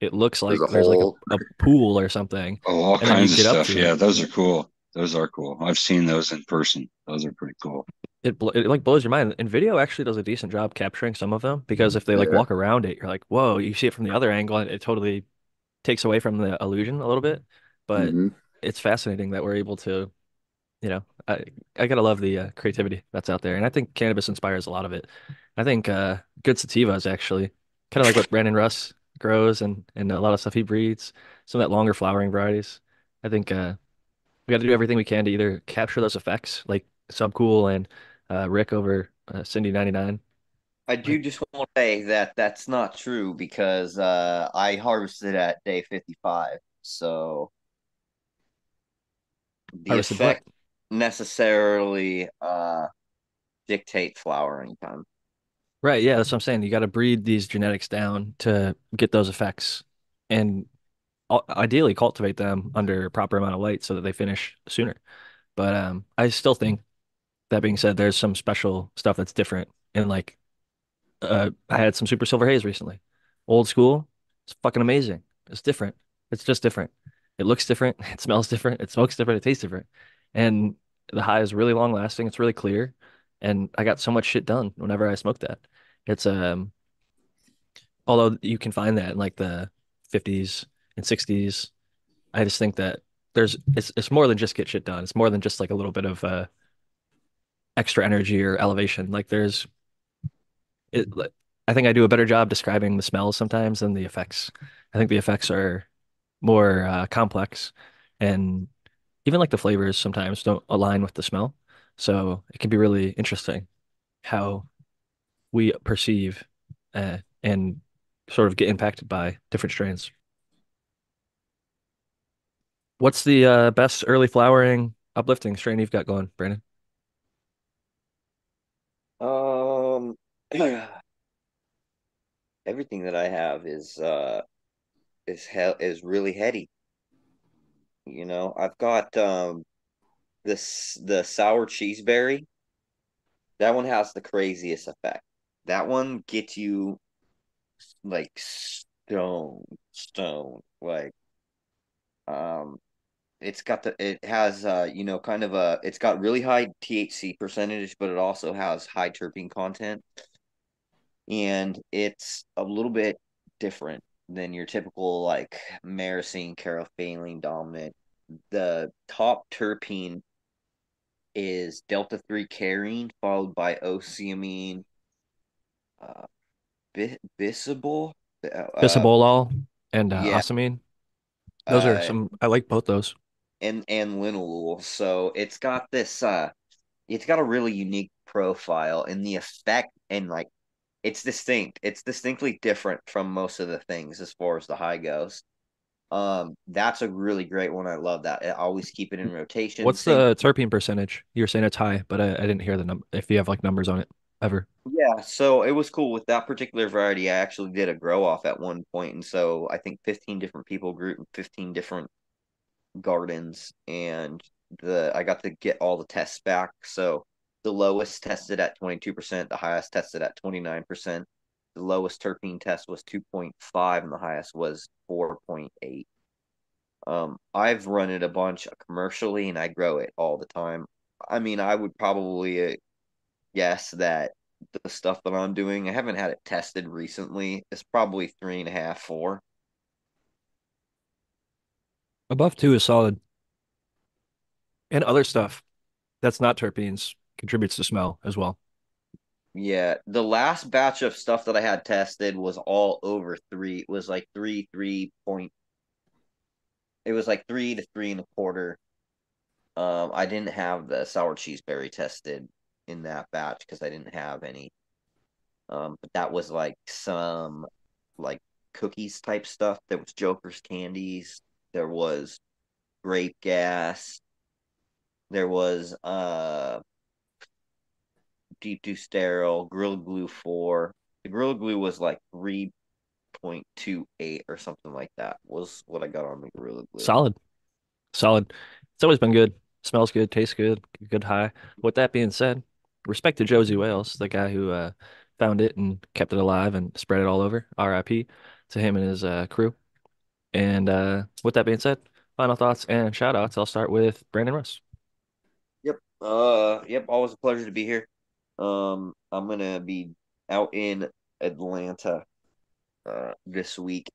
it looks like there's hole. Like a pool or something. Oh, all kinds of stuff. Yeah, those are cool. Those are cool. I've seen those in person. Those are pretty cool. It like blows your mind. And video actually does a decent job capturing some of them, because if they like walk around it, you're like, whoa, you see it from the other angle, and it totally takes away from the illusion a little bit. But it's fascinating that we're able to, you know, I gotta love the creativity that's out there. And I think cannabis inspires a lot of it. I think good sativas actually, kind of like what Brandon Russ grows and a lot of stuff he breeds, some of that longer flowering varieties. I think we got to do everything we can to either capture those effects, like Subcool and Rick over Cindy99. I do just want to say that that's not true, because I harvested at day 55. So the effect necessarily dictates flowering time. Right. Yeah. That's what I'm saying. You got to breed these genetics down to get those effects, and ideally cultivate them under a proper amount of light so that they finish sooner. But I still think, that being said, there's some special stuff that's different. And like I had some Super Silver Haze recently. Old school, it's fucking amazing. It's different. It's just different. It looks different. It smells different. It smokes different. It tastes different. And the high is really long lasting. It's really clear. And I got so much shit done whenever I smoked that. It's although you can find that in like the 50s and 60s. I just think that it's more than just get shit done. It's more than just like a little bit of extra energy or elevation. Like I think I do a better job describing the smells sometimes than the effects. I think the effects are more complex, and even like the flavors sometimes don't align with the smell. So it can be really interesting how we perceive and sort of get impacted by different strains. What's the best early flowering uplifting strain you've got going, Brandon? Everything that I have is really heady. You know, I've got the sour cheeseberry. That one has the craziest effect. That one gets you like stone. Like it's got really high THC percentage, but it also has high terpene content, and it's a little bit different than your typical like myrcene, carophenolene dominant. The top terpene is delta-3 carine, followed by ocimene, bisabolol, and ocimene. Those are some, I like both those. And linalool. So it's got this, it's got a really unique profile, and the effect, and like, it's distinct. It's distinctly different from most of the things as far as the high goes. That's a really great one. I love that. I always keep it in rotation. What's the terpene percentage? You were saying it's high, but I didn't hear the number. If you have like numbers on it ever. Yeah. So it was cool with that particular variety. I actually did a grow off at one point. And so I think 15 different people grouped in 15 different gardens, and I got to get all the tests back. So the lowest tested at 22%, the highest tested at 29%. The lowest terpene test was 2.5 and the highest was 4.8. I've run it a bunch commercially and I grow it all the time. I mean, I would probably guess that the stuff that I'm doing, I haven't had it tested recently, it's probably 3.5, 4. Above 2 is solid. And other stuff that's not terpenes contributes to smell as well. Yeah, the last batch of stuff that I had tested was all over 3. It was like it was like 3 to 3.25. I didn't have the sour cheeseberry tested in that batch because I didn't have any. But that was like some like cookies type stuff. There was Joker's candies. There was grape gas. There was Deep Dew Sterile, Grilled Glue 4. The Grilled Glue was like 3.28 or something like that was what I got on the Grilled Glue. Solid. It's always been good. Smells good, tastes good, good high. With that being said, respect to Josie Wales, the guy who found it and kept it alive and spread it all over. RIP to him and his crew. And with that being said, final thoughts and shout outs. I'll start with Brandon Russ. Yep. Always a pleasure to be here. I'm gonna be out in Atlanta this week,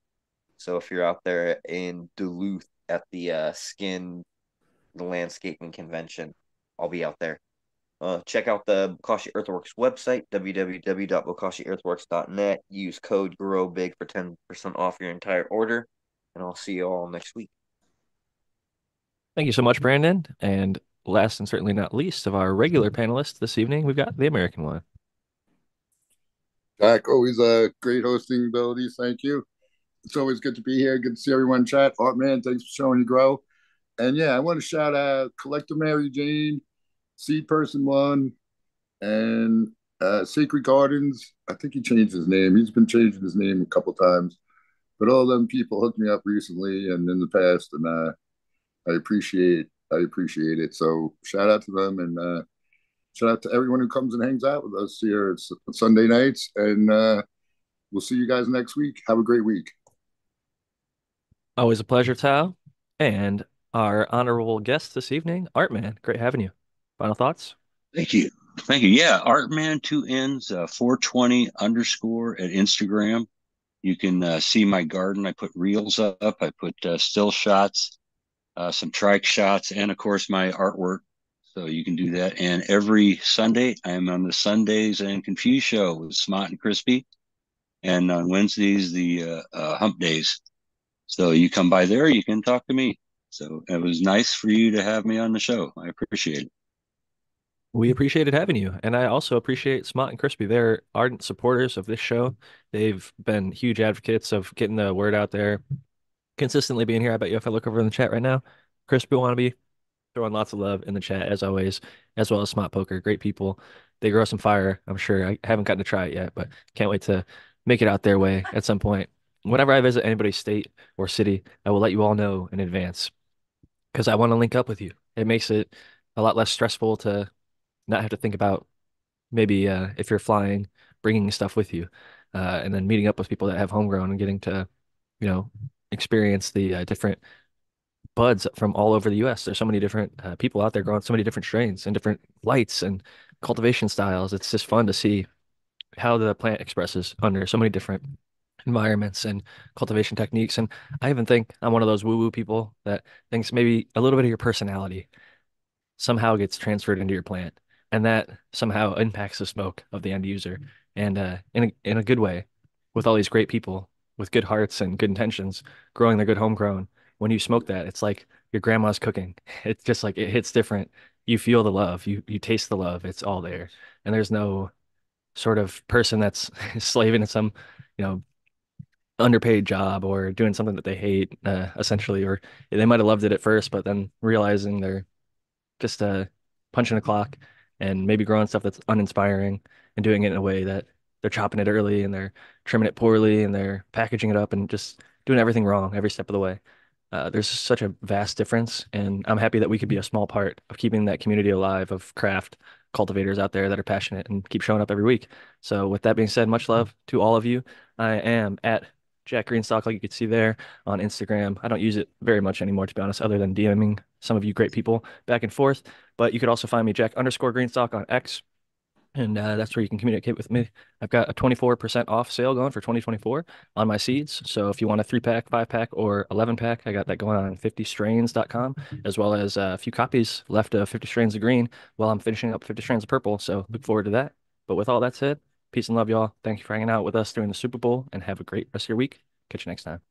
so if you're out there in Duluth at the Skin Landscaping Convention, I'll be out there. Check out the Bokashi Earthworks website, www.bokashiearthworks.net. Use code GROWBIG for 10% off your entire order, and I'll see you all next week. Thank you so much, Brandon. And last and certainly not least of our regular panelists this evening, we've got the American one. Jack, always great hosting abilities. Thank you. It's always good to be here. Good to see everyone in chat. Art Man, thanks for showing you grow. And yeah, I want to shout out Collector Mary Jane, Seed Person One, and Sacred Gardens. I think he changed his name. He's been changing his name a couple times. But all them people hooked me up recently and in the past, and I appreciate it. So shout out to them, and shout out to everyone who comes and hangs out with us here on Sunday nights. And we'll see you guys next week. Have a great week. Always a pleasure, Tal. And our honorable guest this evening, Artman. Great having you. Final thoughts? Thank you. Yeah, Artman, 2 N's, 420 _ at Instagram. You can see my garden. I put reels up. I put still shots. Some trike shots, and of course my artwork. So you can do that. And every Sunday, I am on the Sundays and Confused show with Smott and Crispy. And on Wednesdays, the hump days. So you come by there, you can talk to me. So it was nice for you to have me on the show. I appreciate it. We appreciated having you. And I also appreciate Smott and Crispy. They're ardent supporters of this show. They've been huge advocates of getting the word out there. Consistently being here. I bet you if I look over in the chat right now, Crispy Wannabe throwing lots of love in the chat as always, as well as Smott Poker. Great people. They grow some fire, I'm sure. I haven't gotten to try it yet, but can't wait to make it out their way at some point. Whenever I visit anybody's state or city, I will let you all know in advance because I want to link up with you. It makes it a lot less stressful to not have to think about maybe if you're flying, bringing stuff with you and then meeting up with people that have homegrown and getting to, experience the different buds from all over the U.S. There's so many different people out there growing so many different strains and different lights and cultivation styles. It's just fun to see how the plant expresses under so many different environments and cultivation techniques. And I even think I'm one of those woo-woo people that thinks maybe a little bit of your personality somehow gets transferred into your plant, and that somehow impacts the smoke of the end user. And in a good way, with all these great people with good hearts and good intentions, growing their good homegrown. When you smoke that, it's like your grandma's cooking. It's just like it hits different. You feel the love. You taste the love. It's all there. And there's no sort of person that's slaving at some, underpaid job or doing something that they hate, essentially, or they might have loved it at first, but then realizing they're just punching a clock and maybe growing stuff that's uninspiring and doing it in a way that they're chopping it early and they're trimming it poorly and they're packaging it up and just doing everything wrong every step of the way. There's such a vast difference, and I'm happy that we could be a small part of keeping that community alive of craft cultivators out there that are passionate and keep showing up every week. So with that being said, much love to all of you. I am at Jack Greenstock, like you could see there on Instagram. I don't use it very much anymore, to be honest, other than DMing some of you great people back and forth. But you could also find me Jack_Greenstock on X. And that's where you can communicate with me. I've got a 24% off sale going for 2024 on my seeds. So if you want a 3-pack, 5-pack, or 11-pack, I got that going on 50strains.com, as well as a few copies left of 50 Strains of Green while I'm finishing up 50 Strains of Purple. So look forward to that. But with all that said, peace and love, y'all. Thank you for hanging out with us during the Super Bowl, and have a great rest of your week. Catch you next time.